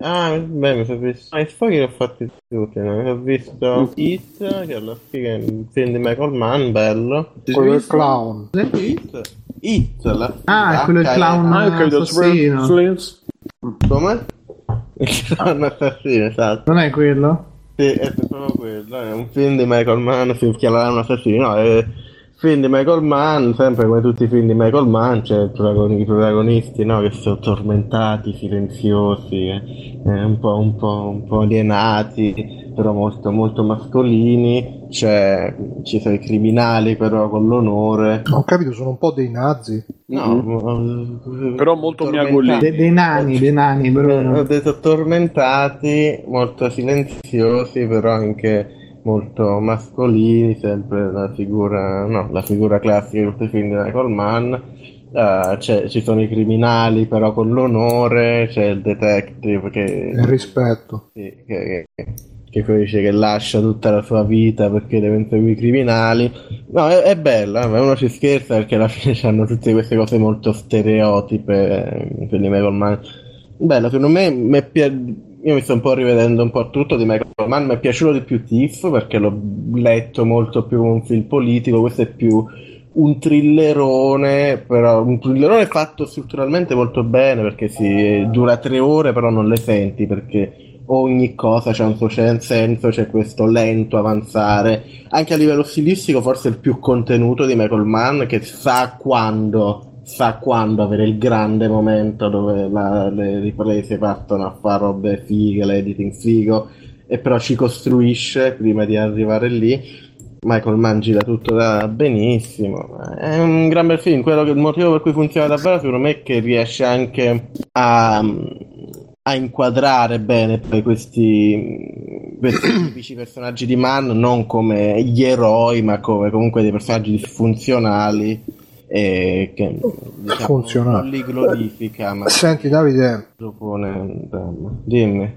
Ah, beh, mi sono visto. Ah, i sfoghi li ho fatti tutti. No? Mi ho visto It, che alla fine prende Michael Mann, bello. Quello del clown. It? It, la Ah, è quello del clown assassino. Come? Il clown assassino, esatto. Non è quello? Sì, è proprio quello. È un film di Michael Mann, si chiamerà un assassino. È film di Michael Mann, sempre come tutti i film di Michael Mann, c'è cioè protagoni- i protagonisti, no, che sono tormentati, silenziosi, eh, un po', un po', un po' alienati, però molto, molto mascolini. C'è, ci sono i criminali, però con l'onore. Ho capito, sono un po' dei nazi. No, mm. però molto miagolini. De, dei nani, dei nani, però. Ho detto tormentati, molto silenziosi, però anche molto mascolini, sempre la figura, no, la figura classica di tutti i film di Michael Mann. Uh, c'è, ci sono i criminali, però con l'onore, c'è il detective che il rispetto. Sì, che, che, che, che dice che lascia tutta la sua vita perché deve inseguire i criminali. No, è, è bella, uno ci scherza perché alla fine c'hanno tutte queste cose molto stereotipe, eh, quelli di Michael Mann. Bella, secondo me mi piace. Io mi sto un po' rivedendo un po' tutto di Michael Mann, mi è piaciuto di più Tiff perché l'ho letto molto più un film politico, questo è più un thrillerone, però un thrillerone fatto strutturalmente molto bene perché si dura tre ore però non le senti perché ogni cosa c'è un suo senso, c'è questo lento avanzare, anche a livello stilistico forse il più contenuto di Michael Mann che sa quando... sa quando avere il grande momento dove la, le riprese partono a fare robe fighe, l'editing figo, e però ci costruisce prima di arrivare lì. Michael Mann gira tutto da benissimo, è un gran bel film. Quello che, il motivo per cui funziona davvero secondo me è che riesce anche a, a inquadrare bene per questi, questi tipici personaggi di Mann, non come gli eroi ma come comunque dei personaggi funzionali e che diciamo, funziona, non li glorifica. Ma senti Davide, dimmi.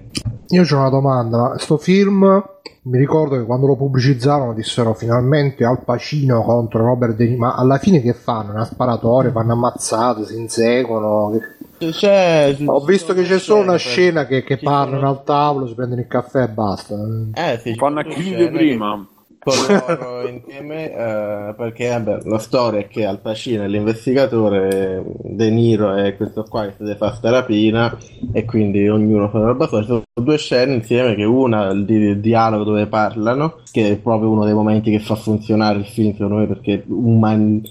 Io c'ho una domanda. Sto film mi ricordo che quando lo pubblicizzarono dissero finalmente Al Pacino contro Robert De Niro, ma alla fine che fanno? Una sparatoria, fanno ammazzate, si inseguono. C'è, ho visto che c'è solo una scena che, che parlano sono... al tavolo, si prendono il caffè e basta. Eh, sì, fanno a chiudere prima. Con loro insieme, eh, perché vabbè, la storia è che Al Pacino è l'investigatore, De Niro è questo qua che si deve fare sta rapina e quindi ognuno fa la roba sua. Ci sono due scene insieme, che una il, di- il dialogo dove parlano, che è proprio uno dei momenti che fa funzionare il film secondo me perché uman-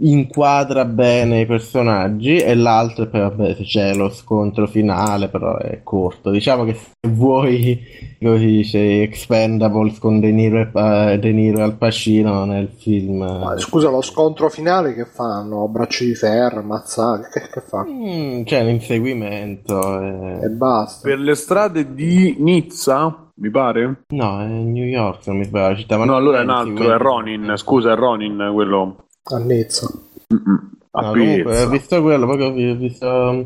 inquadra bene i personaggi, e l'altro è vabbè, c'è lo scontro finale però è corto, diciamo che se vuoi, come si dice, Expendables con De Niro e uh, De Niro Al Pacino nel film. Ma scusa, lo scontro finale che fanno? Braccio di ferro, ammazzate, che, che fa? Mm, c'è l'inseguimento e... e basta. Per le strade di Nizza? Mi pare? No, è New York, non mi pare la città, ma no, allora è un altro, è Ronin, scusa, è Ronin quello. A Nizza. No, comunque ho visto quello, poi ho visto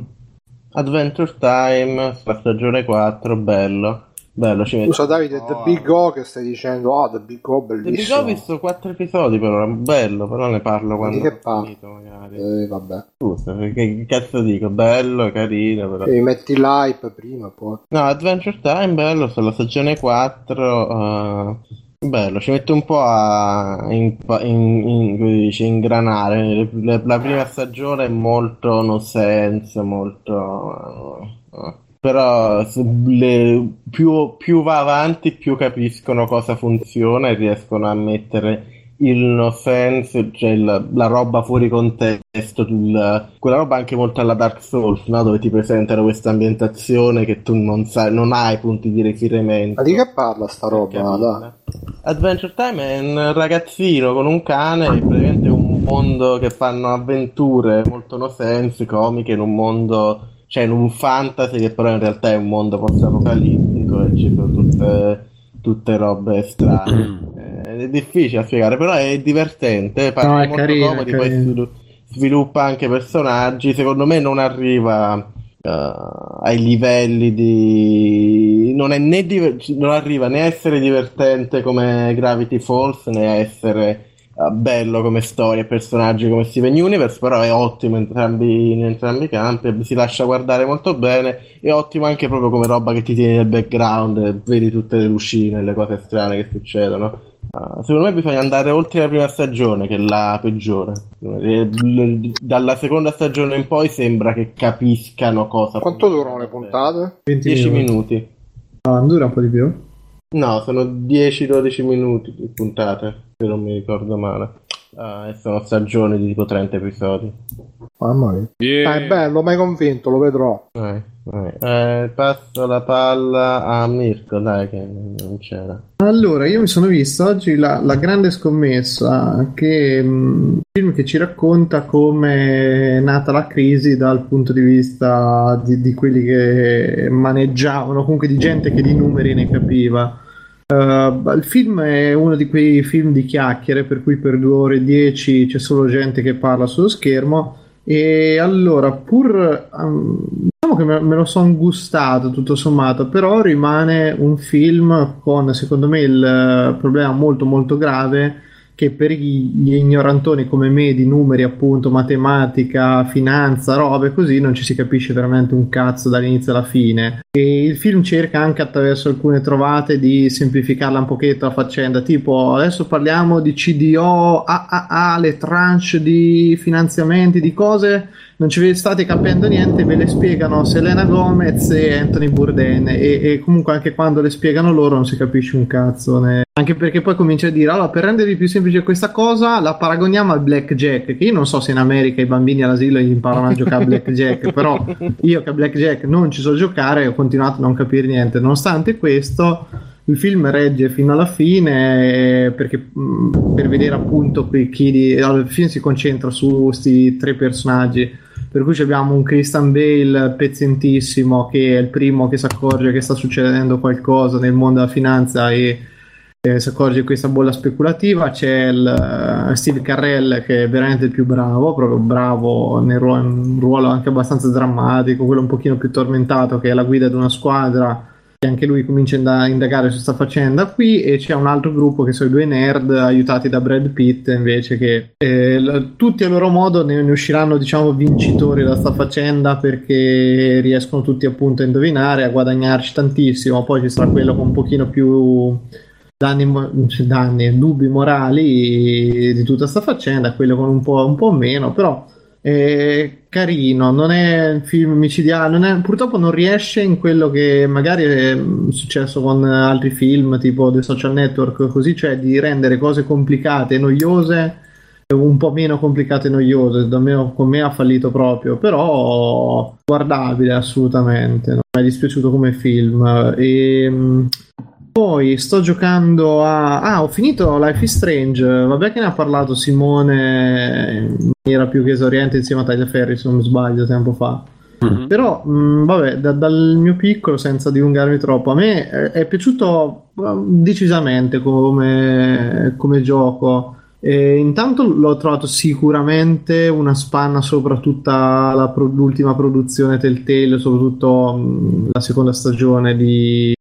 Adventure Time, la stagione quattro, bello. Bello, ci metto. Scusa Davide, oh, The Big O che stai dicendo? Ah, oh, The Big O bellissimo. The Big O ho visto quattro episodi per ora, bello, però ne parlo quando che ho finito magari. Eh, vabbè. Scusa, che cazzo dico? Bello, carino, però. E metti l'hype prima, poi. No, Adventure Time, bello, sulla stagione quattro, uh, bello, ci metto un po' a in, in, in, come dice, ingranare. La prima stagione è molto no sense, molto... Uh, uh. Però le, più, più va avanti più capiscono cosa funziona e riescono a mettere il no sense, cioè il, la roba fuori contesto, il, quella roba anche molto alla Dark Souls, no? Dove ti presentano questa ambientazione che tu non sai, non hai punti di riferimento. Ma di che parla sta roba? Adventure Time è un ragazzino con un cane, praticamente un mondo che fanno avventure molto no sense, comiche, in un mondo... cioè in un fantasy che però in realtà è un mondo post-apocalittico e ci sono tutte, tutte robe strane. È difficile da spiegare, però è divertente, parla no, molto carino, comodi, poi si, sviluppa anche personaggi, secondo me non arriva uh, ai livelli di... non è né diver... non arriva né a essere divertente come Gravity Falls, né a essere uh, bello come storia e personaggi come Steven Universe, però è ottimo entrambi, in entrambi i campi, si lascia guardare molto bene, è ottimo anche proprio come roba che ti tiene nel background, vedi tutte le lucine, le cose strane che succedono. Uh, secondo me bisogna andare oltre la prima stagione, che è la peggiore. E, l- dalla seconda stagione in poi sembra che capiscano cosa. Quanto durano le puntate? dieci minuti. Ah, non dura un po' di più? No, sono dieci dodici minuti di puntate, se non mi ricordo male. Uh, e sono stagioni di tipo trenta episodi. Mamma mia. Yeah. Ah, è bello, mai convinto, lo vedrò. Eh, eh. Eh, passo la palla a Mirko, dai, che non c'era. Allora, io mi sono visto oggi la, la grande scommessa, che è un film che ci racconta come è nata la crisi dal punto di vista di, di quelli che maneggiavano, comunque di gente che di numeri ne capiva. Uh, il film è uno di quei film di chiacchiere per cui per due ore e dieci c'è solo gente che parla sullo schermo, e allora pur um, diciamo che me, me lo sono gustato tutto sommato, però rimane un film con, secondo me, il uh, problema molto molto grave che per gli ignorantoni come me di numeri, appunto, matematica, finanza, robe così, non ci si capisce veramente un cazzo dall'inizio alla fine. E il film cerca anche, attraverso alcune trovate, di semplificarla un pochetto la faccenda, tipo adesso parliamo di C D O, A A A, le tranche di finanziamenti, di cose, non ci state capendo niente, ve le spiegano Selena Gomez e Anthony Bourdain, e, e comunque anche quando le spiegano loro non si capisce un cazzo, né. Anche perché poi comincia a dire, allora, per rendere più semplice questa cosa la paragoniamo al blackjack, che io non so se in America i bambini all'asilo gli imparano a giocare a blackjack, però io che a blackjack non ci so giocare ho continuato a non capire niente. Nonostante questo il film regge fino alla fine, perché per vedere appunto chi di, al film si concentra su questi tre personaggi, per cui abbiamo un Christian Bale pezzentissimo che è il primo che si accorge che sta succedendo qualcosa nel mondo della finanza e Eh, si accorge di questa bolla speculativa. C'è il, uh, Steve Carell, che è veramente il più bravo, proprio bravo nel ruolo, un ruolo anche abbastanza drammatico, quello un pochino più tormentato, che è la guida di una squadra, e anche lui comincia a indagare su questa faccenda qui. E c'è un altro gruppo che sono i due nerd aiutati da Brad Pitt invece, che eh, l- tutti a loro modo ne, ne usciranno, diciamo, vincitori da sta faccenda, perché riescono tutti appunto a indovinare, a guadagnarci tantissimo. Poi ci sarà quello con un pochino più Danni, danni, dubbi morali di tutta sta faccenda, quello con un po', un po' meno, però è carino, non è un film micidiale, non è, purtroppo non riesce in quello che magari è successo con altri film tipo The Social Network, così, cioè di rendere cose complicate e noiose un po' meno complicate e noiose. Da me, con me ha fallito proprio, però guardabile assolutamente, non mi è dispiaciuto come film. E poi sto giocando a... Ah, ho finito Life is Strange. Vabbè che ne ha parlato Simone in maniera più che esauriente insieme a Tagliaferri, se non sbaglio, tempo fa. Mm-hmm. Però, mh, vabbè, da, dal mio piccolo, senza dilungarmi troppo, a me è, è piaciuto decisamente come, come gioco. E intanto l'ho trovato sicuramente una spanna sopra tutta la pro, l'ultima produzione Telltale, soprattutto mh, la seconda stagione di...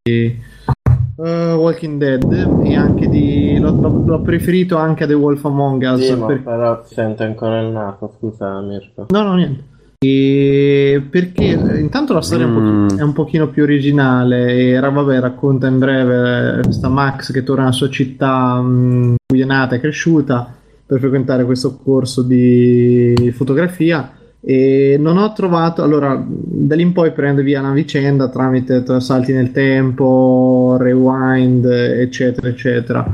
Uh, Walking Dead, e anche di l'ho, l'ho preferito anche a The Wolf Among Us. Sì, per... però sento ancora il naso, scusa Mirko. No, no, niente. E perché mm. intanto la storia mm. è, un pochino, è un pochino più originale, e vabbè, racconta in breve questa Max che torna alla sua città in cui è nata e cresciuta per frequentare questo corso di fotografia. E non ho trovato, allora da lì in poi prende via una vicenda tramite salti nel tempo, rewind, eccetera eccetera.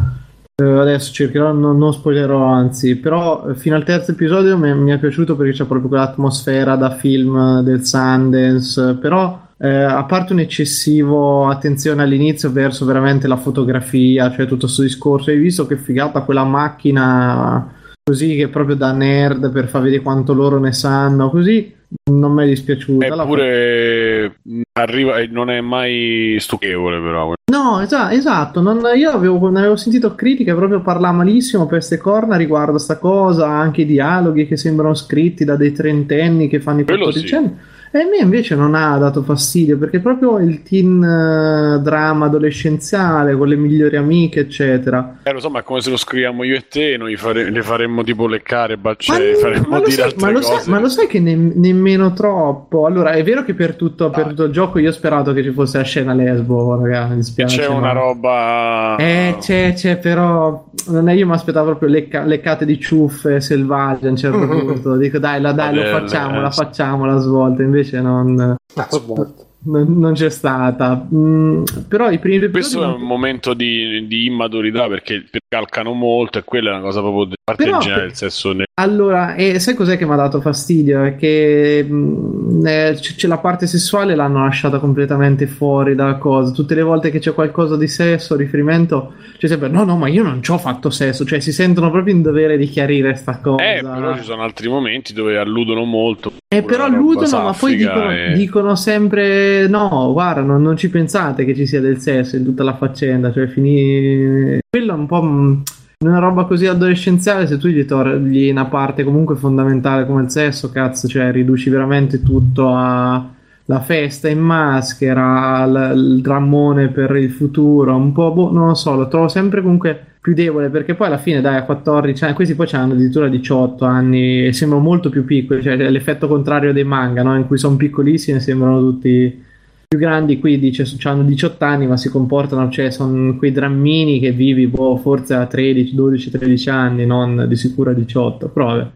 Eh, adesso cercherò, non, non spoilerò, anzi, però fino al terzo episodio mi, mi è piaciuto, perché c'è proprio quell'atmosfera da film del Sundance, però eh, a parte un'eccessiva attenzione all'inizio verso veramente la fotografia, cioè tutto questo discorso, hai visto che figata quella macchina così, che proprio da nerd, per far vedere quanto loro ne sanno, così non mi è dispiaciuta. Eppure arriva, non è mai stucchevole, però. No, esatto, esatto. Non, io avevo, ne avevo sentito critiche, proprio parlava malissimo per queste corna riguardo sta cosa, anche i dialoghi che sembrano scritti da dei trentenni che fanno i quattordicenni. Sì. E a me invece non ha dato fastidio, perché proprio il teen uh, drama adolescenziale con le migliori amiche, eccetera. Eh, lo so, ma è come se lo scriviamo io e te, noi fare- le faremmo tipo leccare, baciare, faremmo ma dire sai, altre ma lo cose. Sai, ma lo sai che ne- nemmeno troppo. Allora, è vero che per tutto, per tutto il gioco io ho sperato che ci fosse la scena lesbo, ragazzi, mi dispiace. C'è una ma... roba... Eh, c'è, c'è, però... Non è, io mi aspettavo proprio lecca- leccate di ciuffe selvagge a un certo punto. Dico, dai, la, dai, Vabbè, lo facciamo, la facciamo, la svolta, invece... invece non, non, non c'è stata. Mm, però i primi questo non... è un momento di, di immaturità, perché calcano molto e quella è una cosa proprio partigiana, nel senso ne... allora eh, sai cos'è che mi ha dato fastidio? È che mh, eh, c- c'è la parte sessuale, l'hanno lasciata completamente fuori dalla cosa. Tutte le volte che c'è qualcosa di sesso, riferimento, cioè sempre no no ma io non ci ho fatto sesso, cioè si sentono proprio in dovere di chiarire sta cosa. Eh però ci sono altri momenti dove alludono molto. Eh però alludono, ma poi dicono, e... dicono sempre no guarda non, non ci pensate che ci sia del sesso in tutta la faccenda, cioè finì quello un po'. Una roba così adolescenziale, se tu gli togli una parte comunque fondamentale come il sesso, cazzo, cioè riduci veramente tutto a la festa in maschera, l- il drammone per il futuro, un po' boh, non lo so, lo trovo sempre comunque più debole, perché poi alla fine dai a quattordici anni, questi poi hanno addirittura diciotto anni e sembrano molto più piccoli, cioè è l'effetto contrario dei manga, no? In cui sono piccolissimi e sembrano tutti... più grandi. Qui dice hanno diciotto anni ma si comportano, cioè sono quei drammini che vivi boh, forse a tredici, dodici, tredici anni, non di sicuro a diciotto, però vabbè.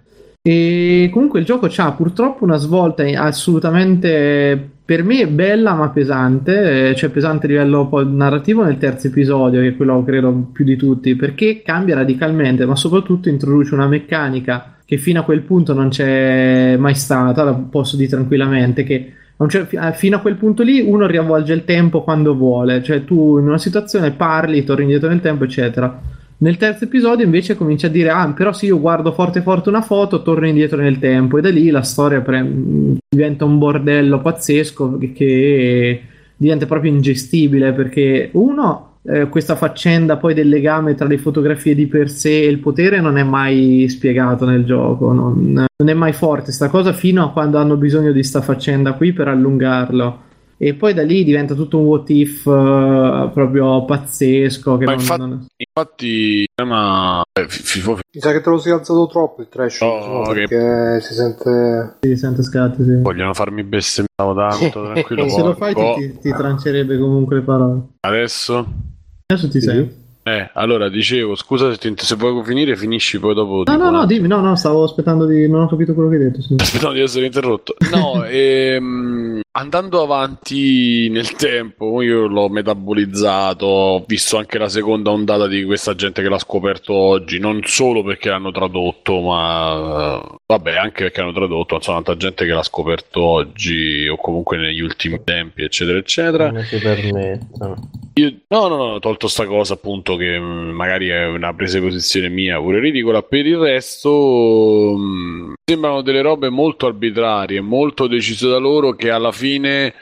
E comunque il gioco c'ha purtroppo una svolta assolutamente, per me, bella ma pesante, cioè pesante a livello narrativo nel terzo episodio, che è quello credo più di tutti, perché cambia radicalmente, ma soprattutto introduce una meccanica che fino a quel punto non c'è mai stata, la posso dire tranquillamente, che Cioè, fino a quel punto lì uno riavvolge il tempo quando vuole, cioè tu in una situazione parli, torni indietro nel tempo, eccetera. Nel terzo episodio invece comincia a dire ah però sì, io guardo forte forte una foto, torno indietro nel tempo, e da lì la storia pre- diventa un bordello pazzesco che diventa proprio ingestibile, perché uno eh, questa faccenda poi del legame tra le fotografie di per sé e il potere non è mai spiegato nel gioco, non non è mai forte sta cosa, fino a quando hanno bisogno di sta faccenda qui per allungarlo, e poi da lì diventa tutto un what if uh, proprio pazzesco che ma non, infatti, non... infatti ma... eh, f- f- mi sa che te lo sei alzato troppo il trash, oh, okay. Perché si sente si sente scatti, sì. Vogliono farmi bestemmiare tanto tranquillo. Se lo fai oh. ti, ti trancerebbe comunque le parole. Adesso? Adesso ti sì. senti? Eh, allora dicevo, scusa se, ti, se vuoi finire, finisci poi dopo. No, no, no, dimmi, no, no, stavo aspettando di. Non ho capito quello che hai detto. Sì. Aspettavo di essere interrotto. No, ehm, andando avanti nel tempo, io l'ho metabolizzato. Ho visto anche la seconda ondata di questa gente che l'ha scoperto oggi. Non solo perché l'hanno tradotto, ma vabbè, anche perché l'hanno tradotto. Insomma, tanta gente che l'ha scoperto oggi, o comunque negli ultimi tempi, eccetera, eccetera. Non ti permettono. Io, no, no, no, ho tolto sta cosa, appunto, che magari è una presa di posizione mia pure ridicola. Per il resto mh, sembrano delle robe molto arbitrarie, molto decise da loro, che alla fine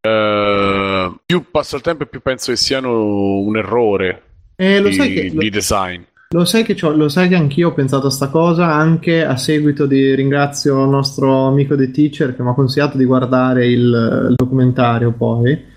eh, più passa il tempo e più penso che siano un errore eh, lo di, sai che, di design. Lo sai che, lo sai che anch'io ho pensato a sta cosa, anche a seguito di, ringrazio il nostro amico The Teacher che mi ha consigliato di guardare il, il documentario poi,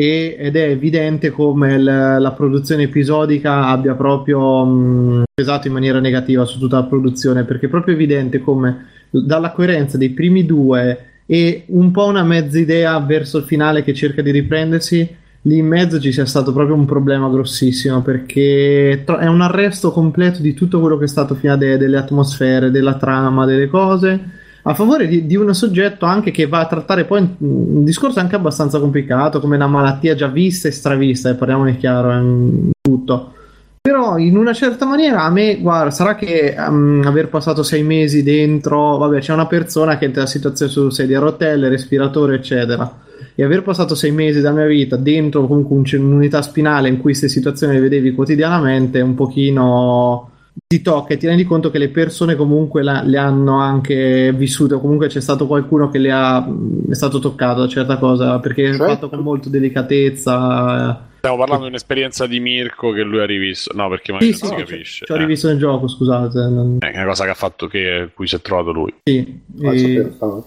ed è evidente come la, la produzione episodica abbia proprio mh, pesato in maniera negativa su tutta la produzione, perché è proprio evidente come dalla coerenza dei primi due e un po' una mezza idea verso il finale che cerca di riprendersi, lì in mezzo ci sia stato proprio un problema grossissimo, perché è un arresto completo di tutto quello che è stato fino ad delle atmosfere, della trama, delle cose, a favore di, di un soggetto anche che va a trattare poi un, un discorso anche abbastanza complicato come una malattia già vista e stravista, e eh, parliamone chiaro, in tutto. Però in una certa maniera a me, guarda, sarà che um, aver passato sei mesi dentro, vabbè, c'è una persona che è nella situazione su sedia a rotelle, respiratore, eccetera, e aver passato sei mesi della mia vita dentro comunque un, un'unità spinale in cui queste situazioni le vedevi quotidianamente, un pochino ti tocca e ti rendi conto che le persone comunque la, le hanno anche vissute, o comunque c'è stato qualcuno che le ha, è stato toccato da certa cosa, perché certo. È fatto con molta delicatezza. Stiamo parlando di un'esperienza di Mirko che lui ha rivisto, no, perché magari sì, non sì, si capisce. Ci ho eh. rivisto nel gioco, scusate. È una cosa che ha fatto, che cui si è trovato lui. Sì. Non e... sapevo,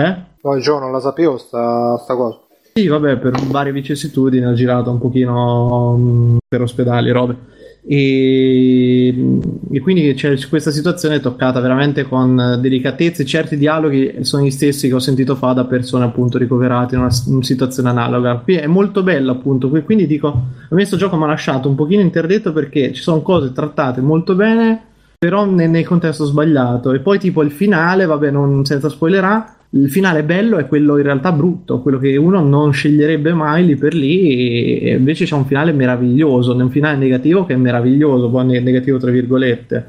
eh? No, io non la sapevo sta, sta cosa. Sì, vabbè, per varie vicissitudini ho girato un pochino per ospedali e robe. E, e quindi c'è questa situazione toccata veramente con delicatezze. Certi dialoghi sono gli stessi che ho sentito fa da persone appunto ricoverate in una, in una situazione analoga. Qui è molto bello, appunto, quindi dico, a me questo gioco mi ha lasciato un pochino interdetto, perché ci sono cose trattate molto bene però nel, nel contesto sbagliato. E poi tipo il finale, vabbè, non senza spoilerà, il finale bello è quello in realtà brutto, quello che uno non sceglierebbe mai lì per lì, e invece c'è un finale meraviglioso, un finale negativo che è meraviglioso, buon negativo tra virgolette.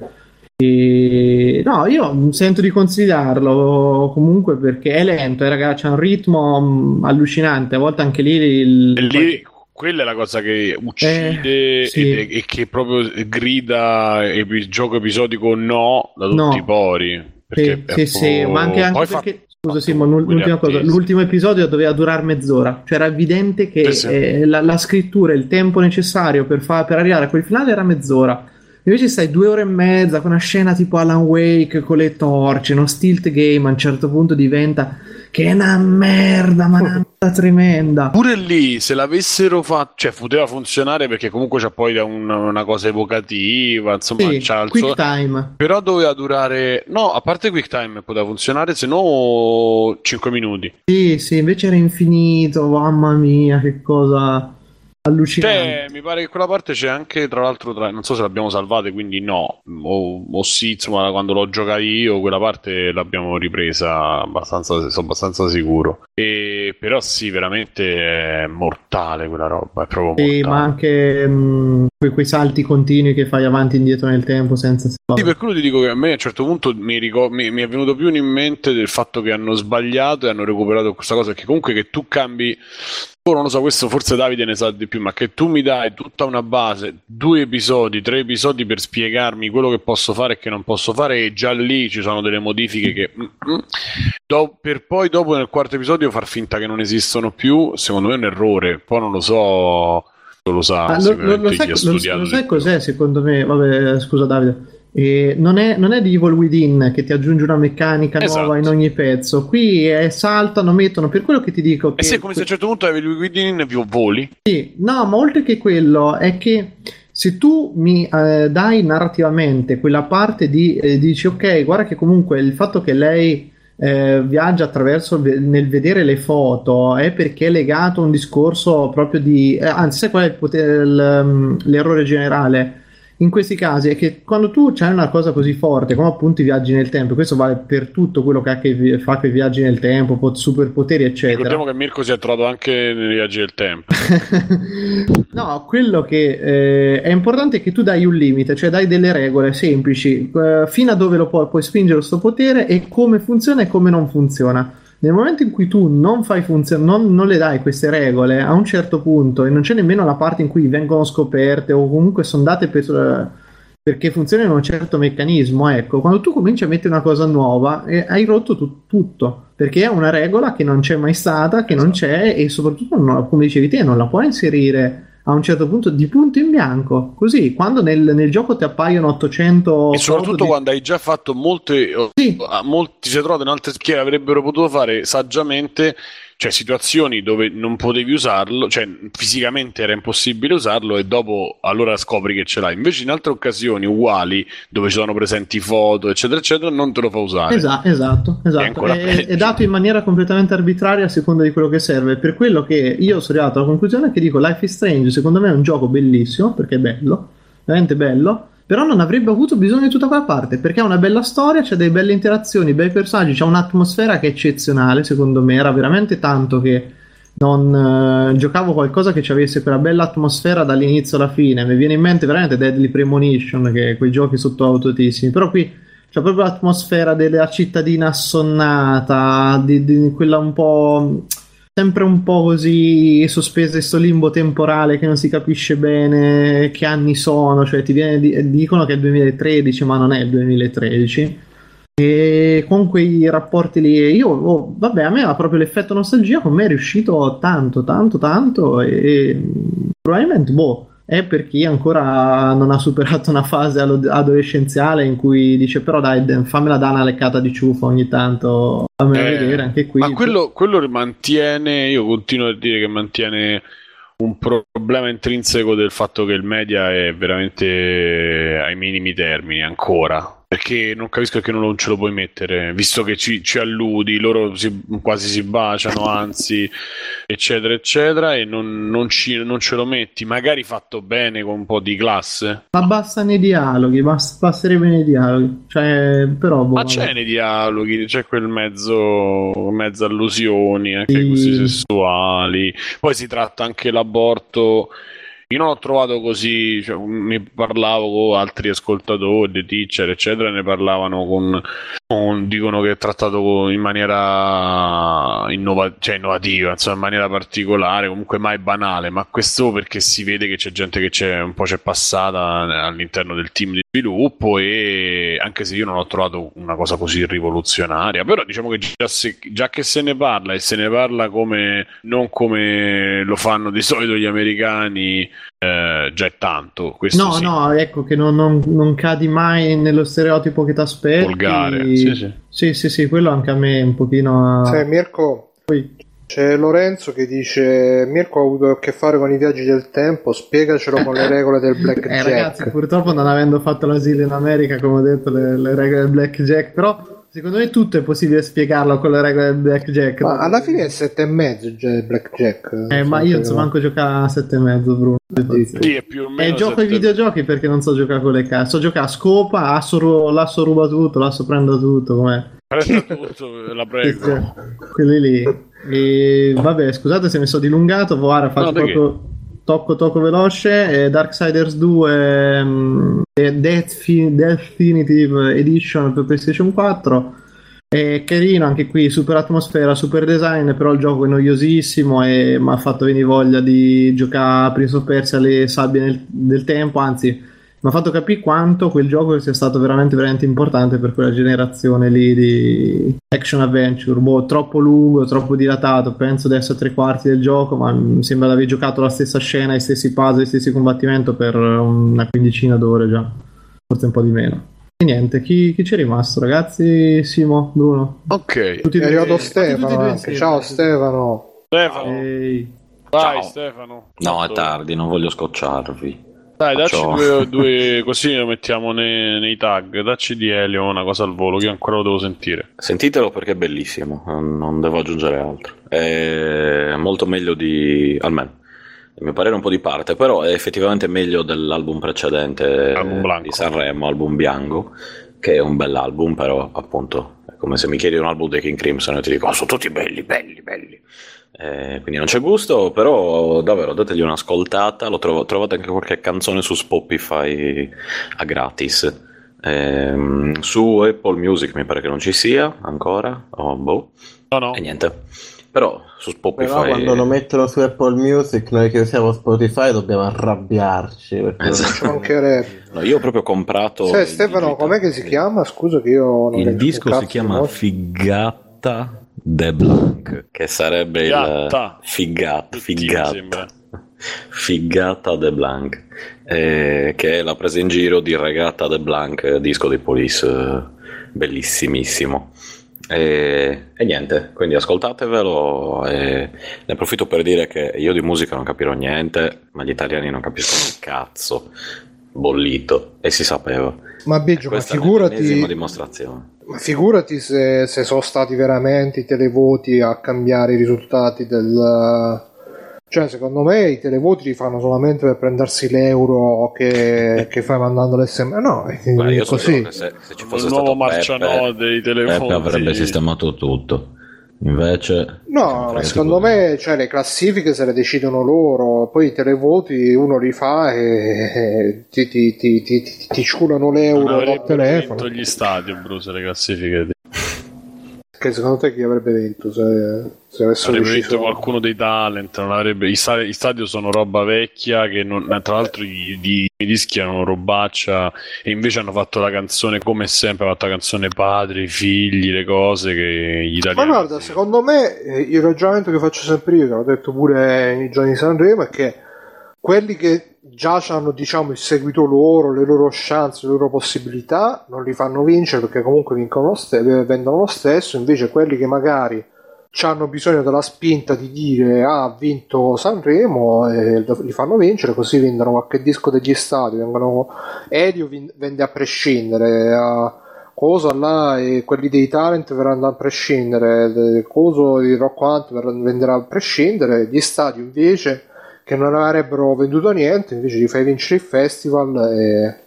E no, io sento di consigliarlo comunque, perché è lento, eh, ragazzi, c'è un ritmo allucinante, a volte anche lì il... lì quella è la cosa che uccide, eh, sì. e, e che proprio grida epi- gioco episodico no da tutti no. i pori, perché sì, sì, proprio... sì, ma anche, anche perché fa... Scusa Simon, l'ultima cosa, l'ultimo episodio doveva durare mezz'ora, cioè era evidente che sì. eh, la, la scrittura, il tempo necessario per, fa, per arrivare a quel finale era mezz'ora, invece stai due ore e mezza con una scena tipo Alan Wake con le torce, uno stealth game, a un certo punto diventa che è una merda, ma una merda tremenda. Pure lì, se l'avessero fatto, cioè poteva funzionare, perché comunque c'è poi una, una cosa evocativa, insomma, sì, c'ha il quick suo... time. Però doveva durare, no, a parte quick time poteva funzionare, se no cinque minuti. Sì, sì, invece era infinito, mamma mia, che cosa... allucinante. Cioè, mi pare che quella parte c'è anche, tra l'altro, tra... non so se l'abbiamo salvate, quindi no, o, o sì, insomma, quando l'ho giocata io quella parte l'abbiamo ripresa abbastanza, sono abbastanza sicuro. E però sì, veramente è mortale quella roba, è proprio mortale. Sì, ma anche mh, que- quei salti continui che fai avanti e indietro nel tempo senza... Sì, per quello ti dico che a me a un certo punto mi, ricor- mi, mi è venuto più in mente del fatto che hanno sbagliato e hanno recuperato questa cosa, perché comunque che tu cambi... non lo so, questo forse Davide ne sa di più, ma che tu mi dai tutta una base, due episodi, tre episodi per spiegarmi quello che posso fare e che non posso fare, e già lì ci sono delle modifiche che mm, do, per poi dopo nel quarto episodio far finta che non esistono più, secondo me è un errore. Poi non lo so, lo sa, ah, lo, lo, lo, sai, lo, lo sai cos'è secondo me, vabbè, scusa Davide. Eh, non, è, non è di Evil Within che ti aggiunge una meccanica esatto. nuova in ogni pezzo. Qui è, saltano, mettono, per quello che ti dico. Che, e se come que- se a un certo punto Evil Within vi voli? Sì, no, ma oltre che quello è che se tu mi eh, dai narrativamente quella parte di eh, dici ok, guarda che comunque il fatto che lei eh, viaggia attraverso nel vedere le foto è perché è legato a un discorso proprio di eh, anzi, sai qual è il poter, l'errore generale in questi casi? È che quando tu c'hai una cosa così forte come appunto i viaggi nel tempo, questo vale per tutto quello che, ha che fa con i viaggi nel tempo, pot- superpoteri eccetera. Ricordiamo che Mirko si è trovato anche nei viaggi del tempo. No, quello che eh, è importante è che tu dai un limite, cioè dai delle regole semplici eh, fino a dove lo pu- puoi spingere sto potere, e come funziona e come non funziona. Nel momento in cui tu non fai funzion- non, non le dai queste regole a un certo punto, e non c'è nemmeno la parte in cui vengono scoperte o comunque sono date per, perché funzionano un certo meccanismo, ecco, quando tu cominci a mettere una cosa nuova eh, hai rotto tu- tutto, perché è una regola che non c'è mai stata, che non c'è, e soprattutto non, come dicevi te, non la puoi inserire a un certo punto di punto in bianco così, quando nel, nel gioco ti appaiono ottocento e soprattutto di... quando hai già fatto molte sì. molti si trovano in altre che avrebbero potuto fare saggiamente, cioè situazioni dove non potevi usarlo, cioè fisicamente era impossibile usarlo, e dopo allora scopri che ce l'hai, invece in altre occasioni uguali dove ci sono presenti foto eccetera eccetera non te lo fa usare. Esatto esatto, esatto. È, è, è dato in maniera completamente arbitraria a seconda di quello che serve. Per quello che io sono arrivato alla conclusione che dico Life is Strange secondo me è un gioco bellissimo, perché è bello, veramente bello, però non avrebbe avuto bisogno di tutta quella parte, perché ha una bella storia, c'è delle belle interazioni, bei personaggi, c'è un'atmosfera che è eccezionale. Secondo me era veramente tanto che non eh, giocavo qualcosa che ci avesse quella bella atmosfera dall'inizio alla fine. Mi viene in mente veramente Deadly Premonition, che è quei giochi sottovalutatissimi, però qui c'è proprio l'atmosfera della cittadina assonnata, di, di quella un po' sempre un po' così sospese, sto limbo temporale che non si capisce bene che anni sono, cioè ti viene, dicono che è il duemilatredici ma non è il duemilatredici, e con quei rapporti lì io, oh, vabbè, a me ha proprio l'effetto nostalgia, con me è riuscito tanto tanto tanto e probabilmente boh è per chi ancora non ha superato una fase adolescenziale in cui dice però dai fammela dare una leccata di ciufa ogni tanto, fammela eh, vedere anche qui. Ma quello, quello mantiene, io continuo a dire che mantiene un problema intrinseco del fatto che il media è veramente ai minimi termini ancora, perché non capisco che non ce lo puoi mettere, visto che ci, ci alludi, loro si, quasi si baciano, anzi eccetera eccetera, e non, non, ci, non ce lo metti, magari fatto bene con un po' di classe, ma basta nei dialoghi, basta, basterebbe nei dialoghi, cioè, però boh, ma vabbè. C'è nei dialoghi, c'è quel mezzo mezzo allusioni anche sì. Così sessuali, poi si tratta anche l'aborto. Io non ho trovato così, cioè, mi parlavo con altri ascoltatori, dei teacher, eccetera, ne parlavano con, con dicono che è trattato in maniera innova, cioè innovativa, insomma, in maniera particolare, comunque mai banale, ma questo perché si vede che c'è gente che c'è un po' c'è passata all'interno del team di sviluppo, e anche se io non ho trovato una cosa così rivoluzionaria, però diciamo che già, se, già che se ne parla, e se ne parla come non come lo fanno di solito gli americani, eh, già è tanto. Questo no, sì. No, ecco che non, non, non cadi mai nello stereotipo che ti aspetti. Volgare, sì sì. sì, sì, sì, quello anche a me un pochino. A... Sai, Mirko, poi. C'è Lorenzo che dice: Mirko ha avuto a che fare con i viaggi del tempo, spiegacelo con le regole del blackjack. Eh, ragazzi, purtroppo non avendo fatto l'asilo in America, come ho detto, le, le regole del blackjack, però. Secondo me tutto è possibile spiegarlo con le regole del blackjack. Ma alla fine è sette e mezzo già il blackjack. Eh, ma io insomma manco giocare a sette e mezzo, Bruno. Sì, è più o meno. E gioco ai videogiochi perché non so giocare con le carte. So giocare a scopa, asso, ru- l'asso ruba tutto, l'asso prendo tutto, com'è? Prendo tutto, la prego. Sì, sì. Quelli lì. E vabbè, scusate se mi sono dilungato, guarda, faccio no, poco... Tocco tocco veloce, eh, Darksiders due um, e Death, Definitive Edition per PlayStation quattro, è carino anche qui, super atmosfera, super design, però il gioco è noiosissimo e mi ha fatto venire voglia di giocare a Prince of Persia alle sabbie nel, del tempo, anzi mi ha fatto capire quanto quel gioco sia stato veramente veramente importante per quella generazione lì di action adventure, boh, troppo lungo, troppo dilatato, penso adesso a tre quarti del gioco, ma mi sembra di aver giocato la stessa scena, i stessi puzzle, i stessi combattimenti per una quindicina d'ore già, forse un po' di meno. E niente, chi, chi c'è rimasto, ragazzi? Simo, Bruno? Ok, tutti è arrivato Stefano anche. Ciao Stefano. Stefano. Ehi. Vai, ciao Stefano. No, è tardi, non voglio scocciarvi. Dai, dacci due, due così lo mettiamo nei, nei tag, dacci di Elio una cosa al volo che io ancora lo devo sentire. Sentitelo perché è bellissimo, non devo aggiungere altro, è molto meglio di, almeno a mio parere un po' di parte, però è effettivamente meglio dell'album precedente, album di Sanremo, album bianco, che è un bell'album, però appunto è come se mi chiedi un album dei King Crimson e ti dico oh, sono tutti belli, belli, belli. Eh, quindi non c'è gusto, però davvero dategli un'ascoltata, lo trovo, trovate anche qualche canzone su Spotify a gratis, eh, su Apple Music mi pare che non ci sia ancora, oh, boh. No, no. E niente, però su Spotify, però quando lo mettono su Apple Music noi che siamo Spotify dobbiamo arrabbiarci perché esatto. No, io ho proprio comprato. Sì, Stefano, com'è che si chiama? Scusa che io non il disco si chiama molto. Figata De Blanc, che sarebbe figata. Il figat, figata figata De Blanc, eh, che è la presa in giro di Regata De Blanc, disco dei Police, eh, bellissimissimo, eh, e niente, quindi ascoltatevelo, eh, ne approfitto per dire che io di musica non capirò niente, ma gli italiani non capiscono un cazzo, bollito, e si sapeva. Ma Biggio, ma figurati, è l'ennesima dimostrazione. Ma figurati se, se sono stati veramente i televoti a cambiare i risultati del... Cioè, secondo me i televoti li fanno solamente per prendersi l'euro che, che fai mandando l'esse emme esse. No, guarda, io così. Che se, se ci fosse il nuovo marcianote dei televoti Peppe avrebbe sistemato tutto. Invece no, ma secondo me cioè, le classifiche se le decidono loro, poi i televoti uno li fa e ti, ti, ti, ti, ti, ti ciulano l'euro dal telefono. Gli stadi, Bruce, le classifiche. Che secondo te chi avrebbe detto se, se avessero avrebbe riuscito... detto qualcuno dei talent, non avrebbe... I, sta... I stadio sono roba vecchia che non... tra l'altro i, i, i dischi erano robaccia e invece hanno fatto la canzone come sempre, ha fatto la canzone padri, figli, le cose che gli italiani... Ma guarda, secondo me il ragionamento che faccio sempre io, che l'ho detto pure nei giorni di Sanremo, è che quelli che già hanno, diciamo, il seguito loro, le loro chance, le loro possibilità, non li fanno vincere perché comunque vincono lo ste- vendono lo stesso. Invece quelli che magari hanno bisogno della spinta di dire ah, ha vinto Sanremo, eh, li fanno vincere, così vendono qualche disco degli stadi, vengono... Elio vin- vende a prescindere, a Coso là, e quelli dei talent verranno a prescindere, Coso di Rock Hunt venderà a prescindere, gli stadi invece che non avrebbero venduto niente, invece li fai vincere il festival. E...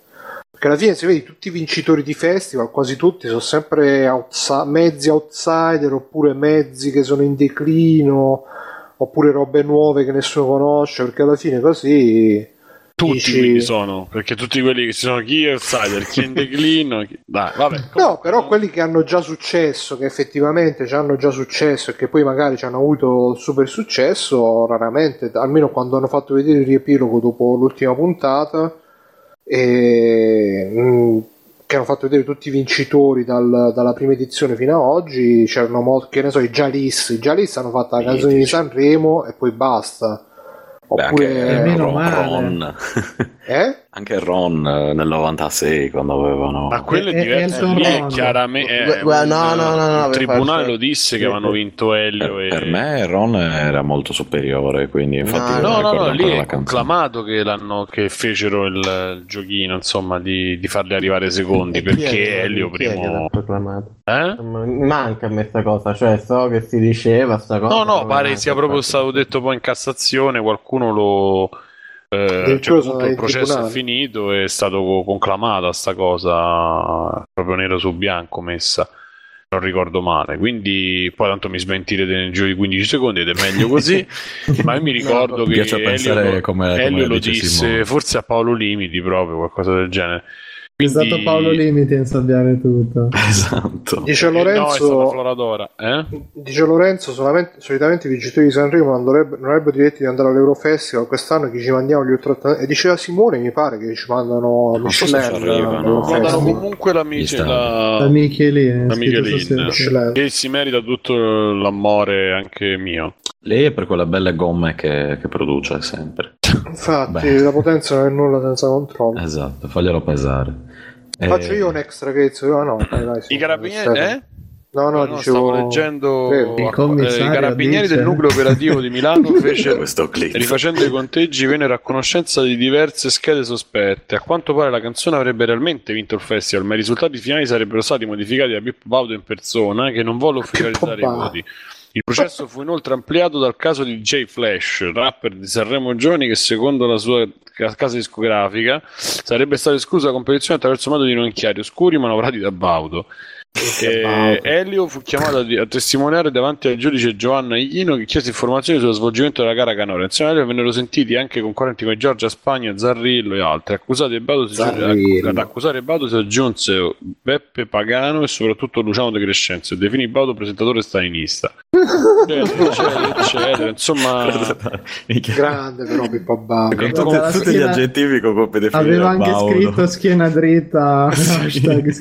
perché alla fine, se vedi, tutti i vincitori di festival, quasi tutti, sono sempre outs- mezzi outsider, oppure mezzi che sono in declino, oppure robe nuove che nessuno conosce, perché alla fine così... Tutti dici... quindi sono, perché tutti quelli che ci sono, chi è outsider, chi è in declino, chi... Dai, vabbè, com- no, però quelli che hanno già successo, che effettivamente ci hanno già successo e che poi magari ci hanno avuto super successo, raramente, almeno quando hanno fatto vedere il riepilogo dopo l'ultima puntata, e... mh, che hanno fatto vedere tutti i vincitori dal, dalla prima edizione fino a oggi, c'erano molti, che ne so, i Jalis, i Jalis hanno fatto la canzone di Sanremo e poi basta. Oppure anche Ron, eh? Anche Ron nel novantasei quando avevano... Ma quello è diverso, lì è chiaramente... No, no, no, no, il tribunale lo disse che avevano vinto Elio. Per, e... per me Ron era molto superiore, quindi infatti... No, no, no, no, lì è conclamato che, l'hanno, che fecero il, il giochino, insomma, di, di farli arrivare secondi, perché Elio primo... Eh? Manca a me sta cosa, cioè so che si diceva sta cosa... No, no, pare sia proprio stato detto poi in Cassazione, qualcuno lo eh, cioè, il processo tribunale è finito, è stato conclamata sta cosa proprio nero su bianco messa, non ricordo male, quindi poi tanto mi smentirete nel giro di quindici secondi ed è meglio così. Ma io mi ricordo no, che Elio, come, Elio come lo disse Simone, forse a Paolo Limiti, proprio qualcosa del genere. Quindi... è stato Paolo Limiti a insabbiare tutto. Esatto. Dice Lorenzo, no, eh? Dice Lorenzo solamente, solitamente i vincitori di Sanremo non avrebbero diritto di andare all'Eurofestival, quest'anno chi ci mandiamo gli ultrattanti, e diceva Simone, mi pare che ci mandano Michelin, no? Mandano comunque la Michelin, la Michelin che si merita tutto l'amore anche mio. Lei è per quella bella gomma che, che produce sempre. Infatti, beh, la potenza non è nulla senza controllo. Esatto, faglielo pesare. Faccio eh... io un extra che no, no, dai, dai, i carabinieri, eh? No, no, no, dicevo... stavo leggendo eh, i carabinieri dice... del nucleo operativo di Milano fece, questo clip, rifacendo i conteggi, vennero a conoscenza di diverse schede sospette. A quanto pare la canzone avrebbe realmente vinto il festival, ma i risultati finali sarebbero stati modificati da Pippo Baudo in persona, che non volle ufficializzare i voti. Il processo fu inoltre ampliato dal caso di Jay Flash, rapper di Sanremo Giovani, che secondo la sua casa discografica sarebbe stato escluso da competizione attraverso modi non chiari, oscuri, manovrati da Baudo. E Elio fu chiamato a testimoniare davanti al giudice Giovanna Iglino, che chiese informazioni sullo svolgimento della gara canora. Insieme a Elio vennero sentiti anche concorrenti come Giorgia Spagna, Zarrillo e altri. Accusati e Baudo si... Ad accusare Baudo si aggiunse Beppe Pagano e soprattutto Luciano De Crescenzo, e definì Baudo presentatore stalinista. Insomma, grande però Pippo Baudo, con tutti gli aggettivi che può definire. Aveva anche scritto schiena dritta,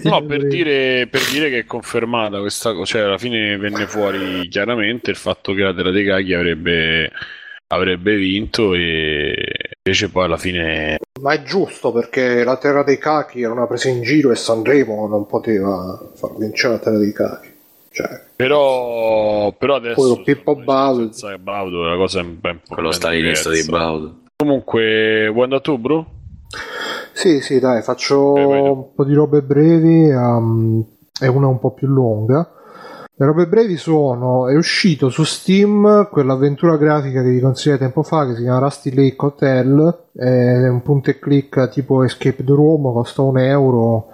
no, per dire per dire che è confermata questa cosa, cioè alla fine venne fuori chiaramente il fatto che la Terra dei Caghi avrebbe avrebbe vinto, e invece poi alla fine... Ma è giusto, perché la Terra dei Caghi era una presa in giro e Sanremo non poteva far vincere la Terra dei Caghi, cioè, però però adesso Pippo Baudo, Baudo la cosa è un po' quello stalinista di Baudo. Comunque vuoi andare tu, Bru? Sì, sì, dai, faccio eh, un po' di robe brevi um... è una un po' più lunga. Le robe brevi sono: è uscito su Steam quell'avventura grafica che vi consigliai tempo fa, che si chiama Rusty Lake Hotel, è un punto e clic tipo Escape the Room, costa un euro,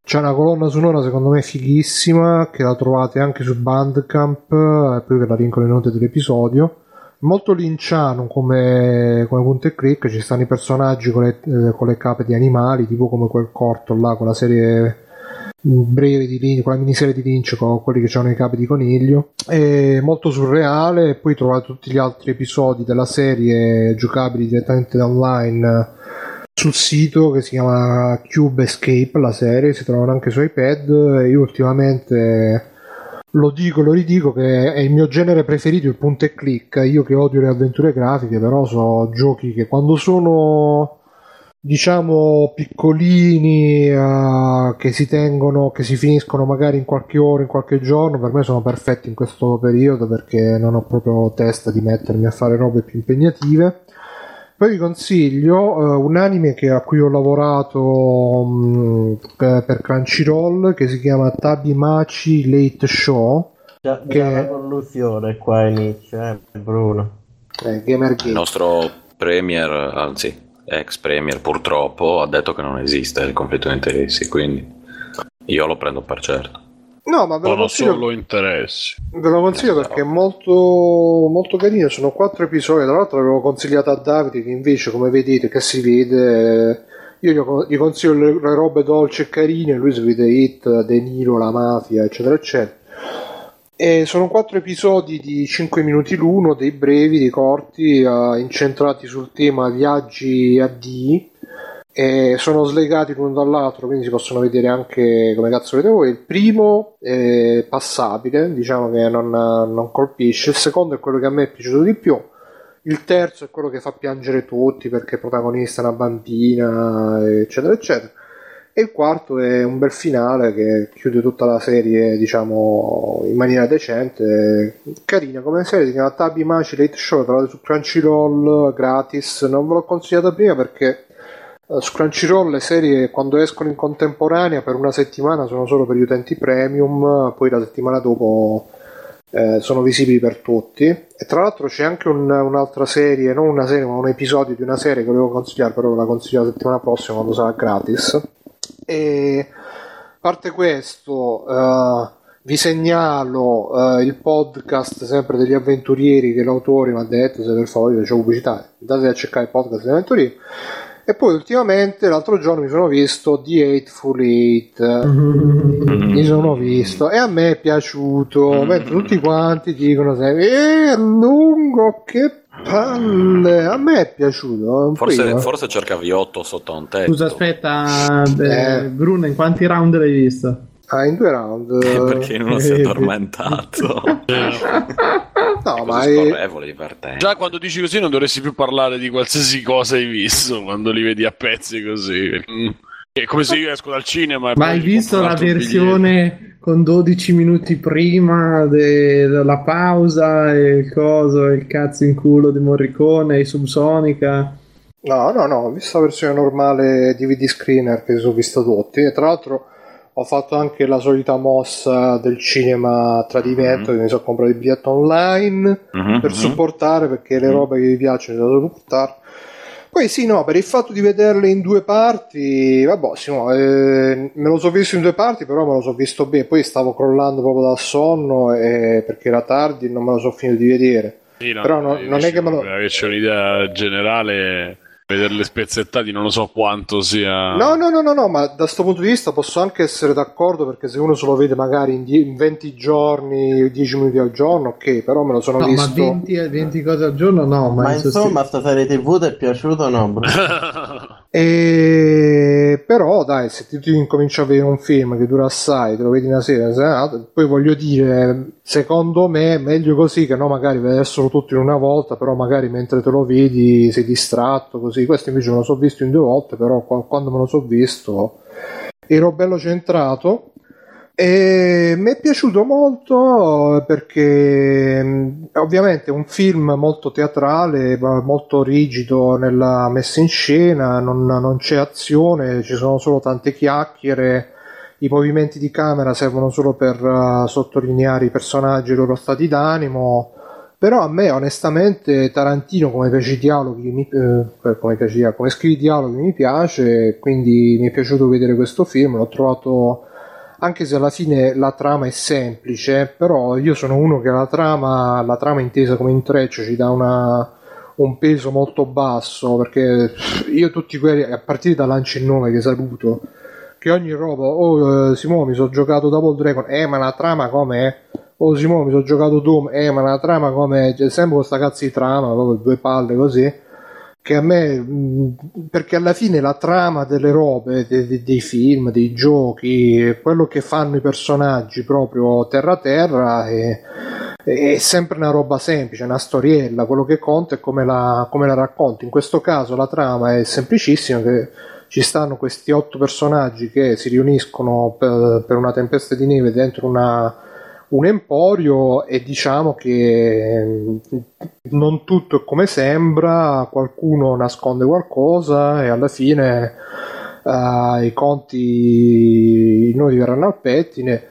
c'è una colonna sonora secondo me fighissima, che la trovate anche su Bandcamp, e poi ve la linko nelle note dell'episodio. Molto linciano come, come punto e clic, ci stanno i personaggi con le, eh, con le cape di animali, tipo come quel corto là con la serie breve di Lynch, con la miniserie di Lynch, con quelli che c'hanno i capi di coniglio, è molto surreale. E poi trovate tutti gli altri episodi della serie giocabili direttamente da online sul sito, che si chiama Cube Escape la serie, si trovano anche su iPad. E io ultimamente lo dico, lo ridico, che è il mio genere preferito, il punto e click. Io che odio le avventure grafiche, però so giochi che quando sono, diciamo, piccolini, uh, che si tengono, che si finiscono magari in qualche ora, in qualche giorno, per me sono perfetti in questo periodo, perché non ho proprio testa di mettermi a fare robe più impegnative. Poi vi consiglio uh, un anime che, a cui ho lavorato um, per, per Crunchyroll, che si chiama Tabimachi Late Show. Già, che la rivoluzione qua inizia, eh, Bruno. Eh, Gamer Game. Il nostro premier, anzi ex premier, purtroppo ha detto che non esiste il conflitto di interessi, quindi io lo prendo per certo. No, ma ve lo consiglio, solo interessi. Ve lo consiglio perché è molto molto carino, sono quattro episodi. Tra l'altro l'avevo consigliato a Davide, che invece, come vedete, che si vede, io gli consiglio le, le robe dolci e carine, lui si vede It, De Niro, la mafia, eccetera eccetera. E sono quattro episodi di cinque minuti l'uno, dei brevi, dei corti, eh, incentrati sul tema viaggi a D, e sono slegati l'uno dall'altro, quindi si possono vedere anche come cazzo vedete voi. Il primo è passabile, diciamo che non, non colpisce. Il secondo è quello che a me è piaciuto di più. Il terzo è quello che fa piangere tutti, perché il protagonista è una bambina, eccetera eccetera. E il quarto è un bel finale che chiude tutta la serie, diciamo, in maniera decente. Carina come serie, si chiama Tabimachi Late Show, trovate su Crunchyroll gratis. Non ve l'ho consigliata prima perché su Crunchyroll le serie, quando escono in contemporanea, per una settimana sono solo per gli utenti premium, poi la settimana dopo eh, sono visibili per tutti. E tra l'altro c'è anche un, un'altra serie, non una serie ma un episodio di una serie che volevo consigliare, però ve la consiglio la settimana prossima quando sarà gratis. E a parte questo, uh, vi segnalo uh, il podcast sempre degli avventurieri, che l'autore mi ha detto, se per favore faccio pubblicità, andate a cercare il podcast degli avventurieri. E poi ultimamente, l'altro giorno, mi sono visto The Hateful Eight, mi sono visto e a me è piaciuto, mentre tutti quanti dicono sempre eh, è lungo, che palle, a me è piaciuto. Forse, forse cercavi otto sotto un tetto. Scusa, aspetta, eh. Bruno, in quanti round l'hai visto? Ah, in due round. Eh, perché non si è addormentato. No, ma è divertente. Già quando dici così non dovresti più parlare di qualsiasi cosa hai visto, quando li vedi a pezzi così. È come se io esco dal cinema. Ma hai visto la versione con dodici minuti prima della pausa e il coso e il cazzo in culo di Morricone e Subsonica? No, no, no, ho visto la versione normale D V D screener, che sono visto tutti. E tra l'altro ho fatto anche la solita mossa del cinema a tradimento, mm-hmm. che mi sono comprato il biglietto online mm-hmm. per supportare, perché le robe che vi piacciono devo supportare. Poi sì, no, per il fatto di vederle in due parti, vabbè, sì, no, eh, me lo so visto in due parti, però me lo so visto bene. Poi stavo crollando proprio dal sonno, eh, perché era tardi e non me lo so finito di vedere. Sì, no, però no, non è che me lo... C'è un'idea generale... Vederle spezzettati non lo so quanto sia. No, no, no, no, no, ma da questo punto di vista posso anche essere d'accordo, perché se uno se lo vede magari in, die- in venti giorni, dieci minuti al giorno, ok, però me lo sono no, visto. Ma venti, venti cose al giorno, no. Ma, ma insomma, sta serie tivù ti è piaciuta o no? E... Però dai, se ti, ti incominci a vedere un film che dura assai, te lo vedi una sera, poi voglio dire, secondo me è meglio così che no, magari vederselo tutto in una volta, però magari mentre te lo vedi sei distratto così. Sì, questo invece me lo so visto in due volte, però quando me lo so visto ero bello centrato e mi è piaciuto molto, perché ovviamente è un film molto teatrale, molto rigido nella messa in scena, non, non c'è azione, ci sono solo tante chiacchiere, i movimenti di camera servono solo per uh, sottolineare i personaggi e i loro stati d'animo. Però a me onestamente Tarantino, come piace i dialoghi, mi, eh, come, piace, come scrive i dialoghi mi piace, quindi mi è piaciuto vedere questo film. L'ho trovato, anche se alla fine la trama è semplice, però io sono uno che la trama, la trama intesa come intreccio, ci dà una, un peso molto basso, perché io tutti quelli, a partire da Lancia e Nove che saluto, che ogni roba, oh eh, Simone mi sono giocato Double Dragon, eh ma la trama com'è? Oh Simone mi sono giocato Doom, eh ma la trama com'è? C'è sempre questa cazzo di trama, proprio due palle così, che a me, mh, perché alla fine la trama delle robe, de, de, dei film, dei giochi, quello che fanno i personaggi proprio terra terra è, è sempre una roba semplice, una storiella, quello che conta è come la, come la racconti. In questo caso la trama è semplicissima, che ci stanno questi otto personaggi che si riuniscono per, per una tempesta di neve dentro una... un emporio, e diciamo che non tutto è come sembra, qualcuno nasconde qualcosa e alla fine uh, i conti noi verranno al pettine.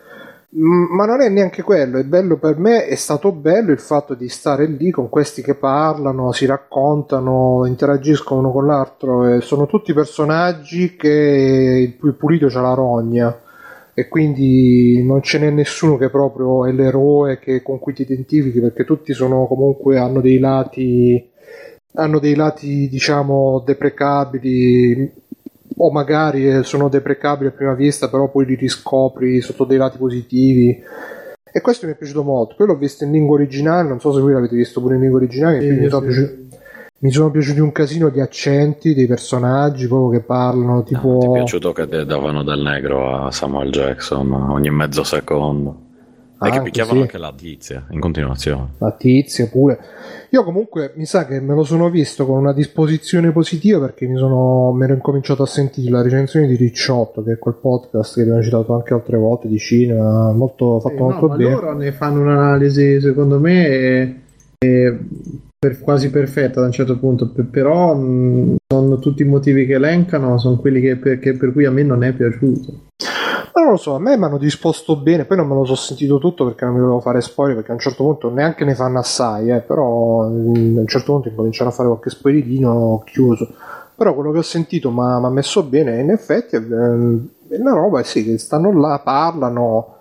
Ma non è neanche quello, è bello, per me è stato bello il fatto di stare lì con questi che parlano, si raccontano, interagiscono uno con l'altro, e sono tutti personaggi che il più pulito c'ha la rogna, e quindi non ce n'è nessuno che proprio è l'eroe che, con cui ti identifichi, perché tutti sono comunque, hanno dei lati hanno dei lati diciamo deprecabili, o magari sono deprecabili a prima vista però poi li riscopri sotto dei lati positivi, e questo mi è piaciuto molto. Poi l'ho visto in lingua originale, non so se voi l'avete visto pure in lingua originale, sì, mi, sì. Piaciuto, mi sono piaciuti un casino gli accenti dei personaggi proprio che parlano tipo... No, ti è piaciuto che davano del negro a Samuel Jackson ogni mezzo secondo, ah, e che picchiavano, sì, anche la tizia in continuazione, la tizia pure. Io comunque mi sa che me lo sono visto con una disposizione positiva, perché mi sono me ero incominciato a sentire la recensione di Ricciotto, che è quel podcast che abbiamo citato anche altre volte di cinema, molto fatto eh, molto no, bene. Ma loro ne fanno un'analisi secondo me e... e... Per quasi perfetta da un certo punto, per, però mh, sono tutti i motivi che elencano, sono quelli che per, che per cui a me non è piaciuto. Ma non lo so, a me mi hanno disposto bene, poi non me lo so sentito tutto perché non mi volevo fare spoiler, perché a un certo punto neanche ne fanno assai, eh, però mh, a un certo punto incominciano a fare qualche spoilerino chiuso. Però quello che ho sentito mi ha messo bene, in effetti è, è una roba, sì, che stanno là, parlano,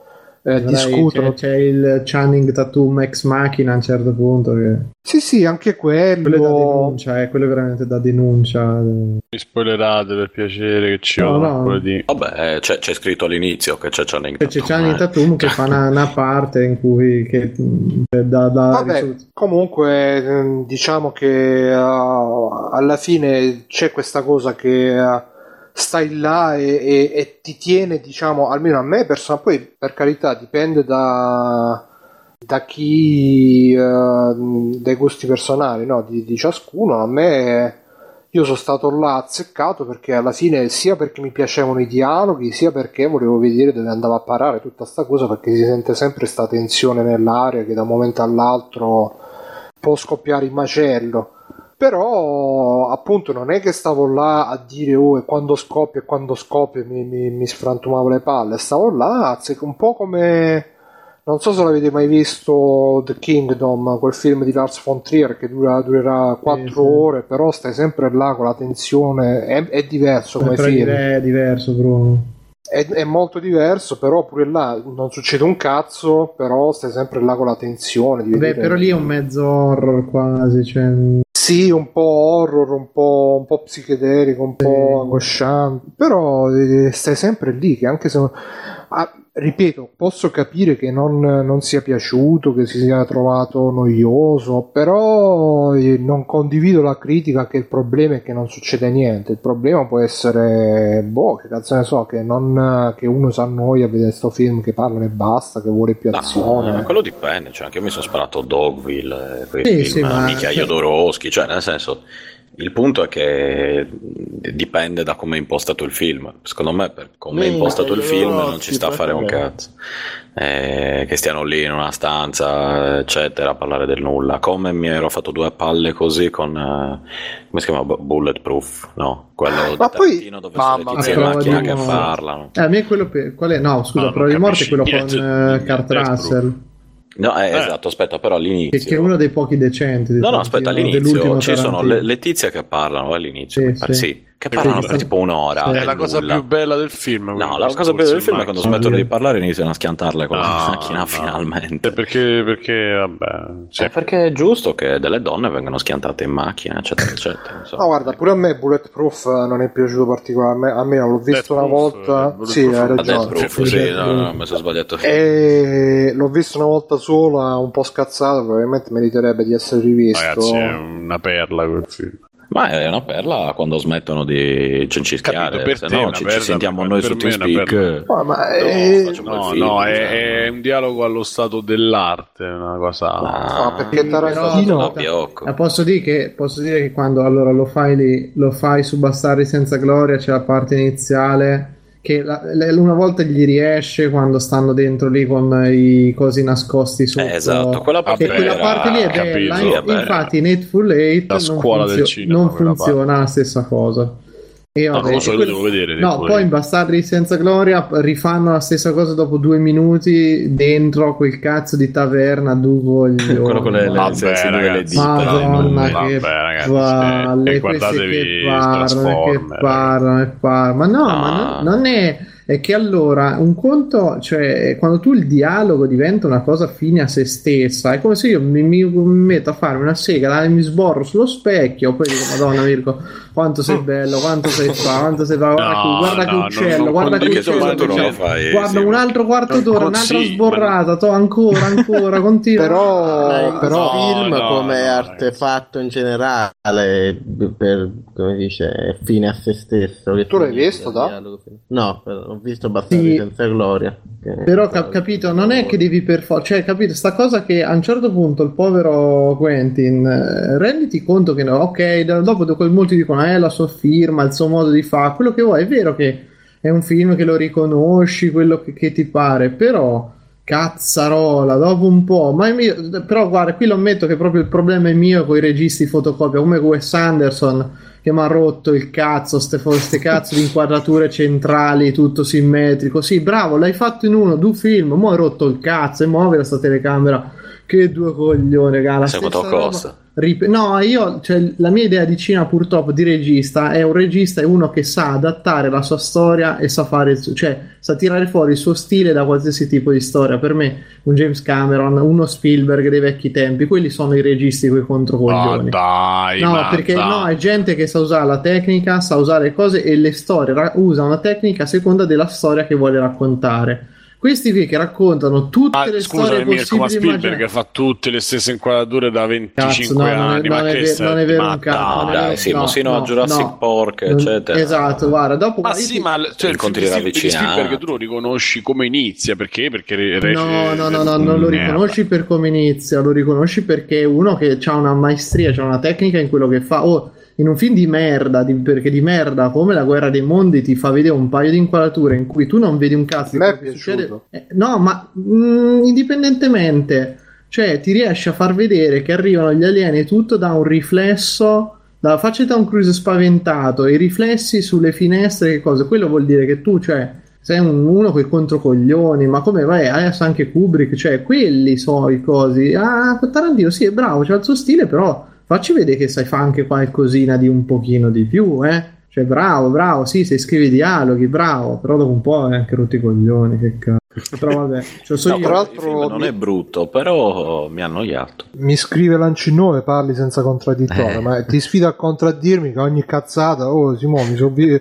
Eh, Dai, discutono. C'è, c'è il Channing Tatum ex machina a un certo punto che... sì sì anche quello, quello è da denuncia, eh, quello è veramente da denuncia. Mi spoilerate per piacere, che ci ho no, no. Di... vabbè c'è, c'è scritto all'inizio che c'è Channing Tatum, c'è Channing Tatum eh. che fa una, una parte in cui che, da, da vabbè risulta. Comunque diciamo che uh, alla fine c'è questa cosa che uh, stai là e, e, e ti tiene, diciamo, almeno a me personalmente, poi per carità dipende da da chi, uh, dai gusti personali, no? di, di ciascuno. A me, io sono stato là azzeccato, perché alla fine, sia perché mi piacevano i dialoghi, sia perché volevo vedere dove andava a parare tutta sta cosa, perché si sente sempre sta tensione nell'aria che da un momento all'altro può scoppiare in macello. Però appunto non è che stavo là a dire oh e quando scoppia e quando scoppia mi, mi, mi sfrantumavo le palle, stavo là un po' come, non so se l'avete mai visto The Kingdom, quel film di Lars von Trier che dura, durerà quattro sì, sì. ore, però stai sempre là con la tensione, è, è diverso come film, è diverso Bruno. È, è molto diverso, però pure là non succede un cazzo, però stai sempre là con la tensione. Beh, però lì è un mezzo horror quasi, cioè... sì, un po' horror, un po', un po' psichedelico, un po' sì. angosciante, però stai sempre lì, che anche se... Ah, ripeto, posso capire che non, non sia piaciuto, che si sia trovato noioso, però non condivido la critica che il problema è che non succede niente. Il problema può essere boh, che cazzo ne so, che, non, che uno si annoia a vedere sto film che parla e basta, che vuole più azione. No, quello dipende, cioè anche io mi sono sparato Dogville, quei sì, film, sì, ma... mica Jodorowsky, cioè nel senso... Il punto è che dipende da come è impostato il film. Secondo me, per come è impostato il film, non ci sta a fare un cazzo. Eh, che stiano lì in una stanza, eccetera, a parlare del nulla. Come mi ero fatto due palle così con eh, come si chiama Bulletproof? No, quello ma di Tarantino, dove sono le tizie in macchina che parlano. Eh, a me quello per, qual è? No, scusa, no, Prova di morte è quello niente, con niente, Kurt Russell. No, eh, eh. esatto, aspetta, però all'inizio. Che è uno dei pochi decenti. No, no, aspetta, all'inizio ci sono le, le tizie che parlano all'inizio. Sì, sì. Sì, che parlano per tipo un'ora. È la cosa nulla. più bella del film. No, la cosa più bella del film è quando smettono di parlare e iniziano a schiantarle con no, la macchina no. finalmente. È perché, perché, vabbè, cioè. è perché è giusto che delle donne vengano schiantate in macchina, eccetera, eccetera. No, so. oh, guarda, pure a me Bulletproof non è piaciuto particolarmente. A me l'ho visto una volta. Sì, hai ragione. Sì, no, no, mi sono sbagliato. E... l'ho visto una volta sola, un po' scazzato. Probabilmente meriterebbe di essere rivisto. Ragazzi, è una perla quel film. Ma è una perla quando smettono di cencischiare, per se te no ci, perla, ci sentiamo per noi per su TeamSpeak. No, ma è... no, no, film, no è, è un dialogo allo stato dell'arte, una cosa. No, no, perché no, no, posso dire che posso dire che quando allora lo fai lì, lo fai su Bastardi senza gloria, c'è la parte iniziale che la, la, una volta gli riesce quando stanno dentro lì con i cosi nascosti sotto, eh, esatto, quella parte, bella, quella parte lì è bella, capito, in, è infatti in Hateful Eight la scuola non, funzio- del cinema, non funziona la stessa cosa e vabbè, no, non so, e quel... devo vedere, no, poi lì. In Bastardi senza gloria rifanno la stessa cosa dopo due minuti dentro quel cazzo di taverna Dugo quello con le, le, vabbè, ragazzi, Madonna, no, che vabbè, palle, guardatevi, che parlano che parlano e parlano ma no, no. Ma no, non è è che allora un conto, cioè quando tu il dialogo diventa una cosa fine a se stessa, è come se io mi, mi metto a farmi una sega, mi sborro sullo specchio, poi dico Madonna Mirko quanto sei bello, quanto sei fa, quanto sei fa, guarda, no, guarda no, che uccello, non, guarda non che uccello, guarda, uccello, fai, guarda sì, un altro quarto non, d'ora, un'altra sì, sborrata, to, ancora, ancora, continua. Però, però il film no, come no, artefatto no. in generale, per, come dice, è fine a se stesso. Che tu l'hai visto, da? No, però ho visto Bastardi sì, senza gloria. Però cap- capito, non è che devi per forza, cioè capito, sta cosa che a un certo punto il povero Quentin eh, renditi conto che no, ok, dopo molti dicono eh la sua firma, il suo modo di fare, quello che vuoi, è vero che è un film che lo riconosci, quello che, che ti pare, però cazzarola, dopo un po', ma mio, però guarda, qui lo ammetto che proprio il problema è mio con i registi fotocopia, come Wes Anderson che mi ha rotto il cazzo, ste, ste cazzo di inquadrature centrali, tutto simmetrico, sì bravo, l'hai fatto in uno, due film, mo' hai rotto il cazzo e muove la sta telecamera, che due coglione, cara, se quanto costa. Rip- no, io, cioè, la mia idea di cinema purtroppo di regista è un regista è uno che sa adattare la sua storia e sa fare, cioè sa tirare fuori il suo stile da qualsiasi tipo di storia. Per me un James Cameron, uno Spielberg dei vecchi tempi, quelli sono i registi coi controcoglioni. Oh, dai, no, perché dai. No, è gente che sa usare la tecnica, sa usare le cose e le storie, ra- usa una tecnica a seconda della storia che vuole raccontare. Questi qui che raccontano tutte ah, le scusami, storie possibili. Scusami Mirko, ma Spielberg che fa tutte le stesse inquadrature da venticinque cazzo, no, anni. Non è, ma non è, non è vero un cazzo. Dai, vero, sì, no, sino no, a Jurassic no, Park, eccetera. Esatto, guarda, dopo ma sì, ti... ma cioè, il continuerà vicino. Spielberg tu lo riconosci come inizia, perché? Perché re, re, no, no, no, no, non lo riconosci per come inizia, lo riconosci perché è uno che ha una maestria, c'ha una tecnica in quello che fa. Oh, in un film di merda di, perché di merda come La guerra dei mondi ti fa vedere un paio di inquadrature in cui tu non vedi un cazzo di che succede, eh, no ma mh, indipendentemente, cioè ti riesci a far vedere che arrivano gli alieni e tutto da un riflesso, dalla faccia di Tom Cruise spaventato, i riflessi sulle finestre, che cosa, quello vuol dire che tu, cioè sei un, uno coi controcoglioni, ma come vai adesso anche Kubrick, cioè quelli sono i cosi. Ah, Tarantino sì è bravo, c'ha il suo stile, però facci vedere che sai fa anche qualcosina di un pochino di più, eh? Cioè bravo, bravo, sì, se scrivi dialoghi, bravo, però dopo un po' è anche rotti i coglioni, che cazzo. Però vabbè, cioè, so no, io, tra l'altro non mi... è brutto, però mi ha annoiato. Mi scrive Lancinove, parli senza contraddittore, eh. ma ti sfido a contraddirmi che ogni cazzata, oh Simone, mi, so vi...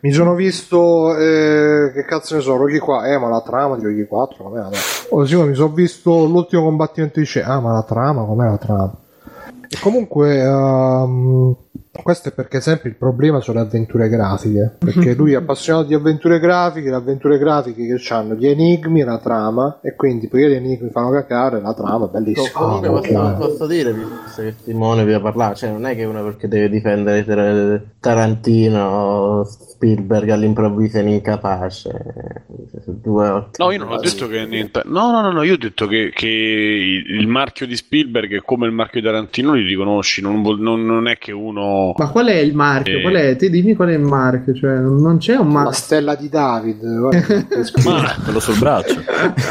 mi sono visto, eh, che cazzo ne so, Rocky qua, eh ma la trama di Rocky quattro, com'è la trama? Oh Simone, mi sono visto l'ultimo combattimento di Scena, ah ma la trama, com'è la trama? Comunque um, questo è perché sempre il problema sono le avventure grafiche, perché lui è appassionato di avventure grafiche, le avventure grafiche che hanno gli enigmi e la trama, e quindi perché gli enigmi fanno cacare la trama è bellissima. No, posso, posso dire, visto che Simone vi ha parlato, cioè non è che uno perché deve difendere Tarantino o Spielberg all'improvviso è incapace. Due no, io non ho detto che niente. No, no, no, no, io ho detto che, che il marchio di Spielberg è come il marchio di Tarantino, li riconosci, non, non, non è che uno sono... Ma qual è il marchio? Eh... Qual è? Te dimmi qual è il marchio, cioè, non c'è un marchio. La stella di David. Ma quello sul braccio.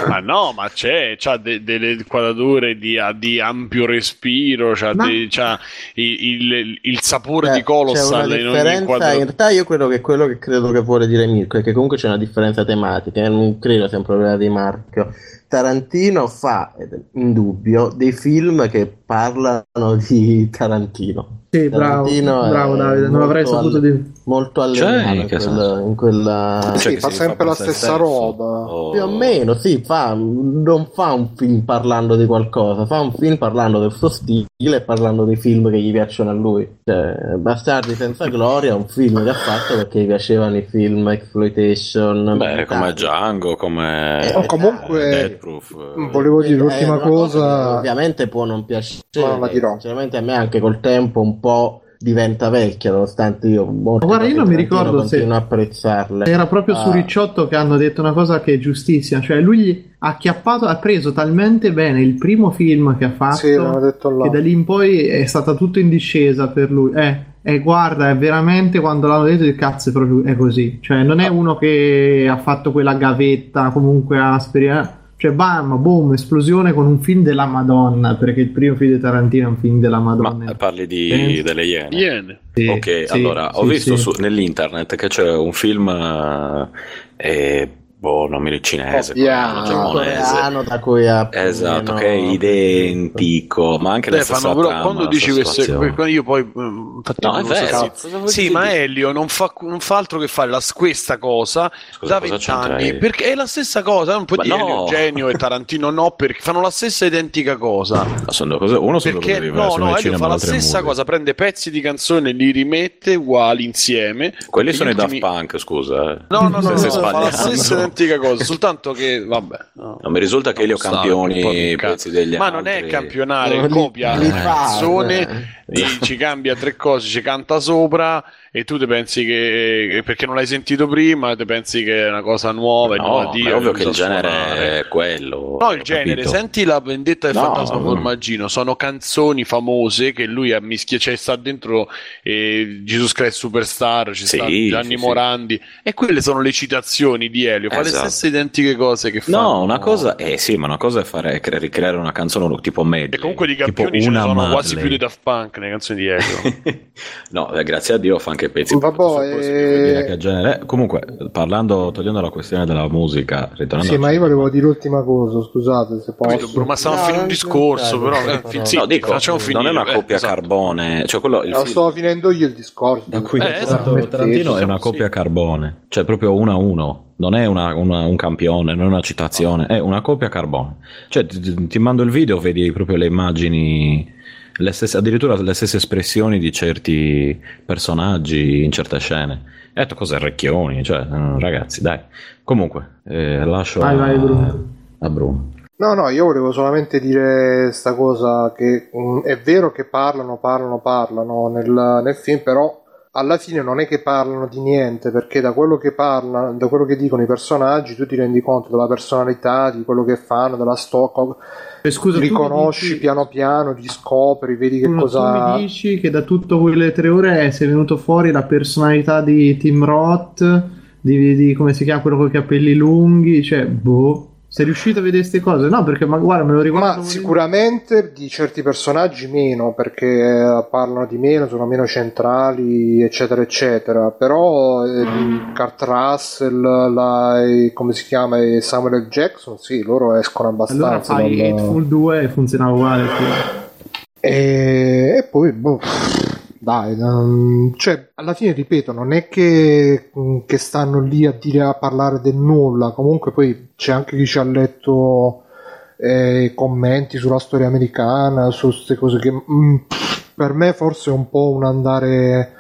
Ma no, ma c'è, c'ha de- delle quadrature di, di ampio respiro, c'ha, ma... de- c'ha il, il, il sapore, beh, di Colossal. C'è una differenza in, quadrat- in realtà. Io quello che, quello che credo che vuole dire Mirko è che comunque c'è una differenza tematica, non credo sia un problema di marchio. Tarantino fa, in dubbio, dei film che parlano di Tarantino. Sì, Tarantino bravo, bravo Davide, non avrei saputo all- di... Molto allenare, cioè, in, in quella... Sì, fa sempre fa la stessa roba. O... Più o meno, sì, fa, non fa un film parlando di qualcosa, fa un film parlando del suo stile e parlando dei film che gli piacciono a lui. Cioè, Bastardi senza gloria è un film che ha fatto perché gli piacevano i film exploitation. Beh, come Django, come... Eh, o comunque... Eh, volevo dire eh, l'ultima cosa, cosa ovviamente può non piacere, ma la dirò. Sinceramente a me anche col tempo un po' diventa vecchia, nonostante io molto, guarda, io non mi ricordo se a apprezzarle. Era proprio ah. su Ricciotto che hanno detto una cosa che è giustissima, cioè lui ha chiappato, ha preso talmente bene il primo film che ha fatto, sì, che da lì in poi è stata tutto in discesa per lui. eh E guarda, è veramente, quando l'hanno detto, il cazzo è proprio è così, cioè non è uno che ha fatto quella gavetta comunque aspera. Cioè, bam, boom, esplosione con un film della Madonna, perché il primo film di Tarantino è un film della Madonna. Ma parli di, Penso. delle Iene? Iene. Sì, ok, sì, allora, sì, ho visto sì. su, nell'internet che c'è un film... Eh, boh, non mi cinese, coreano, giapponese, da cui ha esatto, che è identico, ma anche la stessa trama, quando dici questo, io poi no, è vero, sì, ma Elio non fa, non fa altro che fare la, questa cosa da vent'anni, perché è la stessa cosa, non puoi dire Elio Genio e Tarantino no, perché fanno la stessa identica cosa. Uno sono due cose, no, no, Elio fa la stessa cosa, prende pezzi di canzone, li rimette uguali insieme. Quelli sono i Daft Punk, scusa. No, no, no, fa la stessa antica cosa, soltanto che vabbè, no. Non mi risulta che Elio campioni pezzi degli ma altri. Non è campionare, non copia le canzone, ci cambia tre cose, ci canta sopra e tu te pensi che perché non l'hai sentito prima te pensi che è una cosa nuova, no, no, è ovvio che il genere suonare. È quello, no, il genere, capito? Senti La vendetta del no, fantasma formaggino, sono canzoni famose che lui ammischia, cioè sta dentro eh, Jesus Christ Superstar, ci sì, sta Gianni sì, Morandi sì. E quelle sono le citazioni di Elio, fa esatto. le stesse identiche cose che fa. No, una cosa eh sì, ma una cosa è fare è ricreare una canzone tipo medley, e comunque di campioni ce ne sono Marley. Quasi più di Daft Punk le canzoni di Elio. No, eh, grazie a Dio fa anche pezzi. Vabbè, e... che genere... Comunque, parlando, togliendo la questione della musica, ritornando. Sì, alla... ma io volevo dire l'ultima cosa, scusate se posso. Capito, ma stiamo no, finendo un discorso, però eh, fin... sì, no, dico, facciamo non finire, è una coppia eh, carbone, esatto. Cioè quello il no, film... sto finendo io il discorso. Da cui eh, esatto, Tarantino è una coppia sì. carbone, cioè proprio uno a uno. Non è una, una, un campione, non è una citazione, è una coppia carbone. Cioè ti, ti mando il video, vedi proprio le immagini. Le stesse, addirittura le stesse espressioni di certi personaggi in certe scene. E detto cose Recchioni, cioè ragazzi, dai. Comunque, eh, lascio vai, a, vai, Bruno. a Bruno. No, no, io volevo solamente dire sta cosa che um, è vero che parlano, parlano, parlano nel, nel film, però alla fine non è che parlano di niente, perché da quello che parlano, da quello che dicono i personaggi, tu ti rendi conto della personalità, di quello che fanno, della stock. Scusa, li conosci dici... piano piano, li scopri, vedi che no, cosa. Tu mi dici che da tutte quelle tre ore è, si è venuto fuori la personalità di Tim Roth, di, di come si chiama quello con i capelli lunghi, cioè boh. Sei riuscito a vedere queste cose? No, perché ma guarda, me lo ricordo. Ma sicuramente di certi personaggi meno, perché parlano di meno, sono meno centrali, eccetera, eccetera. Però eh, Kurt Russell, la, come si chiama, Samuel L. Jackson, sì, loro escono abbastanza. Allora fai Hateful due e funzionava uguale. E, e poi, boh. Dai, um, cioè alla fine ripeto, non è che, che stanno lì a dire a parlare del nulla. Comunque poi c'è anche chi ci ha letto eh, commenti sulla storia americana, su queste cose che mm, per me forse è un po' un andare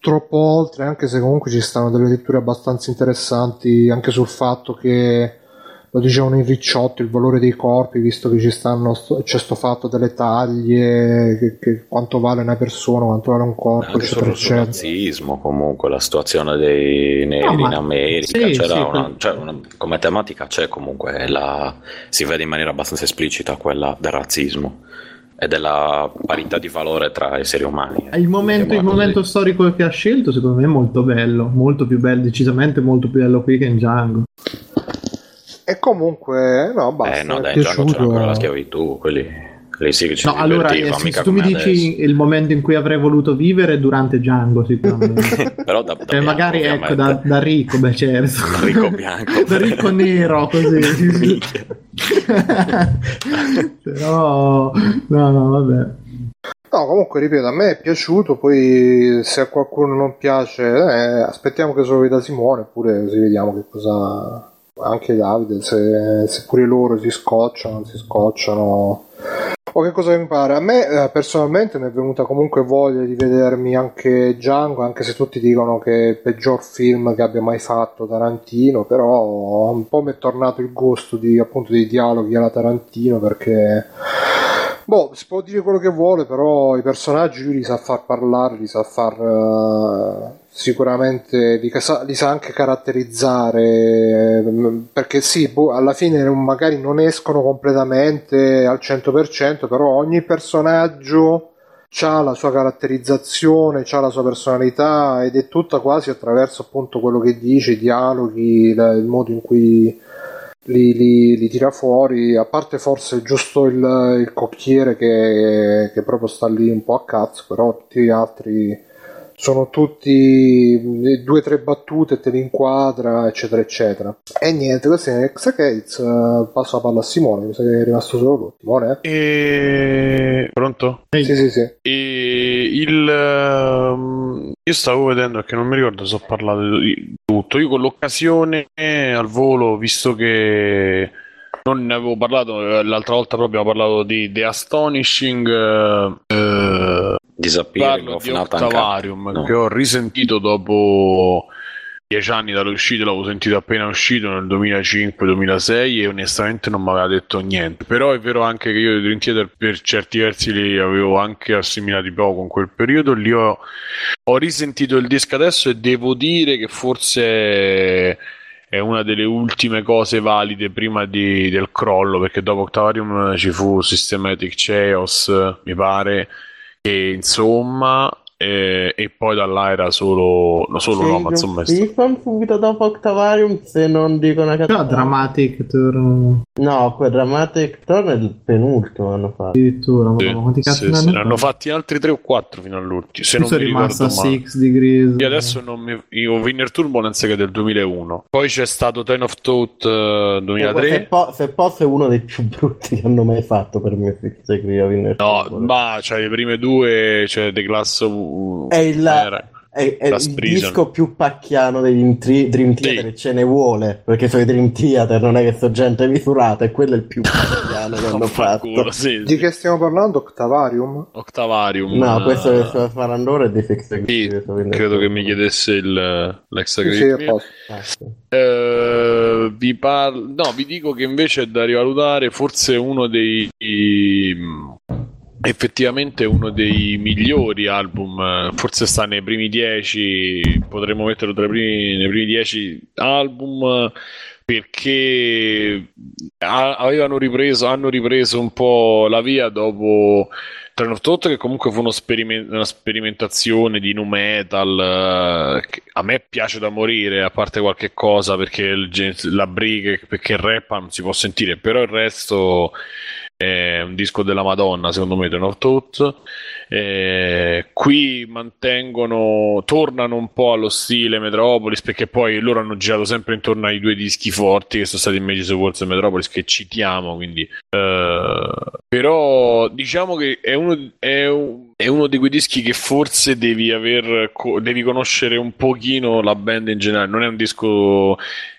troppo oltre, anche se comunque ci stanno delle letture abbastanza interessanti anche sul fatto che lo dicevano in Ricciotti, il valore dei corpi, visto che ci stanno c'è sto fatto delle taglie, che, che quanto vale una persona, quanto vale un corpo, anche eccetera, eccetera. Il razzismo, comunque la situazione dei neri no, in America, sì, c'era sì, una, sì. Cioè una, come tematica c'è comunque la, si vede in maniera abbastanza esplicita quella del razzismo. e della parità di valore tra esseri umani. Il momento, il momento storico che ha scelto secondo me è molto bello, molto più bello, decisamente molto più bello qui che in Django. E comunque no, basta. Eh no, dai, Django c'era ancora la schiavitù, quelli... Sì, no, allora eh, se tu mi dici adesso. Il momento in cui avrei voluto vivere è durante Django sicuramente. Però da, da cioè, bianco, magari ovviamente. Ecco da, da ricco, beh certo, da ricco bianco, da ricco nero così. Però no no vabbè, no, comunque ripeto, a me è piaciuto, poi se a qualcuno non piace eh, aspettiamo che solo da Simone, oppure se vediamo che cosa anche Davide, se, se pure loro si scocciano si scocciano o che cosa mi pare. A me eh, personalmente mi è venuta comunque voglia di vedermi anche Django, anche se tutti dicono che è il peggior film che abbia mai fatto Tarantino, però un po' mi è tornato il gusto di, appunto, dei dialoghi alla Tarantino, perché boh, si può dire quello che vuole, però i personaggi lui li sa far parlare, li sa far uh, sicuramente li sa, li sa anche caratterizzare, perché sì, boh, alla fine magari non escono completamente al cento per cento, però ogni personaggio c'ha la sua caratterizzazione, c'ha la sua personalità, ed è tutta quasi attraverso appunto quello che dice, i dialoghi, la, il modo in cui Li, li, li tira fuori, a parte forse giusto il, il cocchiere che, che proprio sta lì un po' a cazzo, però tutti gli altri sono tutti due o tre battute, te li inquadra, eccetera eccetera. E niente, questo è Xcades. Passo la palla a Simone, mi sa che è rimasto solo lui. Simone? E... pronto? Ehi. Sì sì sì. E il um... io stavo vedendo, che non mi ricordo se ho parlato di tutto, io con l'occasione al volo, visto che non ne avevo parlato l'altra volta, proprio ho parlato di The Astonishing eh, Disappearing of Octavarium, no, che ho risentito dopo dieci anni dall'uscita, l'avevo sentito appena uscito nel duemilacinque duemilasei e onestamente non mi aveva detto niente, però è vero anche che io i Dream Theater per certi versi li avevo anche assimilati poco in quel periodo lì. ho, ho risentito il disco adesso e devo dire che forse è una delle ultime cose valide prima di, del crollo, perché dopo Octavarium ci fu Systematic Chaos, mi pare, e insomma... E, e poi da là era solo, no, solo no, ma insomma è stato subito dopo Octavarium, se non dico una cazzata. No, Dramatic Turn. No, quel Dramatic Turn è il penultimo hanno fatto. Addirittura, sì, ma quanti cazzo sì, sì, ne hanno fatti altri tre o quattro fino all'ultimo. Se non mi ricordo male. Degrees, io adesso non mi io Winner Turbulence che è del duemilauno. Poi c'è stato Ten of Thought uh, duemilatré. Se, po- se posso è uno dei più brutti che hanno mai fatto per me Winner. No, ma cioè le prime due c'è cioè, The Glass of è il, è, è il disco più pacchiano degli intri- Dream Theater, sì. Ce ne vuole, perché sono i Dream Theater, non è che sono gente misurata, e quello è il più pacchiano che hanno fatto. Culo, sì, di sì. Che stiamo parlando? Octavarium? Octavarium no, uh... questo che sto parlando ora è di Fix Agri, credo che mi chiedesse il, l'ex Agri. Sì, ah, sì. eh, vi parlo no, vi dico che invece è da rivalutare, forse uno dei effettivamente uno dei migliori album, forse sta nei primi dieci, potremmo metterlo tra i primi, nei primi dieci album, perché avevano ripreso, hanno ripreso un po' la via dopo Train of Thought, che comunque fu uno speriment- una sperimentazione di nu metal uh, che a me piace da morire, a parte qualche cosa perché il, la briga, perché il rap non si può sentire, però il resto è un disco della Madonna secondo me, Train of Thought. Eh, qui mantengono, tornano un po' allo stile Metropolis, perché poi loro hanno girato sempre intorno ai due dischi forti che sono stati Images of Wars e Metropolis, che citiamo, quindi eh, però diciamo che è uno, è, un, è uno di quei dischi che forse devi aver devi conoscere un pochino la band in generale, non è un disco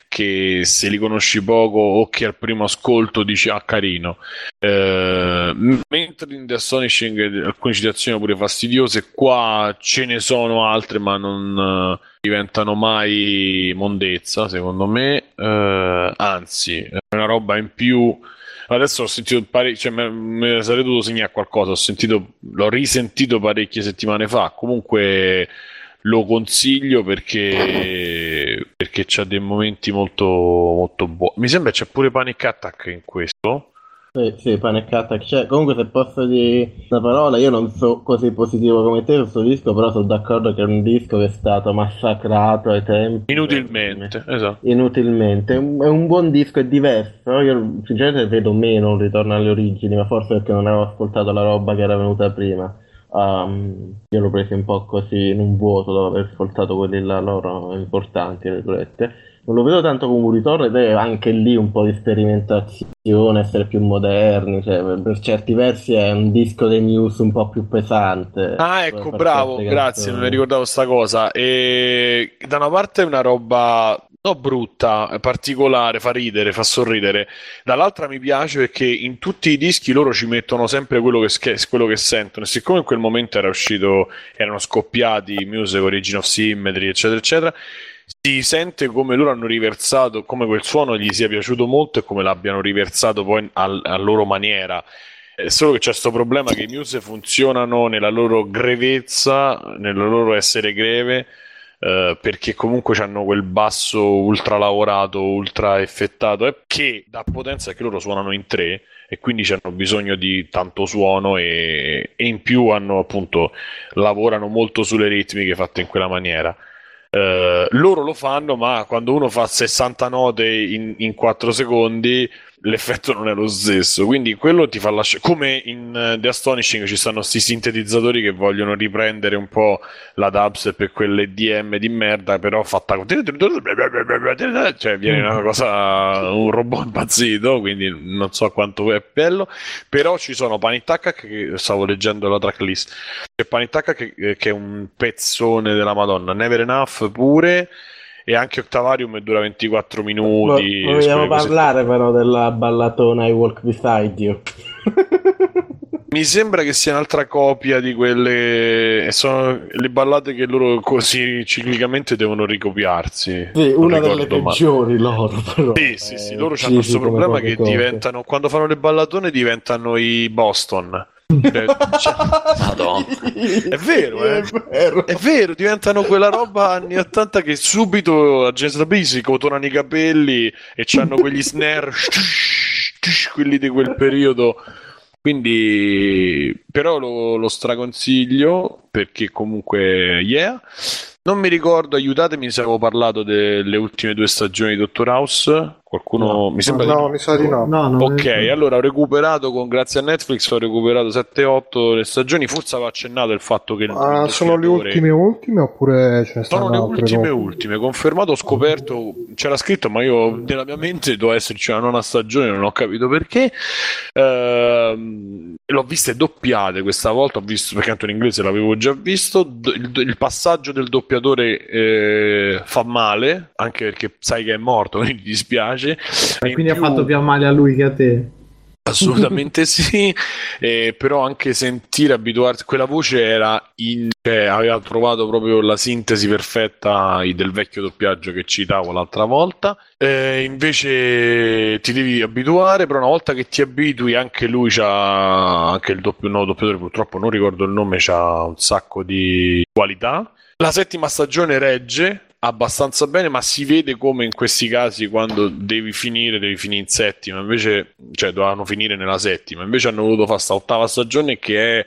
che se li conosci poco o che al primo ascolto dici ah carino, eh, mentre in The Astonishing alcune citazioni pure fastidiose, qua ce ne sono altre ma non eh, diventano mai mondezza secondo me, eh, anzi è una roba in più. Adesso ho sentito parecchio, cioè me, me sarei dovuto segnare qualcosa, ho sentito, l'ho risentito parecchie settimane fa, comunque lo consiglio perché perché c'ha dei momenti molto molto buoni. Mi sembra c'è pure Panic Attack in questo, Sì, sì, Panic Attack. Cioè, comunque, se posso dire una parola, io non so così positivo come te su questo disco, però sono d'accordo che è un disco che è stato massacrato ai tempi. Inutilmente, per... esatto. Inutilmente. È un buon disco, è diverso. Io sinceramente vedo meno un ritorno alle origini, ma forse perché non avevo ascoltato la roba che era venuta prima. Um, io l'ho preso un po' così in un vuoto dopo aver ascoltato quelli là loro importanti, le dirette. Non lo vedo tanto come un ritorno ed è anche lì un po' di sperimentazione, essere più moderni, cioè per, per certi versi è un disco dei News un po' più pesante. Ah, ecco, bravo, grazie, non mi ricordavo sta cosa. E da una parte è una roba no brutta, è particolare, fa ridere, fa sorridere, dall'altra mi piace perché in tutti i dischi loro ci mettono sempre quello che, sch- quello che sentono, e siccome in quel momento era uscito, erano scoppiati Music, Origin of Symmetry, eccetera eccetera, si sente come loro hanno riversato, come quel suono gli sia piaciuto molto e come l'abbiano riversato poi al, a loro maniera. È solo che c'è questo problema che i Muse funzionano nella loro grevezza, nel loro essere greve, eh, perché comunque hanno quel basso ultra lavorato, ultra effettato, eh, che dà potenza che loro suonano in tre e quindi hanno bisogno di tanto suono e, e in più hanno appunto lavorano molto sulle ritmiche fatte in quella maniera. Uh, loro lo fanno, ma quando uno fa sessanta note in, in quattro secondi l'effetto non è lo stesso, quindi quello ti fa lasciare come in uh, The Astonishing ci stanno sti sintetizzatori che vogliono riprendere un po' la dubstep e quell'E D M di merda, però fatta con, cioè viene una cosa, un robot impazzito, quindi non so quanto è bello. Però ci sono Panic Attack, che stavo leggendo la tracklist, c'è Panic Attack che, che è un pezzone della Madonna, Never Enough pure, e anche Octavarium dura ventiquattro minuti. Lo, vogliamo parlare così, però, della ballatona I Walk Beside You. Mi sembra che sia un'altra copia di quelle, sono le ballate che loro così ciclicamente devono ricopiarsi. Sì, non una delle male. Peggiori loro, però. Sì, eh, sì, sì, loro hanno questo problema che cose. diventano, quando fanno le ballatone diventano i Boston. Cioè, Madonna. È vero, eh? È vero, è vero, diventano quella roba anni ottanta che subito la gente si cotonano i capelli e c'hanno quegli snare quelli di quel periodo. Quindi però lo, lo straconsiglio perché comunque yeah. Non mi ricordo, aiutatemi se avevo parlato delle ultime due stagioni di Doctor House. Qualcuno no, mi sembra no, di no, no, mi sa di no. no, no ok, no. Allora ho recuperato con grazie a Netflix, ho recuperato sette otto le stagioni, forse avevo accennato il fatto che ah, sono le ultime ultime oppure ce ne sono le ultime no? ultime, confermato, ho scoperto, c'era scritto, ma io nella mia mente doveva esserci una nona stagione, non ho capito perché. Ehm, l'ho viste doppiate questa volta, ho visto perché tanto in inglese l'avevo già visto, il, il passaggio del doppiaggio Eh, fa male, anche perché sai che è morto, quindi ti dispiace, e quindi ha più... fatto più male a lui che a te. Assolutamente sì, eh, però anche sentire, abituarsi, quella voce era in... cioè, aveva trovato proprio la sintesi perfetta del vecchio doppiaggio che citavo l'altra volta. Eh, invece ti devi abituare, però una volta che ti abitui, anche lui c'ha, anche il doppio, no, doppiatore purtroppo non ricordo il nome, c'ha un sacco di qualità. La settima stagione regge abbastanza bene, ma si vede come in questi casi quando devi finire devi finire in settima, invece cioè dovevano finire nella settima, invece hanno voluto fare sta ottava stagione che è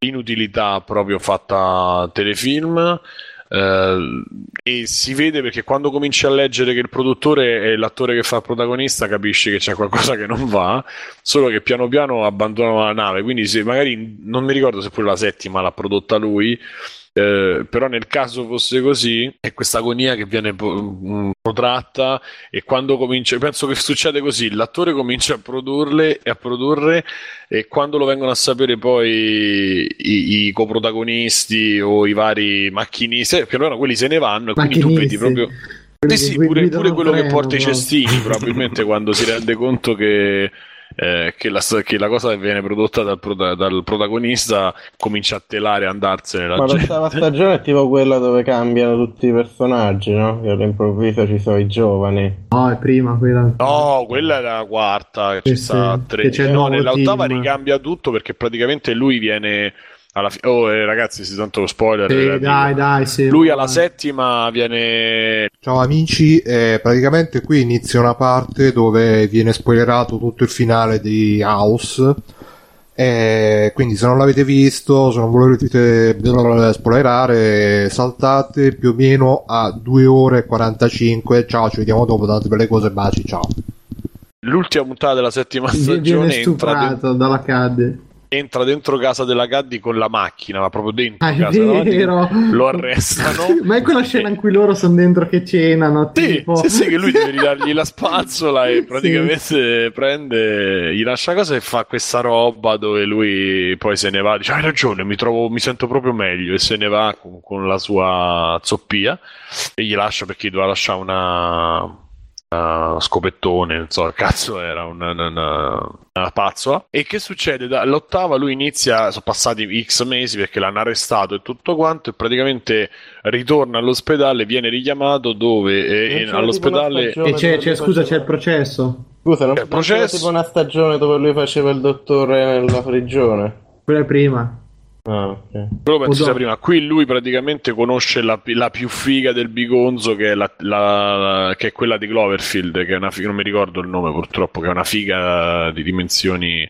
inutilità proprio fatta telefilm. Uh, e si vede perché quando cominci a leggere che il produttore è l'attore che fa il protagonista, capisci che c'è qualcosa che non va, solo che piano piano abbandonano la nave, quindi se magari non mi ricordo se pure la settima l'ha prodotta lui, eh, però nel caso fosse così è questa agonia che viene protratta, e quando comincia, penso che succede così, l'attore comincia a produrle e a produrre, e quando lo vengono a sapere poi i, i coprotagonisti o i vari macchinisti, piano piano quelli se ne vanno, e quindi tu vedi proprio eh sì, pure, pure quello che porta i cestini probabilmente quando si rende conto che Eh, che, la, che la cosa che viene prodotta dal, dal protagonista comincia a telare e andarsene. La ma gente. L'ottava stagione è tipo quella dove cambiano tutti i personaggi, no? Che all'improvviso ci sono i giovani. No, è prima quella. No, quella è la quarta. Che sì, ci sta sì, tre. Che c'è no, nell'ottava team. Ricambia tutto perché praticamente lui viene alla fi- oh eh, ragazzi, sì, tanto lo spoiler, sì, dai, dai, sì, lui alla dai. settima viene, ciao amici, eh, praticamente qui inizia una parte dove viene spoilerato tutto il finale di House, eh, quindi se non l'avete visto, se non volete spoilerare, saltate più o meno a due ore e quarantacinque, ciao, ci vediamo dopo, tante belle cose, baci, ciao. L'ultima puntata della settima stagione viene stuprato entra dalla Cadde. Entra dentro casa della Gaddi con la macchina, ma proprio dentro ah, casa vero. Lo arrestano. Ma è quella scena in cui loro sono dentro che cenano, sì, tipo. Sì, sì, che lui deve ridargli la spazzola e praticamente sì. prende, gli lascia cosa e fa questa roba dove lui poi se ne va, dice hai ragione, mi trovo, mi sento proprio meglio, e se ne va con, con la sua zoppia, e gli lascia perché doveva lasciare una... Uh, scopettone, non so cazzo era, una, una, una, una pazzola. E che succede? Dall'ottava lui inizia, sono passati X mesi perché l'hanno arrestato e tutto quanto, e praticamente ritorna all'ospedale, viene richiamato dove eh, all'ospedale stagione, e c'è, c'è scusa faceva... c'è il processo scusa non, il non processo... c'era tipo una stagione dove lui faceva il dottore nella prigione, quella prima. Ah, okay. Però penso sia prima. Qui lui praticamente conosce la, la più figa del bigonzo, che è, la, la, la, che è quella di Cloverfield, che è una figa, non mi ricordo il nome purtroppo, che è una figa di dimensioni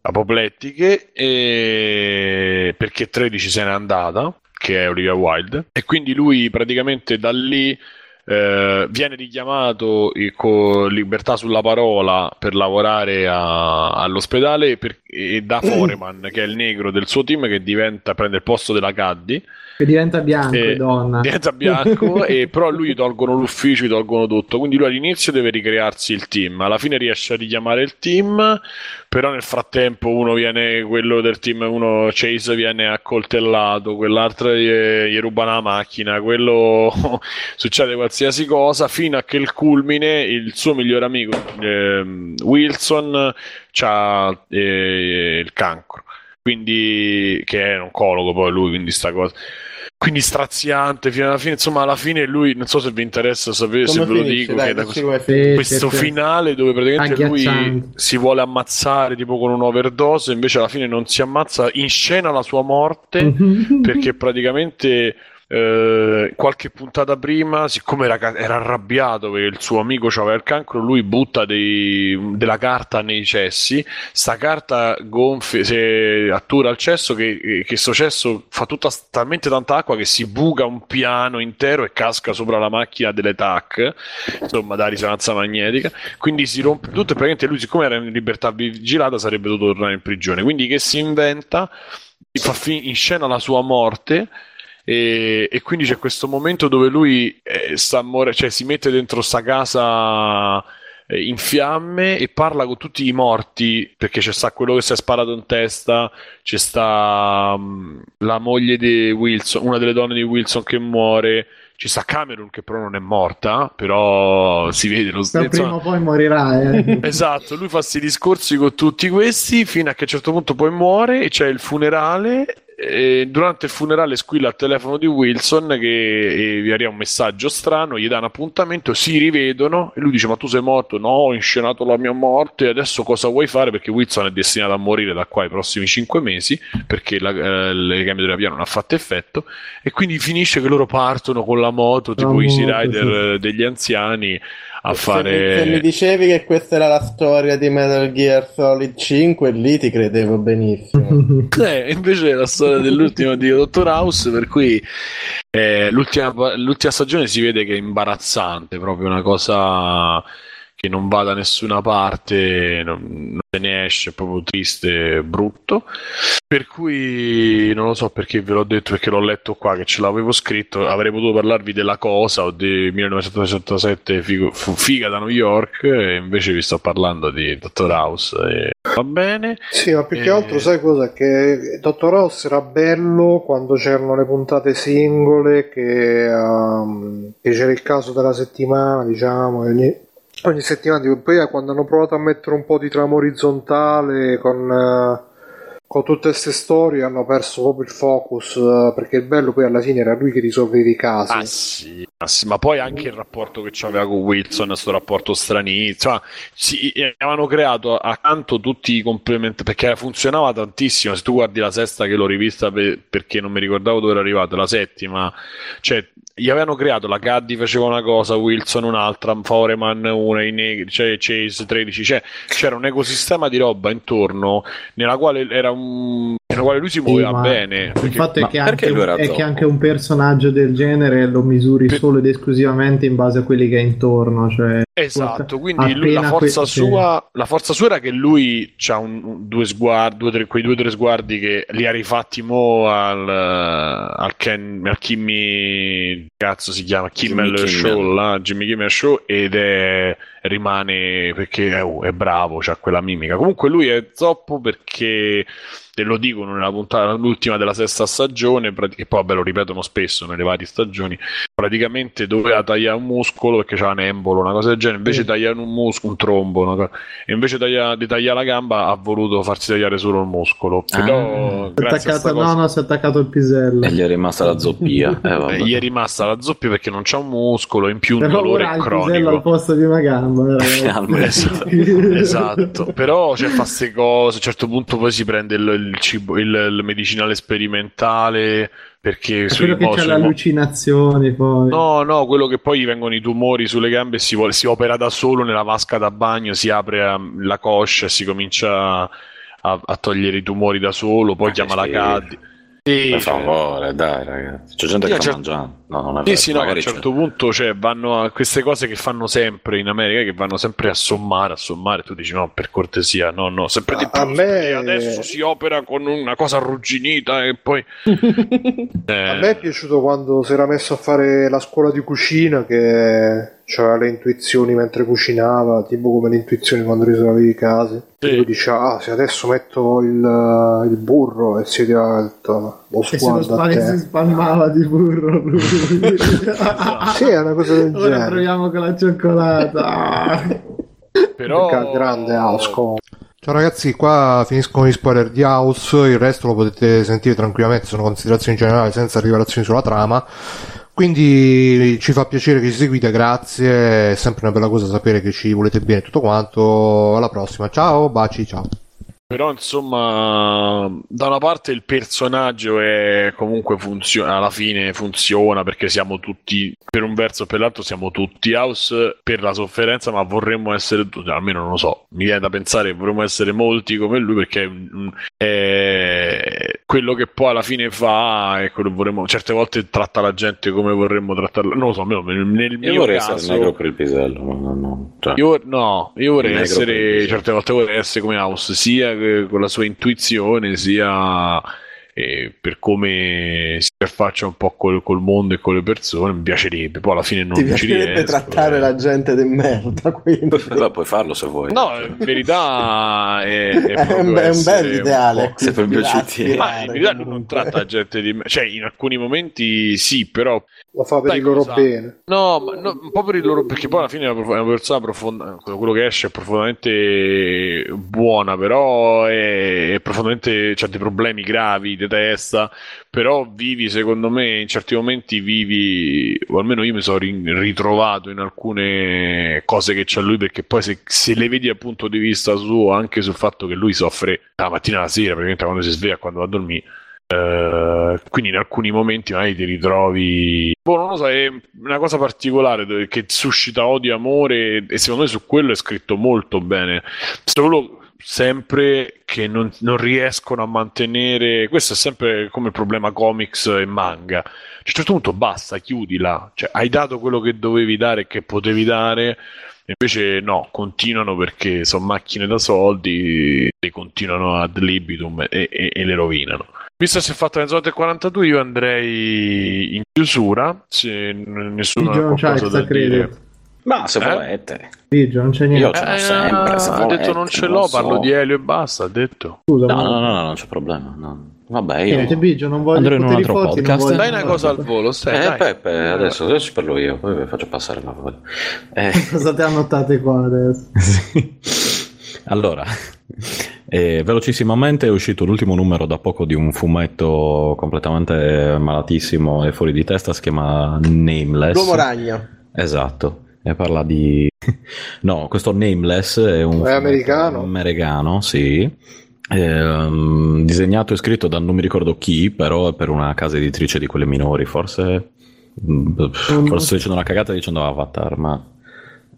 apoplettiche, e... perché tredici se n'è andata, che è Olivia Wilde, e quindi lui praticamente da lì eh, viene richiamato con libertà sulla parola per lavorare a, all'ospedale, per, e da Foreman, che è il negro del suo team, che diventa, prende il posto della Caddi, che diventa bianco, e, donna. diventa bianco e però lui gli tolgono l'ufficio, gli tolgono tutto, quindi lui all'inizio deve ricrearsi il team, alla fine riesce a richiamare il team, però nel frattempo uno viene, quello del team, uno Chase viene accoltellato, quell'altro gli, gli rubano la macchina, quello succede qualsiasi cosa, fino a che il culmine, il suo migliore amico eh, Wilson c'ha eh, il cancro, quindi, che è oncologo poi lui, quindi sta cosa, quindi straziante fino alla fine, insomma alla fine lui, non so se vi interessa sapere, come se finisce, ve lo dico, dai, che da questo, sì, questo sì, finale dove praticamente lui si vuole ammazzare tipo con un'overdose, invece alla fine non si ammazza, in scena la sua morte perché praticamente eh, qualche puntata prima, siccome era, era arrabbiato perché il suo amico aveva il cancro, lui butta dei, della carta nei cessi, sta carta gonfia, se attura il cesso, che, che sto cesso fa tutta, talmente tanta acqua che si buca un piano intero e casca sopra la macchina delle T A C, insomma da risonanza magnetica, quindi si rompe tutto, e praticamente lui, siccome era in libertà vigilata, sarebbe dovuto tornare in prigione, quindi che si inventa, fa fin- in scena la sua morte. E, e quindi c'è questo momento dove lui eh, sta more- cioè si mette dentro sta casa eh, in fiamme e parla con tutti i morti, perché c'è sta quello che si è sparato in testa, c'è sta um, la moglie di Wilson, una delle donne di Wilson che muore, ci sta Cameron che però non è morta, però si vede lo stesso. Prima o poi morirà. Eh. Esatto, lui fa questi discorsi con tutti questi fino a che a un certo punto poi muore, e c'è il funerale, e durante il funerale squilla il telefono di Wilson che vi arriva un messaggio strano, gli dà un appuntamento, si rivedono e lui dice ma tu sei morto? No, ho inscenato la mia morte, adesso cosa vuoi fare? Perché Wilson è destinato a morire da qua ai prossimi cinque mesi perché la, eh, le chemioterapie non ha fatto effetto, e quindi finisce che loro partono con la moto tipo oh, Easy Rider sì. degli anziani a fare. Se mi, se mi dicevi che questa era la storia di Metal Gear Solid cinque, lì ti credevo benissimo. Eh, invece è la storia dell'ultimo di Dottor House, per cui eh, l'ultima, l'ultima stagione si vede che è imbarazzante, proprio una cosa che non va da nessuna parte, non, non se ne esce, proprio triste, brutto, per cui non lo so perché ve l'ho detto, perché l'ho letto qua che ce l'avevo scritto, avrei potuto parlarvi della cosa o di millenovecentosessantasette figo, figa da New York, e invece vi sto parlando di Dottor House e... va bene. Sì, ma più che e... altro sai cosa? Che Dottor House era bello quando c'erano le puntate singole, che, um, che c'era il caso della settimana, diciamo, e ogni... ogni settimana, tipo, poi quando hanno provato a mettere un po' di trama orizzontale con, con tutte queste storie hanno perso proprio il focus, perché il bello poi alla fine era lui che risolveva i casi. Ah sì, ah, sì. Ma poi anche il rapporto che c'aveva con Wilson, sto rapporto stranissimo, cioè, sì, avevano creato accanto tutti i complementi, perché funzionava tantissimo. Se tu guardi la sesta, che l'ho rivista per, perché non mi ricordavo dove era arrivato, la settima, cioè gli avevano creato la Caddy faceva una cosa, Wilson un'altra, Foreman una, i negri, cioè Chase tredici, cioè c'era un ecosistema di roba intorno nella quale era un nella quale lui si muoveva sì, bene. Il fatto è, che anche, un, è che anche un personaggio del genere lo misuri per... solo ed esclusivamente in base a quelli che è intorno, cioè, esatto, quindi lui, la, forza que... sua, la forza sua era che lui c'ha un, due sguardi, due, tre, quei due o tre sguardi che li ha rifatti mo al, al, Ken, al Kimmy, cazzo si chiama, Kimmel Jimmy Show, là, Jimmy Kimmel Show, ed è, rimane perché è, oh, è bravo, c'ha quella mimica. Comunque lui è zoppo perché... te lo dicono nella puntata, l'ultima della sesta stagione, che poi vabbè lo ripetono spesso nelle varie stagioni, praticamente doveva tagliare un muscolo perché c'era un embolo, una cosa del genere, invece mm. tagliare un muscolo, un trombo, una cosa, e invece taglia, di tagliare la gamba ha voluto farsi tagliare solo il muscolo, però ah, grazie attaccata, a cosa, no no si è attaccato il pisello e gli è rimasta la zoppia eh, gli è rimasta la zoppia perché non c'è un muscolo, in più un però dolore ora, cronico, il pisello al posto di una gamba esatto, esatto, però cioè, fa ste cose, a un certo punto poi si prende il il cibo, il, il medicinale sperimentale, perché quello che c'è l'allucinazione poi. No, no, quello che poi vengono i tumori sulle gambe, si, vuole, si opera da solo nella vasca da bagno, si apre la coscia e si comincia a, a togliere i tumori da solo, poi ah, chiama la Caddy. Sì, per favore, cioè, dai ragazzi, c'è gente che sta mangiando. No, non è vero. Sì, sì, no, a un certo c'è. punto cioè, vanno a queste cose che fanno sempre in America, che vanno sempre a sommare, a sommare. Tu dici no, per cortesia, no, no, sempre di più. A me... adesso si opera con una cosa arrugginita e poi. eh... A me è piaciuto quando si era messo a fare la scuola di cucina, che c'aveva le intuizioni mentre cucinava, tipo come le intuizioni quando risolvevi i casi. Sì. Lui dice, ah, se adesso metto il, il burro e si dirà lo sguardo a te. E si spalmava di burro. Sì, è una cosa del ora genere. Ora proviamo con la cioccolata. Però... grande House. Ciao ragazzi, qua finiscono gli spoiler di House, il resto lo potete sentire tranquillamente, sono considerazioni generali senza rivelazioni sulla trama. Quindi ci fa piacere che ci seguite, grazie, è sempre una bella cosa sapere che ci volete bene tutto quanto, alla prossima, ciao, baci, ciao. Però insomma, da una parte il personaggio è comunque funziona, alla fine funziona, perché siamo tutti, per un verso o per l'altro siamo tutti House per la sofferenza, ma vorremmo essere tutti, almeno non lo so, mi viene da pensare che vorremmo essere molti come lui, perché è quello che poi alla fine fa, è quello che vorremmo, certe volte tratta la gente come vorremmo trattarla, non lo so, almeno nel mio io vorrei caso, essere negro per il pisello, ma no, no, cioè, io, no, io vorrei essere, certe volte vorrei essere come House, sia con la sua intuizione, sia eh, per come si interfaccia un po' col, col mondo e con le persone, mi piacerebbe, poi alla fine non ci riesco. Ti piacerebbe trattare eh. la gente del merda, quindi beh, puoi farlo se vuoi. No, in verità è, è, è, un, è un bel ideale. Se per piaciuti, ma in verità non tratta gente di merda, cioè in alcuni momenti sì, però lo fa per il loro cosa? bene. No, ma, no, un po' per il loro, perché poi alla fine è una persona profonda, quello che esce è profondamente buona, però è, è profondamente, c'ha dei problemi gravi di testa, però vivi, secondo me in certi momenti vivi, o almeno io mi sono ritrovato in alcune cose che c'ha lui, perché poi se, se le vedi dal punto di vista suo, anche sul fatto che lui soffre la mattina alla sera, praticamente quando si sveglia, quando va a dormire. Uh, quindi in alcuni momenti magari ti ritrovi, boh, non lo so, è una cosa particolare che suscita odio e amore, e secondo me su quello è scritto molto bene, solo sempre che non, non riescono a mantenere, questo è sempre come il problema comics e manga, cioè, a un certo punto basta, chiudila, cioè, hai dato quello che dovevi dare e che potevi dare. Invece no, continuano perché sono macchine da soldi, le continuano ad libitum e, e, e le rovinano. Visto che si è fatta le quarantadue, io andrei in chiusura, se nessuno ha qualcosa da dire. Ma se eh? volete, Digio, non c'è niente. Io ce l'ho eh, sempre. Se ho detto non ce l'ho, non so. Parlo di Elio e basta. Ha detto. Scusa, no, no, no, no, non c'è problema. No. Vabbè, io Niente, Biggio, non voglio andrò in un altro forti, podcast. Dai una cosa al volo, stai. Eh, Peppe, adesso, adesso ci parlo io, poi vi faccio passare la parola. Eh. Cosa te annottate qua adesso? Allora, E velocissimamente è uscito l'ultimo numero da poco di un fumetto completamente malatissimo e fuori di testa, si chiama Nameless. L'uomo ragno. Esatto, e parla di... no, questo Nameless è un... È americano? Americano, sì. Eh, disegnato e scritto da non mi ricordo chi, però è per una casa editrice di quelle minori, forse forse sto dicendo una cagata dicendo Avatar, ma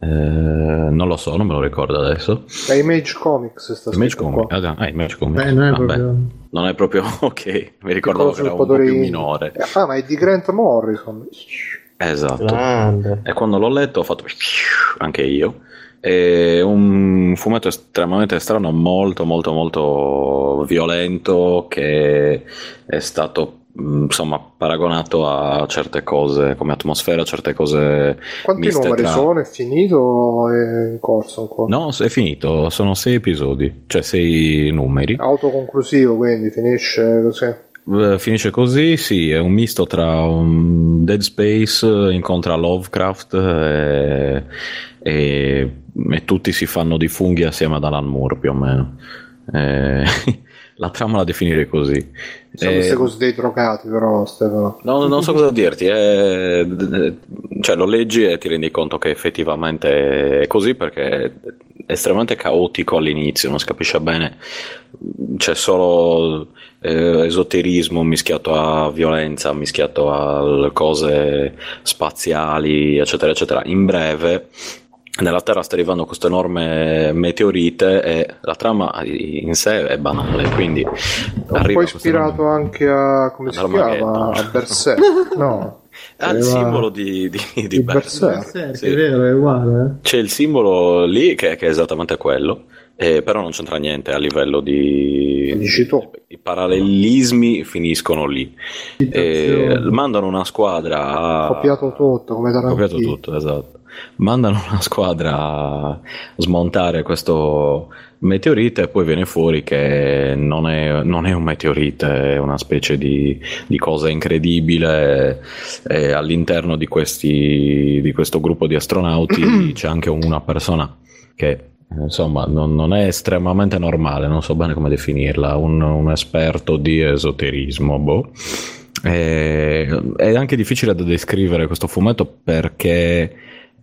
eh, non lo so, non me lo ricordo adesso. È Image Comics, sta Image Comics, ah, Image Comics. Beh, non, è proprio... non è proprio ok, mi ricordavo che era un po' più minore. Ah, ma è di Grant Morrison. Esatto. Grande. E quando l'ho letto ho fatto anche io. È un fumetto estremamente strano, molto molto molto violento, che è stato insomma paragonato a certe cose come atmosfera, certe cose. Quanti numeri tra... sono? È finito o è in corso ancora? No, è finito, sono sei episodi, cioè sei numeri. Autoconclusivo, quindi finisce così. Finisce così, sì, è un misto tra um, Dead Space incontra Lovecraft e, e, e tutti si fanno di funghi assieme ad Alan Moore più o meno, e, la trama la definirei così. Sono queste cose dei drogati, però Stefano. No, non so cosa dirti, è, cioè lo leggi e ti rendi conto che effettivamente è così, perché è estremamente caotico all'inizio, non si capisce bene, c'è solo eh, esoterismo mischiato a violenza, mischiato a cose spaziali, eccetera, eccetera. In breve, nella Terra sta arrivando questa enorme meteorite e la trama in sé è banale, quindi un po' ispirato anche a come si chiama, a Berserk, no? Ha il simbolo di, di, di, di Berserk, Berserk sì. È vero, è uguale, eh? C'è il simbolo lì che, che è esattamente quello, eh, però non c'entra niente a livello di, di, i parallelismi finiscono lì, eh, mandano una squadra a... copiato tutto come Tarantino, copiato tutto, esatto, mandano una squadra a smontare questo meteorite e poi viene fuori che non è, non è un meteorite, è una specie di, di cosa incredibile. E all'interno di, questi, di questo gruppo di astronauti c'è anche una persona che insomma non, non è estremamente normale, non so bene come definirla, un, un esperto di esoterismo, boh. E, è anche difficile da descrivere questo fumetto perché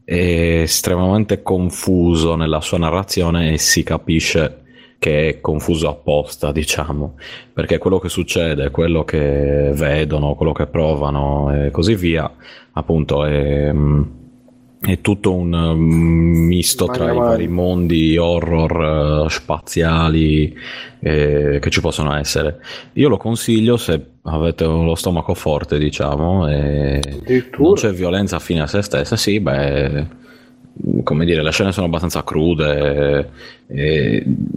è estremamente confuso nella sua narrazione e si capisce che è confuso apposta, diciamo, perché quello che succede, quello che vedono, quello che provano e così via, appunto è, è tutto un misto tra vai, vai. i vari mondi horror spaziali eh, che ci possono essere. Io lo consiglio se avete lo stomaco forte, diciamo, e non c'è violenza fine a se stessa. Sì, beh, come dire, le scene sono abbastanza crude e, non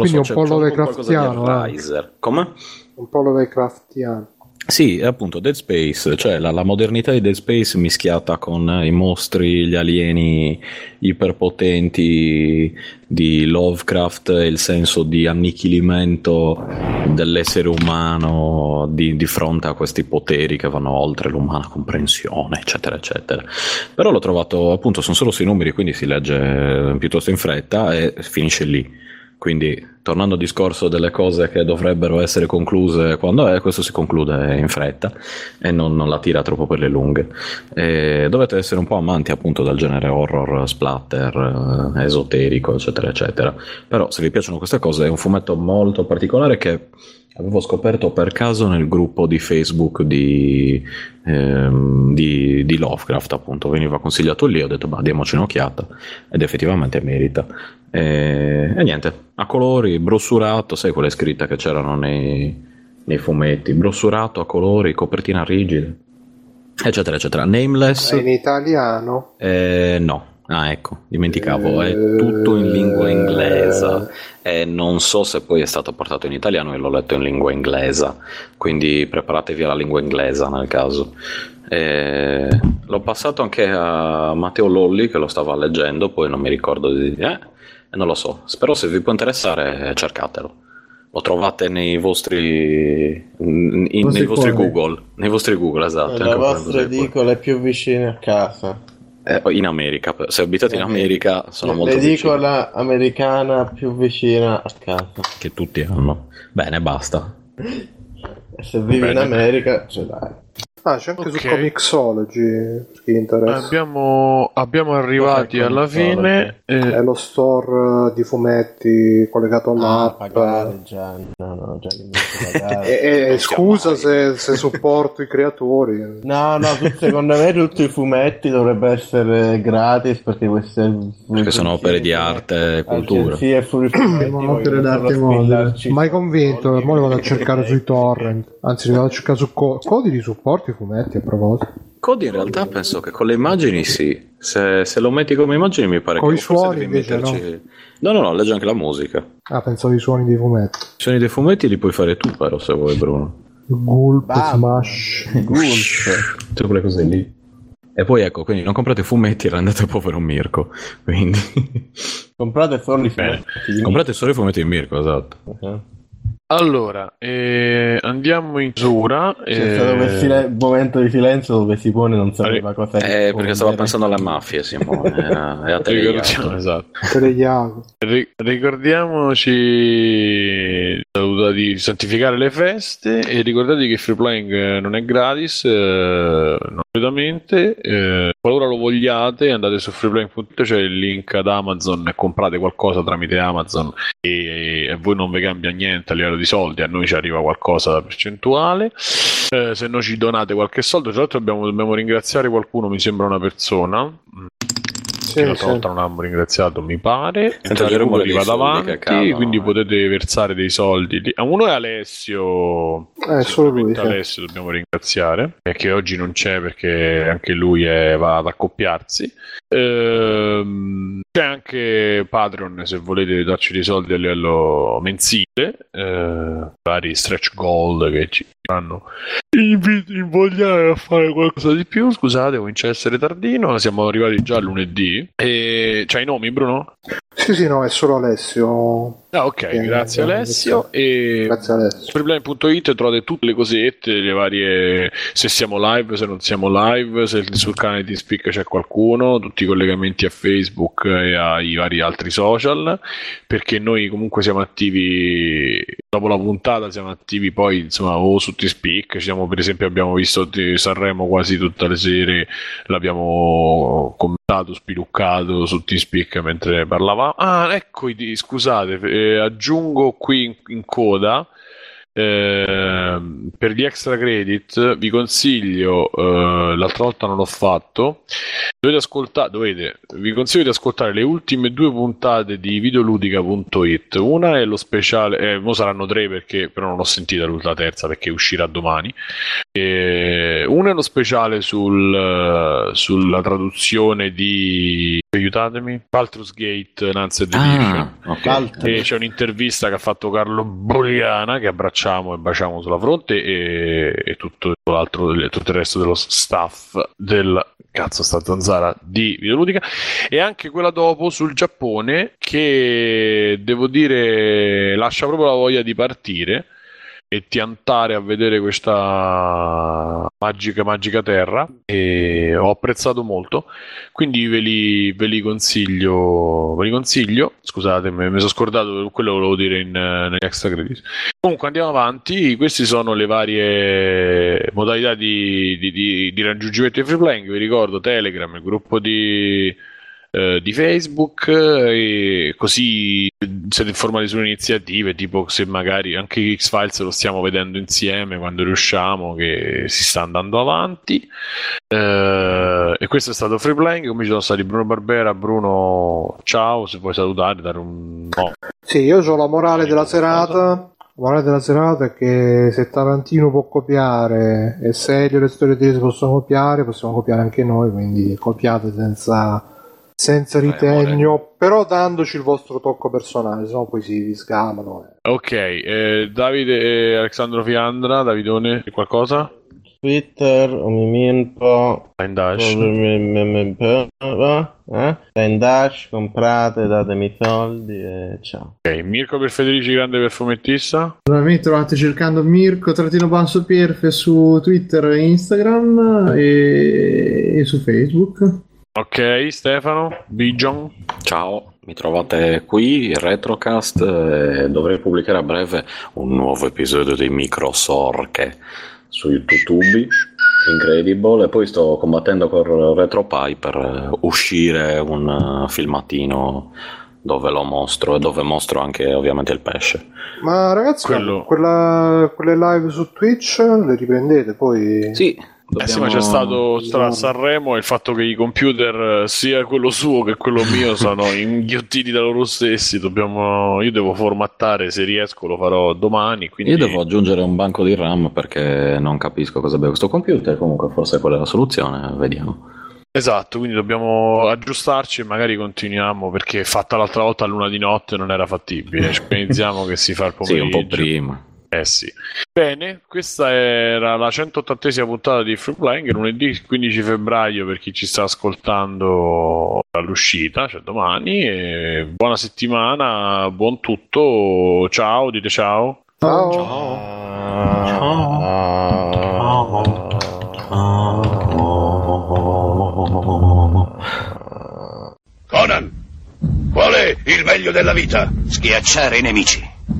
lo quindi so, un c'è, po' Lovecraftiano, eh. Come? Un po' Lovecraftiano. Sì, appunto, Dead Space, cioè la, la modernità di Dead Space mischiata con i mostri, gli alieni iperpotenti di Lovecraft, il senso di annichilimento dell'essere umano di, di fronte a questi poteri che vanno oltre l'umana comprensione, eccetera, eccetera. Però l'ho trovato, appunto, sono solo sei numeri, quindi si legge piuttosto in fretta e finisce lì. Quindi, tornando al discorso delle cose che dovrebbero essere concluse quando è, questo si conclude in fretta e non, non la tira troppo per le lunghe. E dovete essere un po' amanti appunto del genere horror, splatter, esoterico, eccetera, eccetera. Però se vi piacciono queste cose è un fumetto molto particolare che avevo scoperto per caso nel gruppo di Facebook di, ehm, di, di Lovecraft, appunto, veniva consigliato lì, ho detto bah, diamoci un'occhiata, ed effettivamente merita. E, e niente, a colori, brossurato, sai quelle scritte che c'erano nei, nei fumetti, brossurato a colori, copertina rigida, eccetera, eccetera. Nameless. È in italiano? Eh, no. Ah, ecco, dimenticavo, è tutto in lingua inglese e non so se poi è stato portato in italiano, e l'ho letto in lingua inglese, quindi preparatevi alla lingua inglese nel caso. E l'ho passato anche a Matteo Lolli che lo stava leggendo, poi non mi ricordo di eh, non lo so, però se vi può interessare cercatelo, lo trovate nei vostri in, in, nei vostri Google, nei vostri Google, esatto, le vostre edicole più vicine a casa. eh, in America, se abitate in America sono molto vicini. L'edicola americana più vicina a casa che tutti hanno. Bene, basta. Se vivi Bene. in America ce l'hai. Ah, c'è anche okay. su Comixology, chi interessa. Abbiamo, abbiamo arrivati alla fine. Eh, è lo store di fumetti collegato all'app. Ah, pagare, già, no, no, già pagare. e, e, scusa se, se supporto i creatori. No, no, secondo me tutti i fumetti dovrebbero essere gratis perché queste perché sono opere di arte e cultura. Sì, è opere d'arte moderne. Mai convinto, ora vado a cercare sui torrent. Anzi, vado a cercare su co- Codi di supporto. Fumetti a proposito. Codi in realtà penso che con le immagini sì, se, se lo metti come immagini mi pare con che i suoni devi metterci... no no no, no leggi anche la musica. Ah, pensavo i suoni dei fumetti. I suoni dei fumetti li puoi fare tu però se vuoi, Bruno. Gulp, smash, gulp, tutte quelle cose lì. E poi ecco, quindi non comprate fumetti, rendete povero Mirko, quindi comprate solo i fumetti. Comprate solo i fumetti di Mirko, esatto. Okay. Allora, eh, andiamo in misura. C'è eh... stato quel sile- momento di silenzio dove Simone non sapeva cosa è. Eh, perché stava pensando alla mafia, Simone. È a Ricordiamo, esatto. R- ricordiamoci di santificare le feste e ricordatevi che Free Playing non è gratis, eh, non completamente. Eh, qualora lo vogliate, andate su freeplaying punto it, c'è il link ad Amazon e comprate qualcosa tramite Amazon e a voi non vi cambia niente a livello di soldi, a noi ci arriva qualcosa da percentuale, eh, se noi ci donate qualche soldo. Tra l'altro dobbiamo, dobbiamo ringraziare qualcuno, mi sembra una persona, sì, l'altra sì. volta non abbiamo ringraziato, mi pare. Entraremo arriva davanti, cavano, quindi eh. potete versare dei soldi lì. Uno è Alessio, eh, solo lui, Alessio sì. dobbiamo ringraziare, eh, che oggi non c'è perché anche lui è, va ad accoppiarsi. Ehm, c'è anche Patreon se volete darci dei soldi a livello mensile, eh, vari stretch goal che ci fanno invogliare a fare qualcosa di più. Scusate, comincia a essere tardino, siamo arrivati già a lunedì. E c'hai i nomi, Bruno? Sì, sì, no, è solo Alessio. Ah, ok, che grazie è... Alessio. E grazie Alessio. Freeplane punto it trovate tutte le cosette, le varie, se siamo live, se non siamo live, se sul canale di Speak c'è qualcuno, tutti i collegamenti a Facebook e ai vari altri social, perché noi comunque siamo attivi dopo la puntata, siamo attivi poi insomma o su T-Speak, siamo, per esempio abbiamo visto Sanremo quasi tutte le sere, l'abbiamo commentato, spiluccato su T-Speak mentre parlavamo. Ah, ecco, scusate, eh, aggiungo qui in, in coda, eh, per gli extra credit vi consiglio, eh, l'altra volta non l'ho fatto, dovete ascoltare, dovete, vi consiglio di ascoltare le ultime due puntate di videoludica punto it, una è lo speciale, eh, mo saranno tre perché però non ho sentita la terza perché uscirà domani, e una è lo speciale sul, sulla traduzione di, aiutatemi, Baldur's Gate Nancy e Division, ah, okay. E c'è un'intervista che ha fatto Carlo Buriana che abbracciamo e baciamo sulla fronte, e, e tutto l'altro, tutto il resto dello staff del cazzo sta zanzara di Videoludica, e anche quella dopo sul Giappone che devo dire lascia proprio la voglia di partire e ti andare a vedere questa magica magica terra, e ho apprezzato molto, quindi ve li, ve li consiglio, ve li consiglio. Scusate, mi, mi sono scordato, quello volevo dire in, negli extra credit. Comunque andiamo avanti, queste sono le varie modalità di, di, di, di raggiungimento di Free Playing. Vi ricordo Telegram, il gruppo di di Facebook, e così siete informati sulle iniziative, tipo se magari anche X-Files lo stiamo vedendo insieme quando riusciamo, che si sta andando avanti, eh, e questo è stato Free Playing. Come ci sono stati Bruno Barbera. Bruno, ciao, se vuoi salutare, dare un no. Sì, io ho la morale sì, della serata cosa. La morale della serata è che se Tarantino può copiare e serio le storie tese possono copiare, possiamo copiare anche noi, quindi copiate senza senza ritegno, però dandoci il vostro tocco personale, sennò poi si sgamano. Eh. Ok, eh, Davide e eh, Alessandro Fiandra, Davidone, qualcosa? Twitter, Omimimpo, Dash, comprate, datemi soldi e ciao. Ok, Mirko per Federici, grande perfumettista. Allora, mi trovate cercando Mirko trattino Banso Perfe su Twitter e Instagram e, e su Facebook. Ok, Stefano, Bigion. Ciao, mi trovate qui, il Retrocast, e dovrei pubblicare a breve un nuovo episodio di Microsorche su YouTube, Incredible, e poi sto combattendo con RetroPie per uscire un filmatino dove lo mostro e dove mostro anche ovviamente il pesce. Ma ragazzi, Quello... quella, quelle live su Twitch le riprendete poi? Sì. Dobbiamo... Eh sì, ma c'è stato tra Sanremo e il fatto che i computer, sia quello suo che quello mio, sono inghiottiti da loro stessi. Dobbiamo... Io devo formattare, se riesco lo farò domani. Quindi... Io devo aggiungere un banco di RAM perché non capisco cosa abbia questo computer. Comunque forse quella è la soluzione, vediamo. Esatto, quindi dobbiamo aggiustarci e magari continuiamo, perché fatta l'altra volta a l'una di notte non era fattibile. Pensiamo che si fa il pomeriggio. Sì, un po' prima. Eh sì. Bene, questa era la centottantesima puntata di Free Playing, lunedì quindici febbraio, per chi ci sta ascoltando all'uscita, cioè domani, e buona settimana, buon tutto, ciao, dite ciao. Ciao. Ciao. Ciao. Ciao. Conan, qual è il meglio della vita? Schiacciare i nemici,